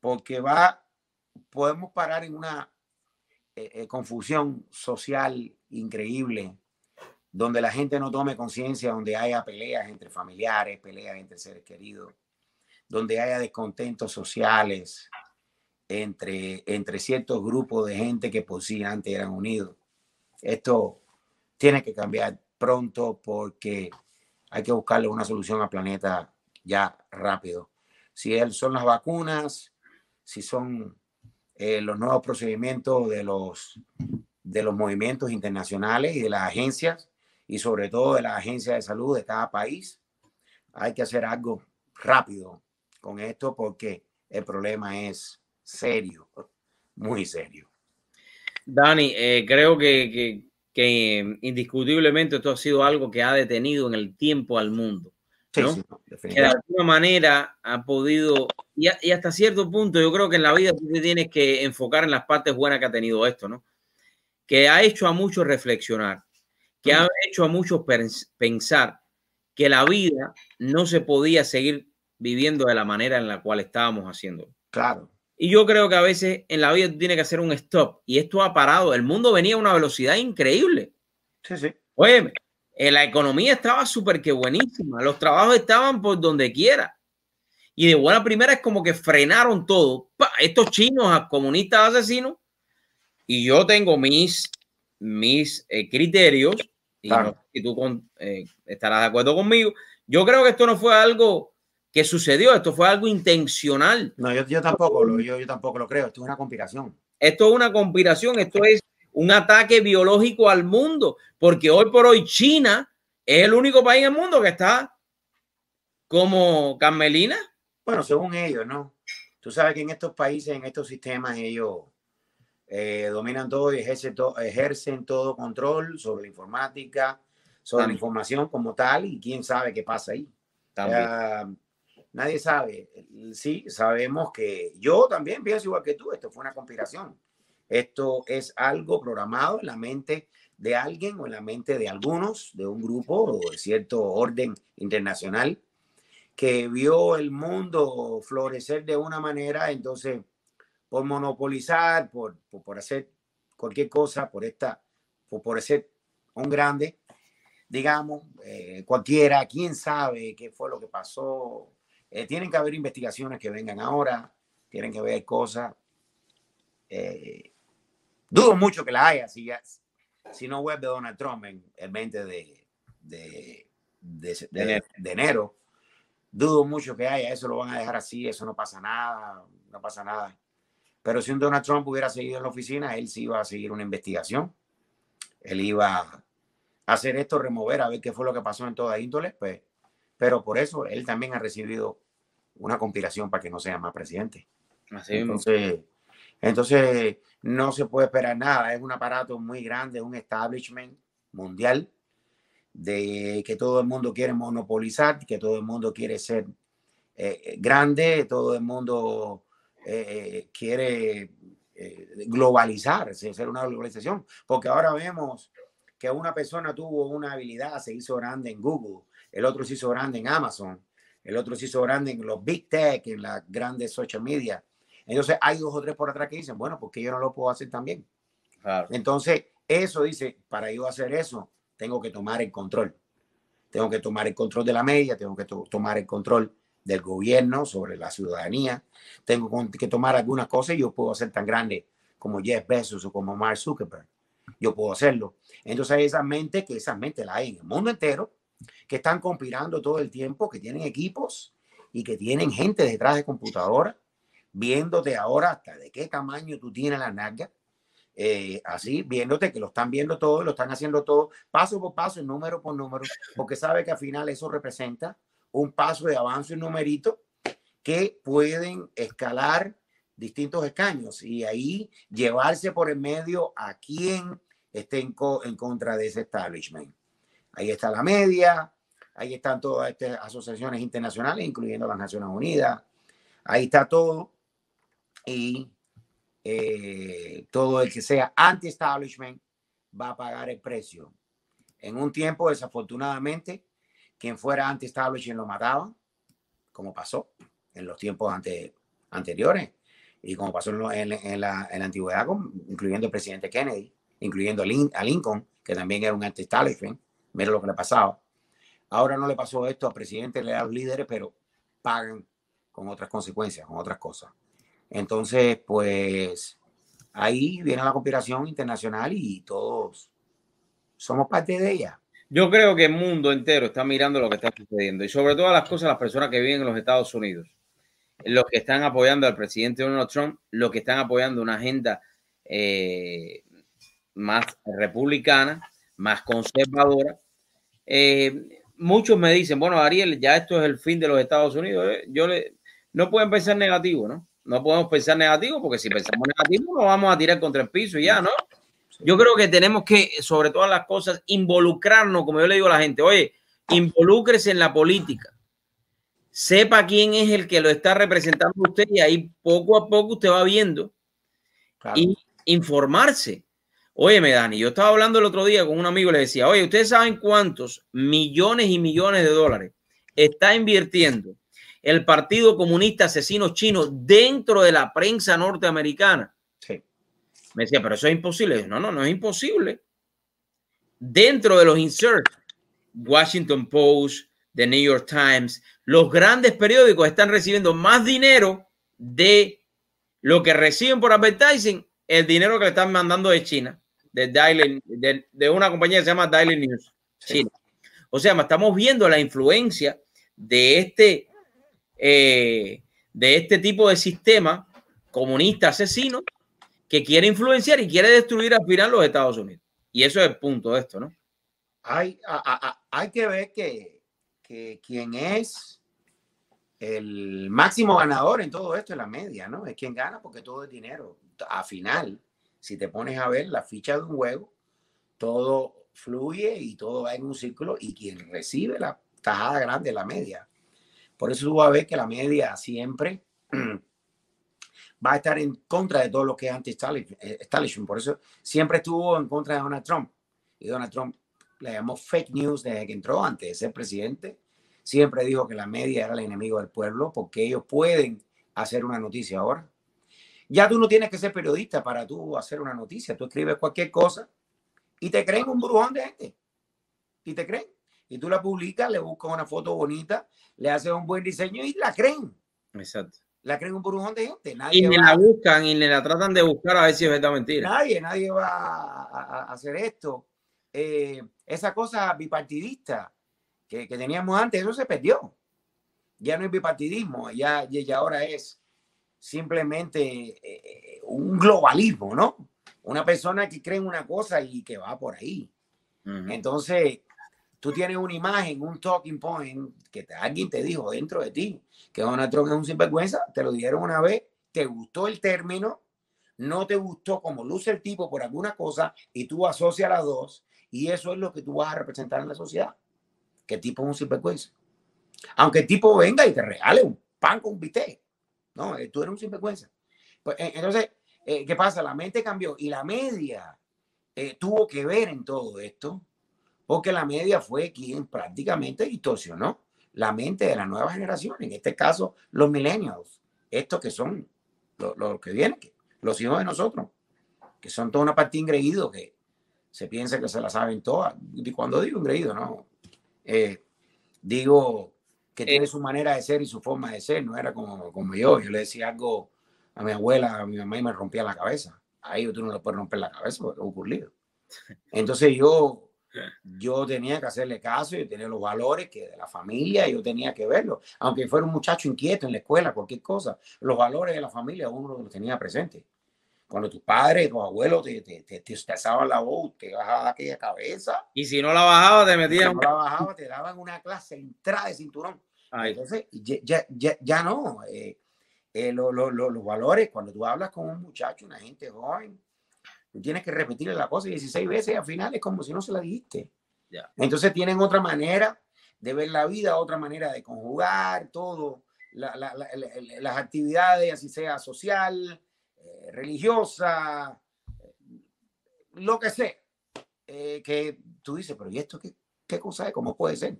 porque va, podemos parar en una eh, eh, confusión social increíble, donde la gente no tome conciencia, donde haya peleas entre familiares, peleas entre seres queridos, donde haya descontentos sociales entre, entre ciertos grupos de gente que por sí antes eran unidos. Esto tiene que cambiar pronto porque hay que buscarle una solución al planeta ya rápido. Si son las vacunas, si son eh, los nuevos procedimientos de los, de los movimientos internacionales y de las agencias, y sobre todo de las agencias de salud de cada país, hay que hacer algo rápido con esto porque el problema es serio, muy serio. Dani, eh, creo que... que... que indiscutiblemente esto ha sido algo que ha detenido en el tiempo al mundo. ¿no? Sí, sí, que de alguna manera ha podido, y, a, y hasta cierto punto yo creo que en la vida tú te tienes que enfocar en las partes buenas que ha tenido esto, ¿no? Que ha hecho a muchos reflexionar, que ha hecho a muchos pens pensar que la vida no se podía seguir viviendo de la manera en la cual estábamos haciéndolo. Claro. Y yo creo que a veces en la vida tú tienes que hacer un stop, y esto ha parado. El mundo venía a una velocidad increíble. Sí, sí. Oye, la economía estaba súper que buenísima, los trabajos estaban por donde quiera. Y de buena primera es como que frenaron todo. ¡Pah! Estos chinos comunistas asesinos. Y yo tengo mis, mis eh, criterios, y claro, no sé si tú con, eh, estarás de acuerdo conmigo. Yo creo que esto no fue algo que sucedió, esto fue algo intencional. No, yo, yo, tampoco, lo, yo, yo tampoco lo creo, esto es una conspiración. Esto es una conspiración, esto es un ataque biológico al mundo, porque hoy por hoy China es el único país en el mundo que está como Carmelina. Bueno, según ellos, ¿no? Tú sabes que en estos países, en estos sistemas, ellos eh, dominan todo y ejercen, to ejercen todo control sobre la informática, sobre También. la información como tal, y quién sabe qué pasa ahí. También. Uh, nadie sabe. Sí, sabemos que yo también pienso igual que tú, esto fue una conspiración. Esto es algo programado en la mente de alguien o en la mente de algunos, de un grupo o de cierto orden internacional que vio el mundo florecer de una manera, entonces por monopolizar, por, por, por hacer cualquier cosa, por esta, por, por hacer un grande, digamos, eh, cualquiera, quién sabe qué fue lo que pasó. Eh, tienen que haber investigaciones que vengan ahora, tienen que haber cosas. Eh, Dudo mucho que la haya, si, ya, si no vuelve Donald Trump en el veinte de enero. Dudo mucho que haya, eso lo van a dejar así, eso no pasa nada, no pasa nada. Pero si un Donald Trump hubiera seguido en la oficina, él sí iba a seguir una investigación, él iba a hacer esto, remover, a ver qué fue lo que pasó en toda índole, pues, pero por eso él también ha recibido una conspiración para que no sea más presidente. Así Entonces... Entonces, no se puede esperar nada. Es un aparato muy grande, un establishment mundial de que todo el mundo quiere monopolizar, que todo el mundo quiere ser eh, grande, todo el mundo eh, quiere eh, globalizar, ser una globalización. Porque ahora vemos que una persona tuvo una habilidad, se hizo grande en Google, el otro se hizo grande en Amazon, el otro se hizo grande en los Big Tech, en las grandes social media. Entonces hay dos o tres por atrás que dicen, bueno, porque yo no lo puedo hacer también. Claro. Entonces eso dice, para yo hacer eso, tengo que tomar el control. Tengo que tomar el control de la media, tengo que to tomar el control del gobierno sobre la ciudadanía. Tengo que tomar algunas cosas y yo puedo hacer tan grande como Jeff Bezos o como Mark Zuckerberg. Yo puedo hacerlo. Entonces hay esas mentes, que esas mentes las hay en el mundo entero, que están conspirando todo el tiempo, que tienen equipos y que tienen gente detrás de computadoras, viéndote ahora hasta de qué tamaño tú tienes la nalga, eh, así, viéndote que lo están viendo todo, lo están haciendo todo, paso por paso, número por número, porque sabe que al final eso representa un paso de avance, un numerito, que pueden escalar distintos escaños y ahí llevarse por el medio a quien esté en, co en contra de ese establishment. Ahí está la media, ahí están todas estas asociaciones internacionales, incluyendo las Naciones Unidas, ahí está todo. Y eh, todo el que sea anti-establishment va a pagar el precio. En un tiempo, desafortunadamente, quien fuera anti-establishment lo mataban, como pasó en los tiempos ante, anteriores y como pasó en, en, la, en la antigüedad, incluyendo el presidente Kennedy, incluyendo a Lincoln, que también era un anti-establishment. Mira lo que le pasaba. Ahora no le pasó esto al presidente, le da a los líderes, pero pagan con otras consecuencias, con otras cosas. Entonces, pues, ahí viene la conspiración internacional y todos somos parte de ella. Yo creo que el mundo entero está mirando lo que está sucediendo y sobre todas las cosas las personas que viven en los Estados Unidos, los que están apoyando al presidente Donald Trump, los que están apoyando una agenda eh, más republicana, más conservadora. Eh, muchos me dicen, bueno, Dariel, ya esto es el fin de los Estados Unidos. Yo le, no pueden pensar negativo, ¿no? No podemos pensar negativo, porque si pensamos negativo nos vamos a tirar contra el piso y ya, ¿no? Yo creo que tenemos que, sobre todas las cosas, involucrarnos, como yo le digo a la gente, oye, involúcrese en la política. sepa quién es el que lo está representando usted, y ahí poco a poco usted va viendo. Claro. Y informarse. Óyeme, Dani, yo estaba hablando el otro día con un amigo y le decía, oye, ¿ustedes saben cuántos millones y millones de dólares está invirtiendo el Partido Comunista Asesino Chino dentro de la prensa norteamericana? Sí. Me decía, pero eso es imposible. Yo, no, no, no es imposible. Dentro de los inserts, Washington Post, The New York Times, los grandes periódicos están recibiendo más dinero de lo que reciben por advertising, el dinero que le están mandando de China, de, Daily, de, de una compañía que se llama Daily News China. Sí. O sea, estamos viendo la influencia de este, eh, de este tipo de sistema comunista asesino que quiere influenciar y quiere destruir al final los Estados Unidos. Y eso es el punto de esto, ¿no? Hay, a, a, hay que ver que, que quien es el máximo ganador en todo esto es la media, ¿no? Es quien gana, porque todo es dinero. Al final, si te pones a ver la ficha de un juego, todo fluye y todo va en un círculo, y quien recibe la tajada grande es la media. Por eso tú vas a ver que la media siempre va a estar en contra de todo lo que es anti-establishment. Por eso siempre estuvo en contra de Donald Trump. Y Donald Trump le llamó fake news desde que entró, antes de ser presidente. Siempre dijo que la media era el enemigo del pueblo porque ellos pueden hacer una noticia ahora. Ya tú no tienes que ser periodista para tú hacer una noticia. Tú escribes cualquier cosa y te creen un brujón de gente. Y te creen. Y tú la publicas, le buscas una foto bonita, le haces un buen diseño y la creen. Exacto. La creen un brujón de gente. Nadie y ni la buscan y ni la tratan de buscar a ver si es verdad o mentira. Nadie, nadie va a, a hacer esto. Eh, esa cosa bipartidista que, que teníamos antes, eso se perdió. Ya no es bipartidismo, ya, ya ahora es simplemente eh, un globalismo, ¿no? Una persona que cree en una cosa y que va por ahí. Uh-huh. Entonces, tú tienes una imagen, un talking point que te, alguien te dijo dentro de ti que Donald Trump es un sinvergüenza, te lo dijeron una vez, te gustó el término, no te gustó como luce el tipo por alguna cosa y tú asocias las dos, y eso es lo que tú vas a representar en la sociedad. Que el tipo es un sinvergüenza. Aunque el tipo venga y te regale un pan con bistec. No, tú eres un sinvergüenza. Pues, entonces, eh, ¿qué pasa? La mente cambió y la media eh, tuvo que ver en todo esto, porque la media fue quien prácticamente distorsionó la mente de la nueva generación, en este caso los millennials, estos que son los, los que vienen, que, los hijos de nosotros, que son toda una parte ingreído que se piensa que se la saben todas. Y cuando digo ingreído, no, eh, digo... que tiene su manera de ser y su forma de ser, no era como, como yo. Yo le decía algo a mi abuela, a mi mamá y me rompía la cabeza. A ellos tú no le puedes romper la cabeza porque es ocurrido. Entonces yo, yo tenía que hacerle caso, yo tenía los valores que de la familia, yo tenía que verlo. Aunque fuera un muchacho inquieto en la escuela, cualquier cosa, los valores de la familia uno los tenía presente. Cuando tus padres, tus abuelos te, te, te, te, te asaban la voz, te bajaban aquella cabeza. Y si no la bajaba, te metían. Si no la bajaba, te daban una clase entrada de cinturón. Ay. Entonces, ya, ya, ya no. Eh, eh, lo, lo, lo, los valores, cuando tú hablas con un muchacho, una gente joven, tú tienes que repetirle la cosa dieciséis veces y al final es como si no se la dijiste. Yeah. Entonces tienen otra manera de ver la vida, otra manera de conjugar todo, la, la, la, la, las actividades, así sea social, eh, religiosa, eh, lo que sea. Eh, que tú dices, pero ¿y esto qué, qué cosa es? ¿Cómo puede ser?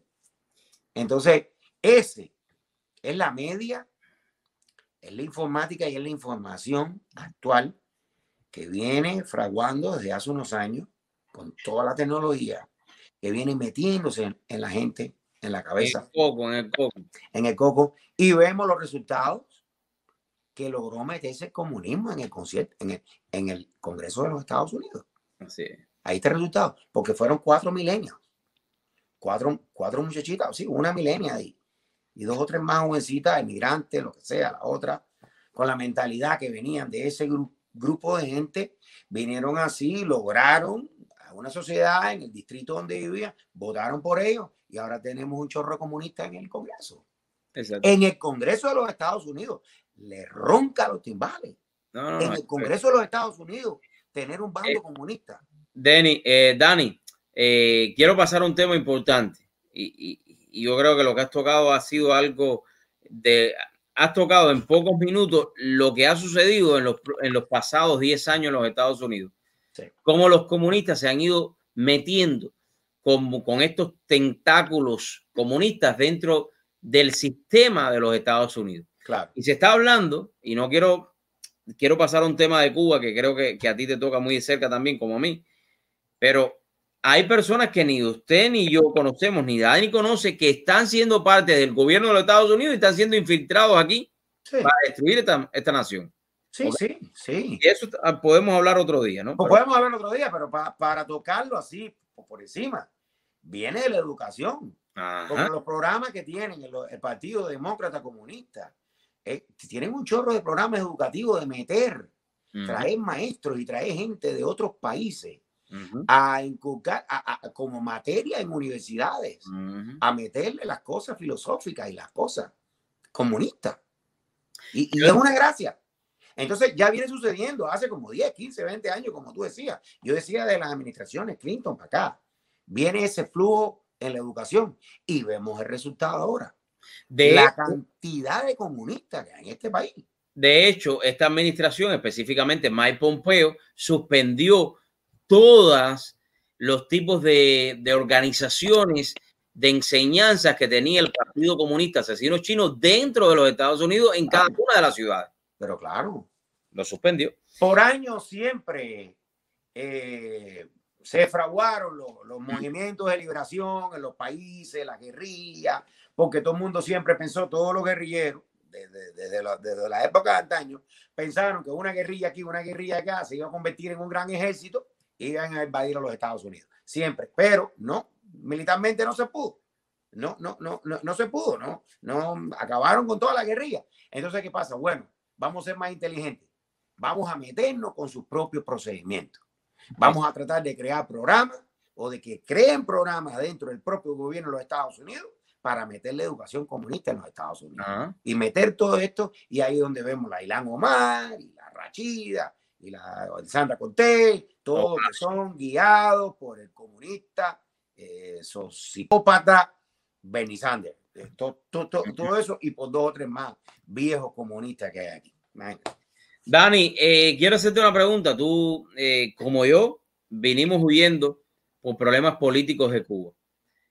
Entonces, ese es la media, es la informática y es la información actual que viene fraguando desde hace unos años con toda la tecnología que viene metiéndose en, en la gente, en la cabeza. En el coco, en el coco. En el coco. Y vemos los resultados que logró meterse el comunismo en el, concierto, en el, en el Congreso de los Estados Unidos. Sí. Ahí está el resultado, porque fueron cuatro milenios. Cuatro, cuatro muchachitas, sí, una milenia ahí. Y dos o tres más jovencitas, emigrantes, lo que sea, la otra, con la mentalidad que venían de ese gru grupo de gente, vinieron así, lograron a una sociedad en el distrito donde vivían, votaron por ellos y ahora tenemos un chorro comunista en el Congreso. Exacto. En el Congreso de los Estados Unidos, le ronca los timbales. No, no, en el Congreso no, no. de los Estados Unidos, tener un bando eh, comunista. Dani, eh, Dani, eh, quiero pasar a un tema importante y, y, y yo creo que lo que has tocado ha sido algo de, has tocado en pocos minutos lo que ha sucedido en los, en los pasados diez años en los Estados Unidos. Sí. Cómo los comunistas se han ido metiendo con, con estos tentáculos comunistas dentro del sistema de los Estados Unidos. Claro. Y se está hablando, y no quiero, quiero pasar a un tema de Cuba que creo que, que a ti te toca muy de cerca también, como a mí, pero hay personas que ni usted ni yo conocemos, ni Dani conoce, que están siendo parte del gobierno de los Estados Unidos y están siendo infiltrados aquí sí. para destruir esta, esta nación. Sí, okay. sí, sí. Y eso podemos hablar otro día, ¿no? Pues pero, podemos hablar otro día, pero pa, para tocarlo así, por encima, viene de la educación. Ajá. Como los programas que tienen el, el Partido Demócrata Comunista. Eh, tienen un chorro de programas educativos de meter, uh-huh. traer maestros y traer gente de otros países uh-huh. a inculcar a, a, como materia en universidades, uh-huh. a meterle las cosas filosóficas y las cosas comunistas. Y, y es una gracia. Entonces ya viene sucediendo hace como diez, quince, veinte años, como tú decías. Yo decía de las administraciones Clinton para acá. Viene ese flujo en la educación y vemos el resultado ahora. De la cantidad de comunistas que hay en este país. De hecho, esta administración, específicamente Mike Pompeo, suspendió todos los tipos de, de organizaciones de enseñanzas que tenía el Partido Comunista Asesino Chino dentro de los Estados Unidos en claro. cada una de las ciudades. Pero claro, lo suspendió. Por años siempre eh, se fraguaron los, los movimientos de liberación en los países, la guerrilla... Porque todo el mundo siempre pensó, todos los guerrilleros, desde, desde, la, desde la época de antaño, pensaron que una guerrilla aquí, una guerrilla acá, se iba a convertir en un gran ejército y iban a invadir a los Estados Unidos. Siempre. Pero no, militarmente no se pudo. No, no, no, no, no se pudo, ¿no? No, acabaron con toda la guerrilla. Entonces, ¿qué pasa? Bueno, vamos a ser más inteligentes. Vamos a meternos con sus propios procedimientos. Vamos a tratar de crear programas o de que creen programas dentro del propio gobierno de los Estados Unidos para meter la educación comunista en los Estados Unidos. Uh-huh. Y meter todo esto, y ahí es donde vemos la Ilhan Omar, y la Rachida, y la Sandra Cortés, todos oh, que son guiados por el comunista, eh, sociópata, Bernie Sanders. Eh, to, to, to, uh-huh. Todo eso, y por dos o tres más viejos comunistas que hay aquí. Man. Dani, eh, quiero hacerte una pregunta. Tú, eh, como yo, vinimos huyendo por problemas políticos de Cuba.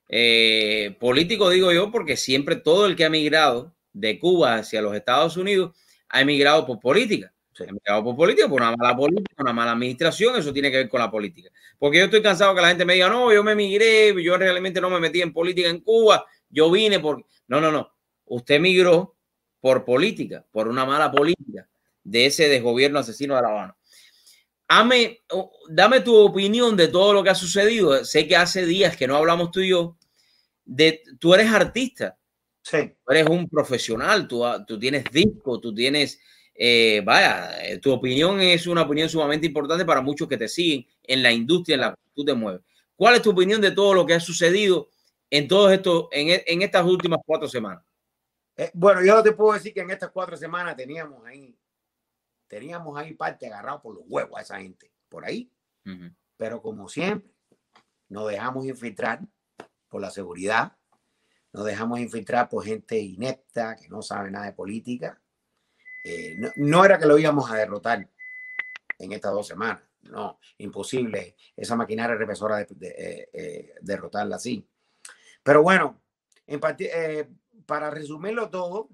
Eh, político digo yo porque siempre todo el que ha emigrado de Cuba hacia los Estados Unidos ha emigrado por política, sí. ha emigrado por política, por una mala política, una mala administración. Eso tiene que ver con la política, porque yo estoy cansado que la gente me diga, no, yo me emigré, yo realmente no me metí en política en Cuba, yo vine por... No, no, no, usted emigró por política, por una mala política de ese desgobierno asesino de La Habana. Dame, dame tu opinión de todo lo que ha sucedido. Sé que hace días que no hablamos tú y yo. De, tú eres artista. Sí. Tú eres un profesional. Tú, tú tienes disco, tú tienes... Eh, vaya, tu opinión es una opinión sumamente importante para muchos que te siguen en la industria en la que tú te mueves. ¿Cuál es tu opinión de todo lo que ha sucedido en, todo esto, en, en estas últimas cuatro semanas? Eh, bueno, yo te puedo decir que en estas cuatro semanas teníamos ahí... Teníamos ahí parte agarrado por los huevos a esa gente, por ahí. Uh-huh. Pero como siempre, nos dejamos infiltrar por la seguridad, nos dejamos infiltrar por gente inepta que no sabe nada de política. Eh, no, no era que lo íbamos a derrotar en estas dos semanas, no, imposible esa maquinaria represora de, de, eh, eh, derrotarla así. Pero bueno, en eh, para resumirlo todo,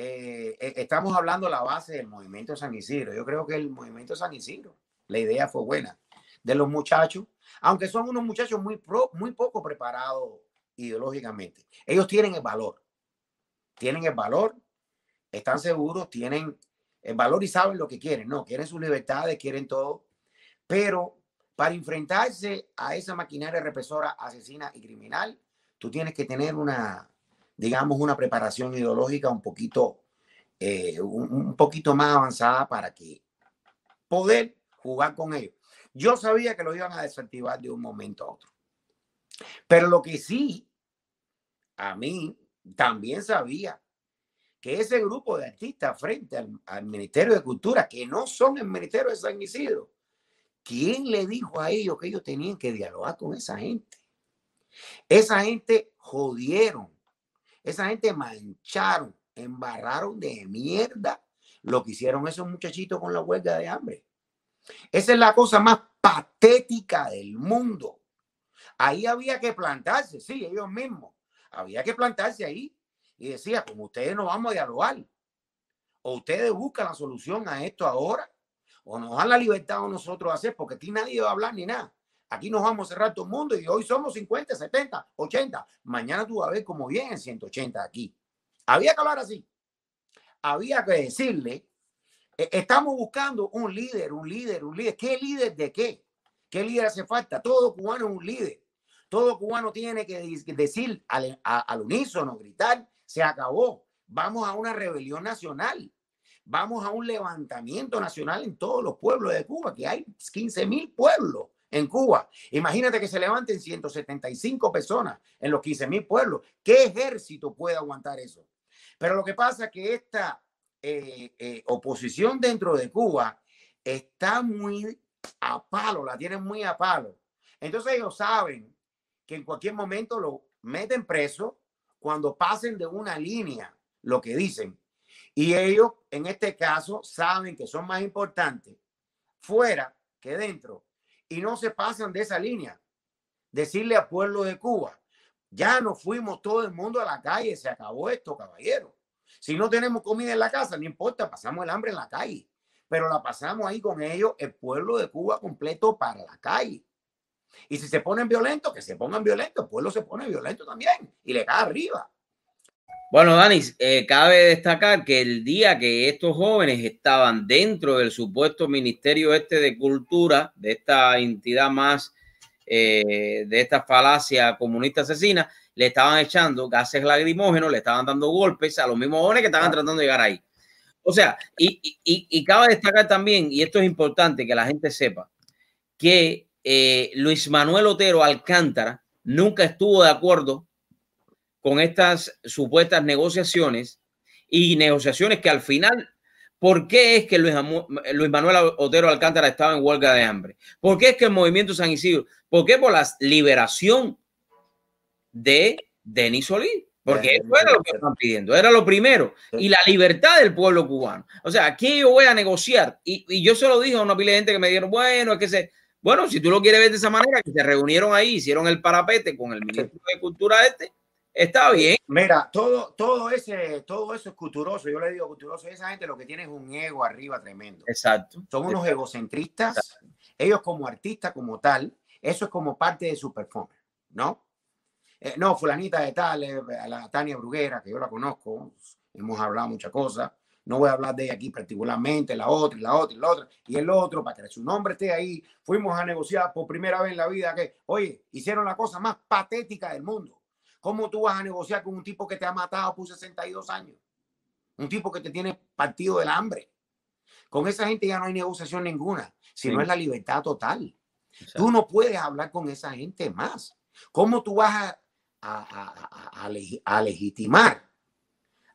Eh, estamos hablando de la base del movimiento San Isidro. Yo creo que el movimiento San Isidro, la idea fue buena de los muchachos, aunque son unos muchachos muy, pro, muy poco preparados ideológicamente. Ellos tienen el valor, tienen el valor, están seguros, tienen el valor y saben lo que quieren. No, quieren sus libertades, quieren todo. Pero para enfrentarse a esa maquinaria represora, asesina y criminal, tú tienes que tener una... digamos, una preparación ideológica un poquito, eh, un, un poquito más avanzada para que poder jugar con ellos. Yo sabía que lo iban a desactivar de un momento a otro. Pero lo que sí, a mí también sabía que ese grupo de artistas frente al, al Ministerio de Cultura, que no son el Ministerio de San Isidro, ¿quién le dijo a ellos que ellos tenían que dialogar con esa gente? Esa gente jodieron. Esa gente mancharon embarraron de mierda lo que hicieron esos muchachitos con la huelga de hambre. Esa es la cosa más patética del mundo. Ahí había que plantarse, sí, ellos mismos. Había que plantarse ahí y decía, como ustedes no vamos a dialogar, o ustedes buscan la solución a esto ahora, o nos dan la libertad a nosotros hacer, porque aquí nadie va a hablar ni nada. Aquí nos vamos a cerrar todo el mundo y hoy somos cincuenta, setenta, ochenta. Mañana tú vas a ver cómo vienen ciento ochenta aquí. Había que hablar así. Había que decirle, eh, estamos buscando un líder, un líder, un líder. ¿Qué líder de qué? ¿Qué líder hace falta? Todo cubano es un líder. Todo cubano tiene que decir al, a, al unísono, gritar, se acabó. Vamos a una rebelión nacional. Vamos a un levantamiento nacional en todos los pueblos de Cuba, que hay quince mil pueblos en Cuba. Imagínate que se levanten ciento setenta y cinco personas en los quince mil pueblos. ¿Qué ejército puede aguantar eso? Pero lo que pasa es que esta eh, eh, oposición dentro de Cuba está muy a palo, la tienen muy a palo. Entonces ellos saben que en cualquier momento lo meten preso cuando pasen de una línea lo que dicen. Y ellos, en este caso, saben que son más importantes fuera que dentro. Y no se pasan de esa línea. Decirle al pueblo de Cuba, ya nos fuimos todo el mundo a la calle, se acabó esto, caballero. Si no tenemos comida en la casa, no importa, pasamos el hambre en la calle. Pero la pasamos ahí con ellos, el pueblo de Cuba completo para la calle. Y si se ponen violentos, que se pongan violentos, el pueblo se pone violento también y le cae arriba. Bueno, Dani, eh, cabe destacar que el día que estos jóvenes estaban dentro del supuesto Ministerio este de Cultura, de esta entidad más, eh, de esta falacia comunista asesina, le estaban echando gases lacrimógenos, le estaban dando golpes a los mismos jóvenes que estaban tratando de llegar ahí. O sea, y, y, y, y cabe destacar también, y esto es importante que la gente sepa, que eh, Luis Manuel Otero Alcántara nunca estuvo de acuerdo con estas supuestas negociaciones y negociaciones que al final, ¿por qué es que Luis, Luis Manuel Otero Alcántara estaba en huelga de hambre? ¿Por qué es que el movimiento San Isidro? ¿Por qué? Por la liberación de Denis Solís. Porque eso era lo que están pidiendo, era lo primero. Y la libertad del pueblo cubano. O sea, aquí yo voy a negociar. Y, y yo se lo dije a una pila de gente que me dijeron, bueno, es que se... Bueno, si tú lo quieres ver de esa manera, que se reunieron ahí, hicieron el parapete con el ministro de Cultura este, está bien. Mira, todo, todo, ese, todo eso es culturoso. Yo le digo culturoso. Esa gente lo que tiene es un ego arriba tremendo. Exacto. Son unos Exacto. egocentristas. Exacto. Ellos como artistas, como tal, eso es como parte de su performance, ¿no? Eh, no, fulanita de tal, eh, la Tania Bruguera, que yo la conozco. Hemos hablado muchas cosas. No voy a hablar de ella aquí particularmente. La otra, y la otra, y la otra. Y el otro, para que su nombre esté ahí. Fuimos a negociar por primera vez en la vida que, oye, hicieron la cosa más patética del mundo. ¿Cómo tú vas a negociar con un tipo que te ha matado por sesenta y dos años? Un tipo que te tiene partido del hambre. Con esa gente ya no hay negociación ninguna, sino sí. es la libertad total. Exacto. Tú no puedes hablar con esa gente más. ¿Cómo tú vas a, a, a, a, a legitimar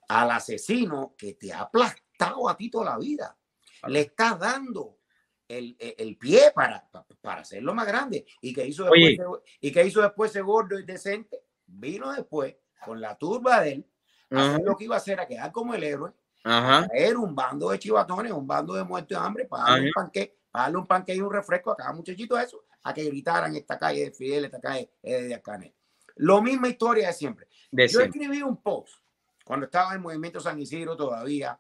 al asesino que te ha aplastado a ti toda la vida? Vale. Le estás dando el, el, el pie para, para hacerlo más grande. ¿Y qué hizo después, y qué hizo después ese gordo indecente? Vino después con la turba de él, a hacer lo que iba a hacer, a quedar como el héroe, Ajá. traer un bando de chivatones, un bando de muertos de hambre, para darle, un panque, para darle un panque y un refresco a cada muchachito eso, a que gritaran esta calle de Fidel, esta calle de Alcané. Lo misma historia de siempre. De Yo siempre. escribí un post cuando estaba en el Movimiento San Isidro todavía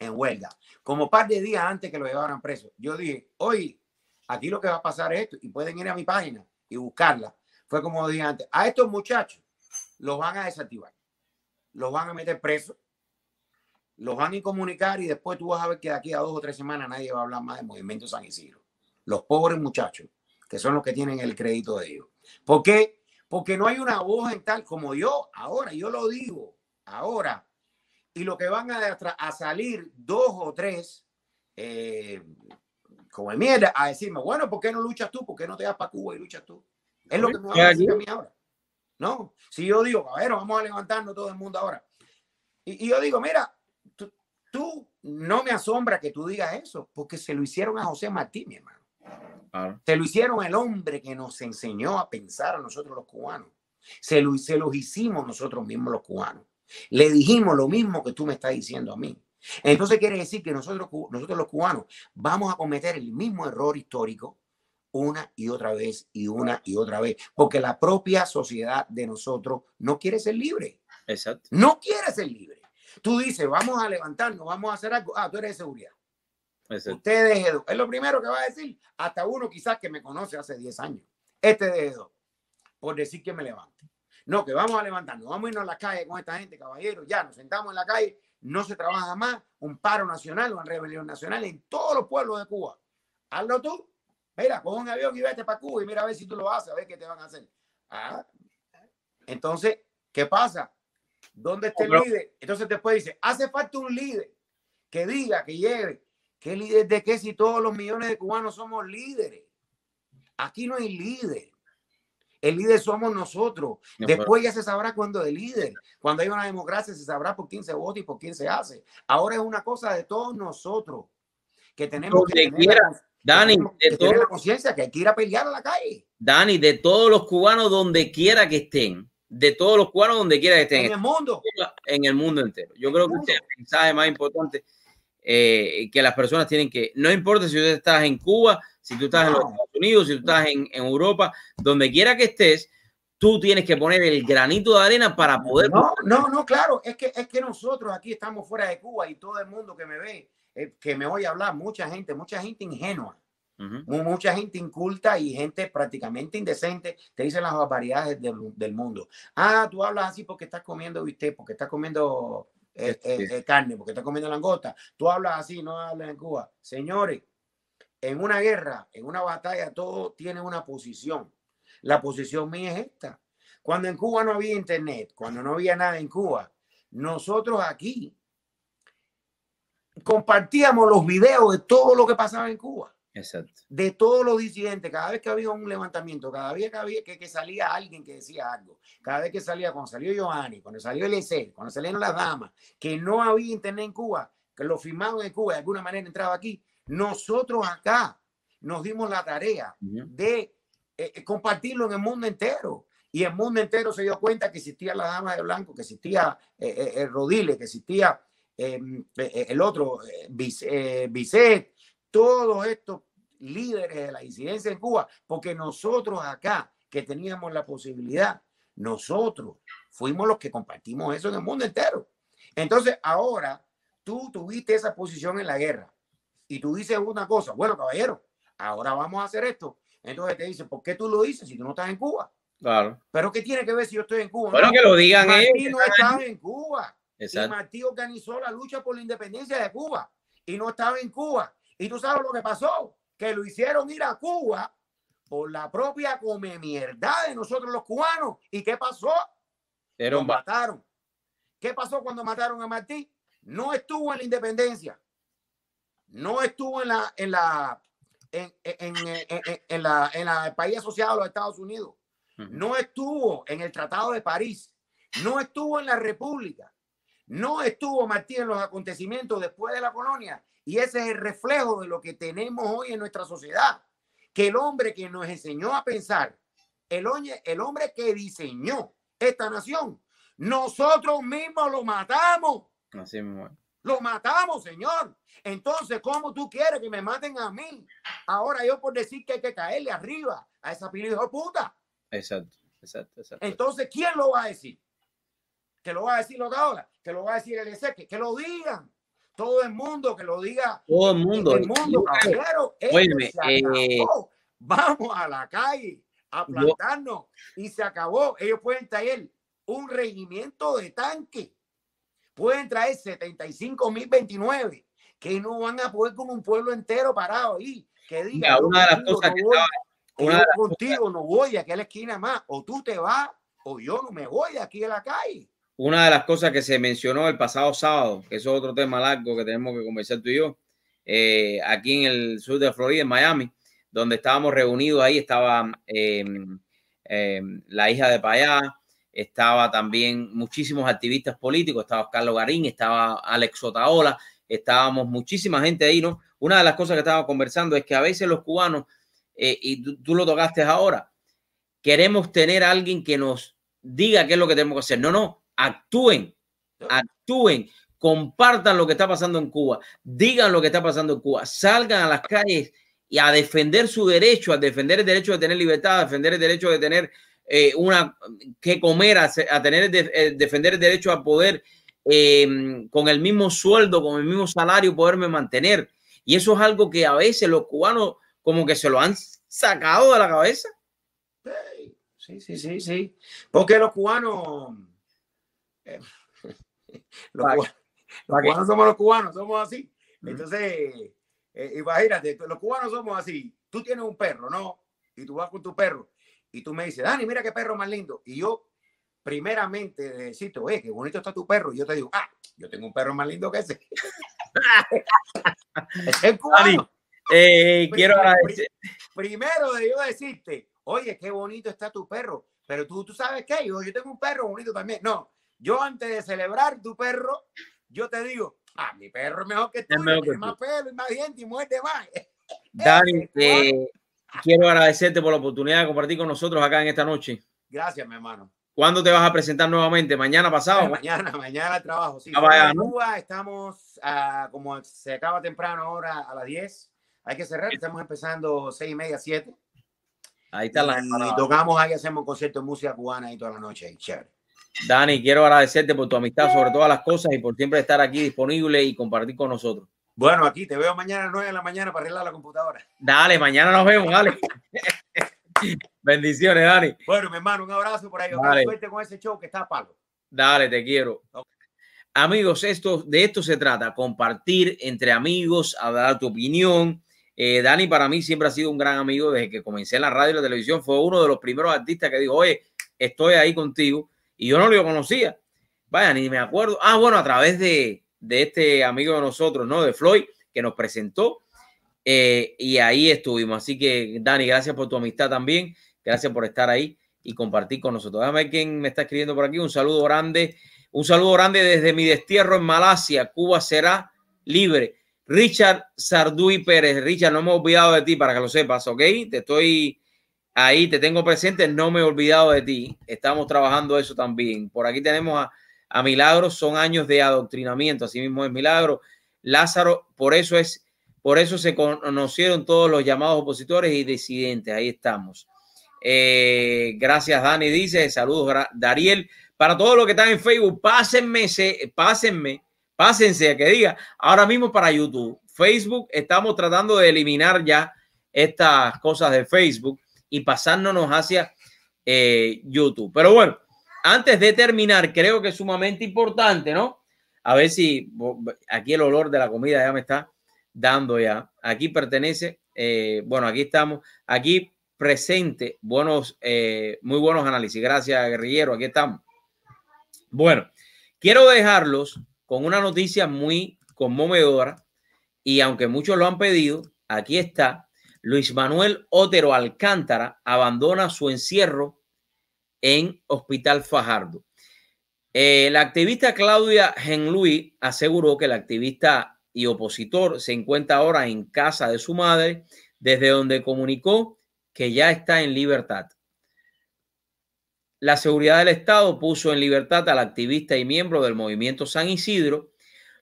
en huelga, como par de días antes que lo llevaran preso. Yo dije, oye, aquí lo que va a pasar es esto, y pueden ir a mi página y buscarla. Fue como dije antes, a estos muchachos los van a desactivar, los van a meter presos, los van a incomunicar y después tú vas a ver que de aquí a dos o tres semanas nadie va a hablar más del Movimiento San Isidro. Los pobres muchachos, que son los que tienen el crédito de ellos. ¿Por qué? Porque no hay una voz en tal como yo, ahora, yo lo digo, ahora. Y lo que van a, a salir dos o tres, eh, como mierda, a decirme, bueno, ¿por qué no luchas tú? ¿Por qué no te vas para Cuba y luchas tú? Es lo que me va a decir a mí ahora. No, si yo digo, a ver, vamos a levantarnos todo el mundo ahora. Y, y yo digo, mira, tú, tú no me asombra que tú digas eso, porque se lo hicieron a José Martí, mi hermano. Ah. Se lo hicieron al hombre que nos enseñó a pensar a nosotros los cubanos. Se, lo, se los hicimos nosotros mismos los cubanos. Le dijimos lo mismo que tú me estás diciendo a mí. Entonces quiere decir que nosotros, nosotros los cubanos vamos a cometer el mismo error histórico una y otra vez y una y otra vez, porque la propia sociedad de nosotros no quiere ser libre. Exacto. No quiere ser libre. Tú dices, vamos a levantarnos, vamos a hacer algo. Ah, tú eres de seguridad. Exacto. Usted es de... Es lo primero que va a decir, hasta uno quizás que me conoce hace diez años. Este es de dos, por decir que me levante. No, que vamos a levantarnos, vamos a irnos a la calle con esta gente, caballero. Ya nos sentamos en la calle, no se trabaja más, un paro nacional, una rebelión nacional en todos los pueblos de Cuba. Hazlo tú. Mira, coge un avión y vete para Cuba y mira a ver si tú lo haces, a ver qué te van a hacer. Ah, entonces, ¿qué pasa? ¿Dónde está el líder? Entonces después dice, hace falta un líder que diga, que lleve. ¿Qué líder de qué si todos los millones de cubanos somos líderes? Aquí no hay líder. El líder somos nosotros. Después ya se sabrá cuándo es líder. Cuando hay una democracia se sabrá por quién se vota y por quién se hace. Ahora es una cosa de todos nosotros que tenemos que tener, quiera, Dani, que de tener todo, la conciencia que hay que ir a pelear a la calle. Dani, de todos los cubanos donde quiera que estén, de todos los cubanos donde quiera que estén. En el mundo. En el mundo entero. Yo creo que usted es el mensaje más importante eh, que las personas tienen que, no importa si usted estás en Cuba, si tú estás no. en los Estados Unidos, si tú estás en, en Europa, donde quiera que estés, tú tienes que poner el granito de arena para poder... No, no, no, claro. Es que, es que nosotros aquí estamos fuera de Cuba y todo el mundo que me ve, eh, que me oye hablar, mucha gente, mucha gente ingenua, uh-huh. mucha gente inculta y gente prácticamente indecente, te dicen las barbaridades del, del mundo. Ah, tú hablas así porque estás comiendo bistec, porque estás comiendo eh, eh, eh, carne, porque estás comiendo langosta. Tú hablas así, no hablas en Cuba. Señores, en una guerra, en una batalla, todo tiene una posición. La posición mía es esta. Cuando en Cuba no había internet, cuando no había nada en Cuba, nosotros aquí compartíamos los videos de todo lo que pasaba en Cuba. Exacto. De todos los disidentes. Cada vez que había un levantamiento, cada vez que, había, que, que salía alguien que decía algo, cada vez que salía, cuando salió Giovanni, cuando salió el E C, cuando salieron las damas, que no había internet en Cuba, que lo firmaban en Cuba, de alguna manera entraba aquí. Nosotros acá nos dimos la tarea de eh, compartirlo en el mundo entero. Y el mundo entero se dio cuenta que existía la Dama de Blanco, que existía eh, eh, Rodiles, que existía eh, el otro, eh, Bicet, eh, Bicet, todos estos líderes de la disidencia en Cuba. Porque nosotros acá, que teníamos la posibilidad, nosotros fuimos los que compartimos eso en el mundo entero. Entonces ahora tú tuviste esa posición en la guerra. Y tú dices una cosa, bueno, caballero, ahora vamos a hacer esto. Entonces te dicen, ¿por qué tú lo dices si tú no estás en Cuba? Claro. Pero ¿qué tiene que ver si yo estoy en Cuba? Bueno, no, que lo digan Martí ellos. Martí no estaba en Cuba. Exacto. Y Martí organizó la lucha por la independencia de Cuba. Y no estaba en Cuba. Y tú sabes lo que pasó. Que lo hicieron ir a Cuba por la propia comemierdad de nosotros los cubanos. ¿Y qué pasó? Pero nos mataron. ¿Qué pasó cuando mataron a Martí? No estuvo en la independencia. No estuvo en la en la en, en, en, en, en la en la país asociado a los Estados Unidos. No estuvo en el Tratado de París. No estuvo en la República. No estuvo Martí en los acontecimientos después de la colonia. Y ese es el reflejo de lo que tenemos hoy en nuestra sociedad. Que el hombre que nos enseñó a pensar, el, el hombre que diseñó esta nación, nosotros mismos lo matamos. Así mismo. Lo matamos, señor. Entonces, ¿cómo tú quieres que me maten a mí? Ahora yo por decir que hay que caerle arriba a esa pirijo puta. Exacto, exacto, exacto. Entonces, ¿quién lo va a decir? ¿Que lo va a decir lo que ahora? ¿Que lo va a decir el E C? Que lo digan. Todo el mundo, que lo diga. Todo el mundo. El mundo, caballero. Eh... Vamos a la calle a plantarnos. Yo... Y se acabó. Ellos pueden traer un regimiento de tanque. Pueden traer setenta y cinco mil veintinueve que no van a poder con un pueblo entero parado ahí. Que diga, mira, una de las cosas que estaba una contigo, no voy aquí a la esquina más, o tú te vas, o yo no me voy de aquí a la calle. Una de las cosas que se mencionó el pasado sábado, que eso es otro tema largo que tenemos que conversar tú y yo, eh, aquí en el sur de Florida, en Miami, donde estábamos reunidos ahí, estaba eh, eh, la hija de Payá. Estaba también muchísimos activistas políticos, estaba Oscar Logarín, estaba Alex Otaola, estábamos muchísima gente ahí, ¿no? Una de las cosas que estábamos conversando es que a veces los cubanos, eh, y tú, tú lo tocaste ahora, queremos tener a alguien que nos diga qué es lo que tenemos que hacer. No, no, actúen, actúen, compartan lo que está pasando en Cuba, digan lo que está pasando en Cuba, salgan a las calles y a defender su derecho, a defender el derecho de tener libertad, a defender el derecho de tener eh, una que comer, a, a tener de, defender el derecho a poder eh, con el mismo sueldo, con el mismo salario, poderme mantener. Y eso es algo que a veces los cubanos como que se lo han sacado de la cabeza. Sí, sí, sí, sí. Porque los cubanos... Eh, los cubanos, los cubanos somos los cubanos, somos así. Entonces, eh, imagínate, los cubanos somos así. Tú tienes un perro, ¿no? Y tú vas con tu perro. Y tú me dices, Dani, mira qué perro más lindo. Y yo, primeramente, le decito, oye, qué bonito está tu perro. Y yo te digo, ah, yo tengo un perro más lindo que ese. ese es cubano. Eh, quiero agradecer. Primero de yo decirte, oye, qué bonito está tu perro, pero tú, tú sabes qué, yo, yo tengo un perro bonito también. No, yo antes de celebrar tu perro, yo te digo, ah, mi perro es mejor que tú, tiene más pelo y más dientes y muerde más. Dani, eh, quiero agradecerte por la oportunidad de compartir con nosotros acá en esta noche. Gracias, mi hermano. ¿Cuándo te vas a presentar nuevamente? ¿Mañana, pasado? Eh, mañana, mañana trabajo. Sí, vaya, ¿no? Cuba, estamos, uh, como se acaba temprano ahora, a las diez. Hay que cerrar, estamos empezando seis y media, siete. Ahí está la y tocamos ahí, hacemos conciertos de música cubana y toda la noche. Chévere. Dani, quiero agradecerte por tu amistad sobre todas las cosas y por siempre estar aquí disponible y compartir con nosotros. Bueno, aquí te veo mañana a las nueve de la mañana para arreglar la computadora. Dale, mañana nos vemos, dale. Bendiciones, Dani. Bueno, mi hermano, un abrazo por ahí. Suerte con ese show que está a palo. Dale, te quiero. Okay. Amigos, esto, de esto se trata, compartir entre amigos, a dar tu opinión. Eh, Dani para mí siempre ha sido un gran amigo desde que comencé en la radio y la televisión. Fue uno de los primeros artistas que dijo, oye, estoy ahí contigo. Y yo no lo conocía. Vaya, ni me acuerdo. Ah, bueno, a través de, de este amigo de nosotros, ¿no? De Floyd, que nos presentó. Eh, y ahí estuvimos. Así que, Dani, gracias por tu amistad también. Gracias por estar ahí y compartir con nosotros. Déjame ver quién me está escribiendo por aquí. Un saludo grande. Un saludo grande desde mi destierro en Malasia. Cuba será libre. Richard Sarduy Pérez. Richard, no me he olvidado de ti, para que lo sepas, ¿ok? Te estoy ahí, te tengo presente, no me he olvidado de ti. Estamos trabajando eso también. Por aquí tenemos a, a Milagros, son años de adoctrinamiento, así mismo es Milagro. Lázaro, por eso es, por eso se conocieron todos los llamados opositores y disidentes, ahí estamos. Eh, gracias, Dani, dice, saludos, Dariel. Para todos los que están en Facebook, pásenme, pásenme. Pásense a que diga ahora mismo para YouTube, Facebook. Estamos tratando de eliminar ya estas cosas de Facebook y pasándonos hacia eh, YouTube. Pero bueno, antes de terminar, creo que es sumamente importante, ¿no? A ver si aquí el olor de la comida ya me está dando ya. Aquí pertenece, eh, bueno, aquí estamos, aquí presente, buenos, eh, muy buenos análisis. Gracias, guerrillero, aquí estamos. Bueno, quiero dejarlos con una noticia muy conmovedora y aunque muchos lo han pedido, aquí está. Luis Manuel Otero Alcántara abandona su encierro en Hospital Fajardo. Eh, la activista Claudia Henlui aseguró que la activista y opositor se encuentra ahora en casa de su madre, desde donde comunicó que ya está en libertad. La seguridad del Estado puso en libertad al activista y miembro del movimiento San Isidro,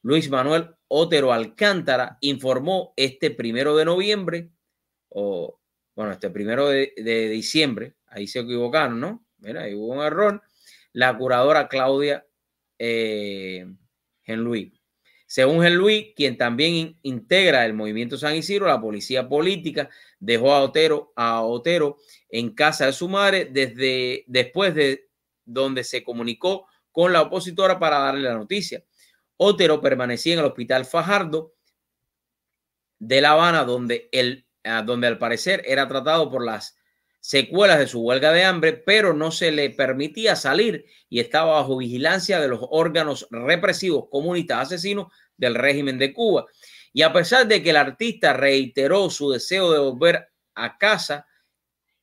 Luis Manuel Otero Alcántara, informó este primero de noviembre, o bueno, este primero de, de diciembre, ahí se equivocaron, ¿no? Mira, ahí hubo un error. La curadora Claudia eh, Henlui. Según Henlui, quien también in, integra el movimiento San Isidro, la policía política dejó a Otero, a Otero en casa de su madre desde después de donde se comunicó con la opositora para darle la noticia. Otero permanecía en el Hospital Fajardo de La Habana, donde, él, donde al parecer era tratado por las secuelas de su huelga de hambre, pero no se le permitía salir y estaba bajo vigilancia de los órganos represivos comunistas asesinos del régimen de Cuba. Y a pesar de que el artista reiteró su deseo de volver a casa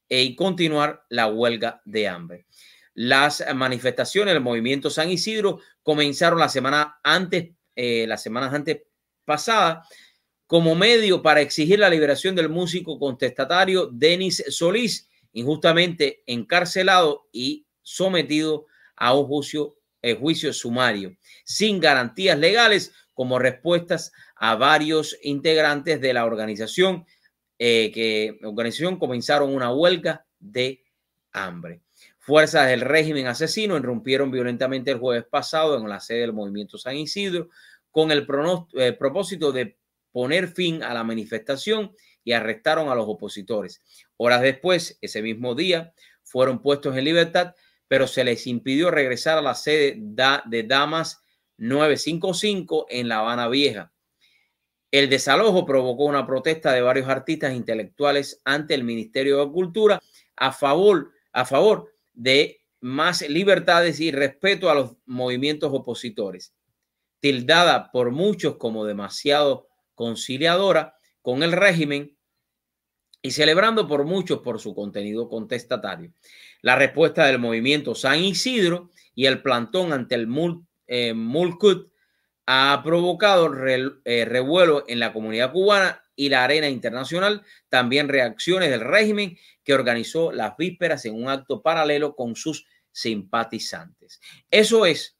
y continuar la huelga de hambre. Las manifestaciones del movimiento San Isidro comenzaron la semana antes, eh, las semanas antes pasadas, como medio para exigir la liberación del músico contestatario Denis Solís, injustamente encarcelado y sometido a un juicio el juicio sumario sin garantías legales como respuestas a varios integrantes de la organización eh, que organización comenzaron una huelga de hambre. Fuerzas del régimen asesino irrumpieron violentamente el jueves pasado en la sede del movimiento San Isidro con el, el propósito de poner fin a la manifestación y arrestaron a los opositores. Horas después, ese mismo día, fueron puestos en libertad, pero se les impidió regresar a la sede de Damas nueve cinco cinco en La Habana Vieja. El desalojo provocó una protesta de varios artistas intelectuales ante el Ministerio de Cultura a favor, a favor de más libertades y respeto a los movimientos opositores. Tildada por muchos como demasiado conciliadora con el régimen y celebrando por muchos por su contenido contestatario. La respuesta del movimiento San Isidro y el plantón ante el Mul, eh, Mulcut ha provocado re, eh, revuelo en la comunidad cubana y la arena internacional, también reacciones del régimen que organizó las vísperas en un acto paralelo con sus simpatizantes. Eso es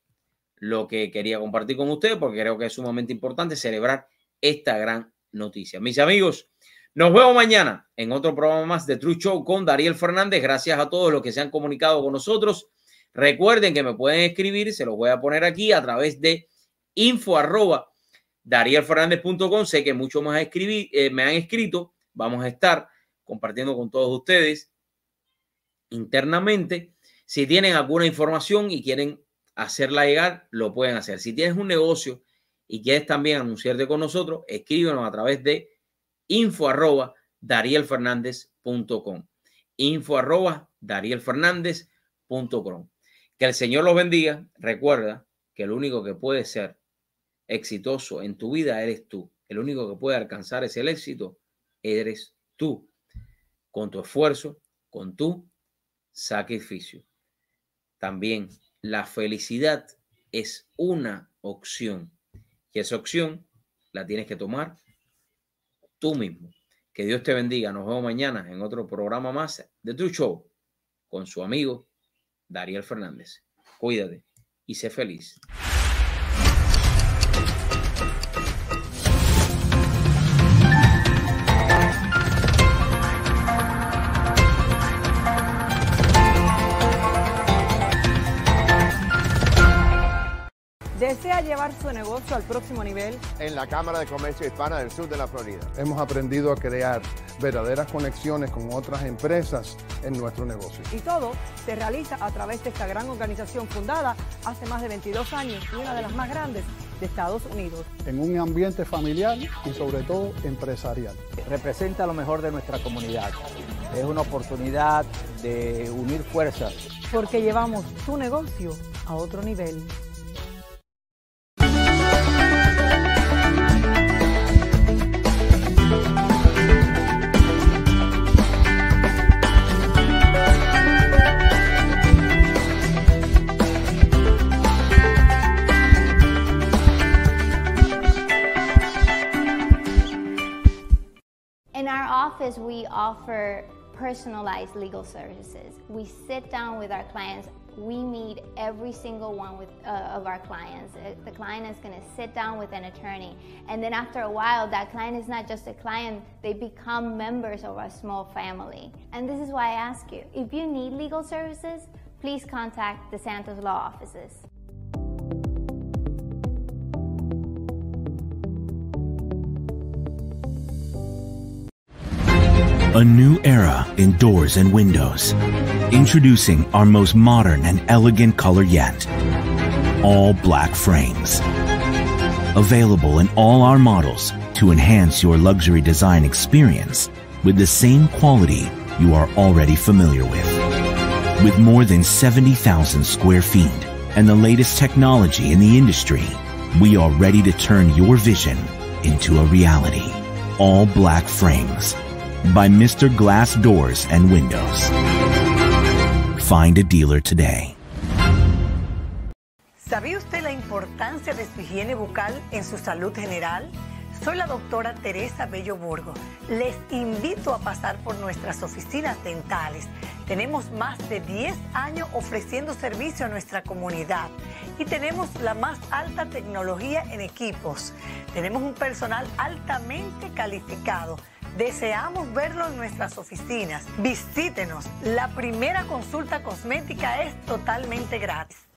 lo que quería compartir con ustedes porque creo que es sumamente importante celebrar esta gran noticia. Mis amigos, nos vemos mañana en otro programa más de True Show con Dariel Fernández. Gracias a todos los que se han comunicado con nosotros. Recuerden que me pueden escribir, se los voy a poner aquí a través de info arroba dariel fernández punto com. Sé que muchos más escribí, eh, me han escrito. Vamos a estar compartiendo con todos ustedes internamente. Si tienen alguna información y quieren hacerla llegar, lo pueden hacer. Si tienes un negocio y quieres también anunciarte con nosotros, escríbenos a través de info arroba dariel fernández punto com. info arroba dariel fernández punto com. Que el Señor los bendiga. Recuerda que el único que puede ser exitoso en tu vida eres tú. El único que puede alcanzar ese éxito eres tú. Con tu esfuerzo, con tu sacrificio. También la felicidad es una opción. Y esa opción la tienes que tomar tú mismo. Que Dios te bendiga. Nos vemos mañana en otro programa más de True Show con su amigo Dariel Fernández. Cuídate y sé feliz. ¿Desea llevar su negocio al próximo nivel? En la Cámara de Comercio Hispana del Sur de la Florida hemos aprendido a crear verdaderas conexiones con otras empresas en nuestro negocio. Y todo se realiza a través de esta gran organización fundada hace más de veintidós años y una de las más grandes de Estados Unidos. En un ambiente familiar y sobre todo empresarial. Representa lo mejor de nuestra comunidad. Es una oportunidad de unir fuerzas. Porque llevamos tu negocio a otro nivel. In our office, we offer personalized legal services. We sit down with our clients. We meet every single one with, uh, of our clients. The client is going to sit down with an attorney. And then after a while, that client is not just a client. They become members of our small family. And this is why I ask you, if you need legal services, please contact the Santos Law Offices. A new era in doors and windows. Introducing our most modern and elegant color yet. All black frames. Available in all our models to enhance your luxury design experience with the same quality you are already familiar with. With more than seventy thousand square feet and the latest technology in the industry, we are ready to turn your vision into a reality. All black frames. By Mister Glass Doors and Windows. Find a dealer today. ¿Sabía usted la importancia de su higiene bucal en su salud general? Soy la doctora Teresa Bello Burgo. Les invito a pasar por nuestras oficinas dentales. Tenemos más de diez años ofreciendo servicio a nuestra comunidad. Y Aquí tenemos la más alta tecnología en equipos. Tenemos un personal altamente calificado. Deseamos verlo en nuestras oficinas. Visítenos. La primera consulta cosmética es totalmente gratis.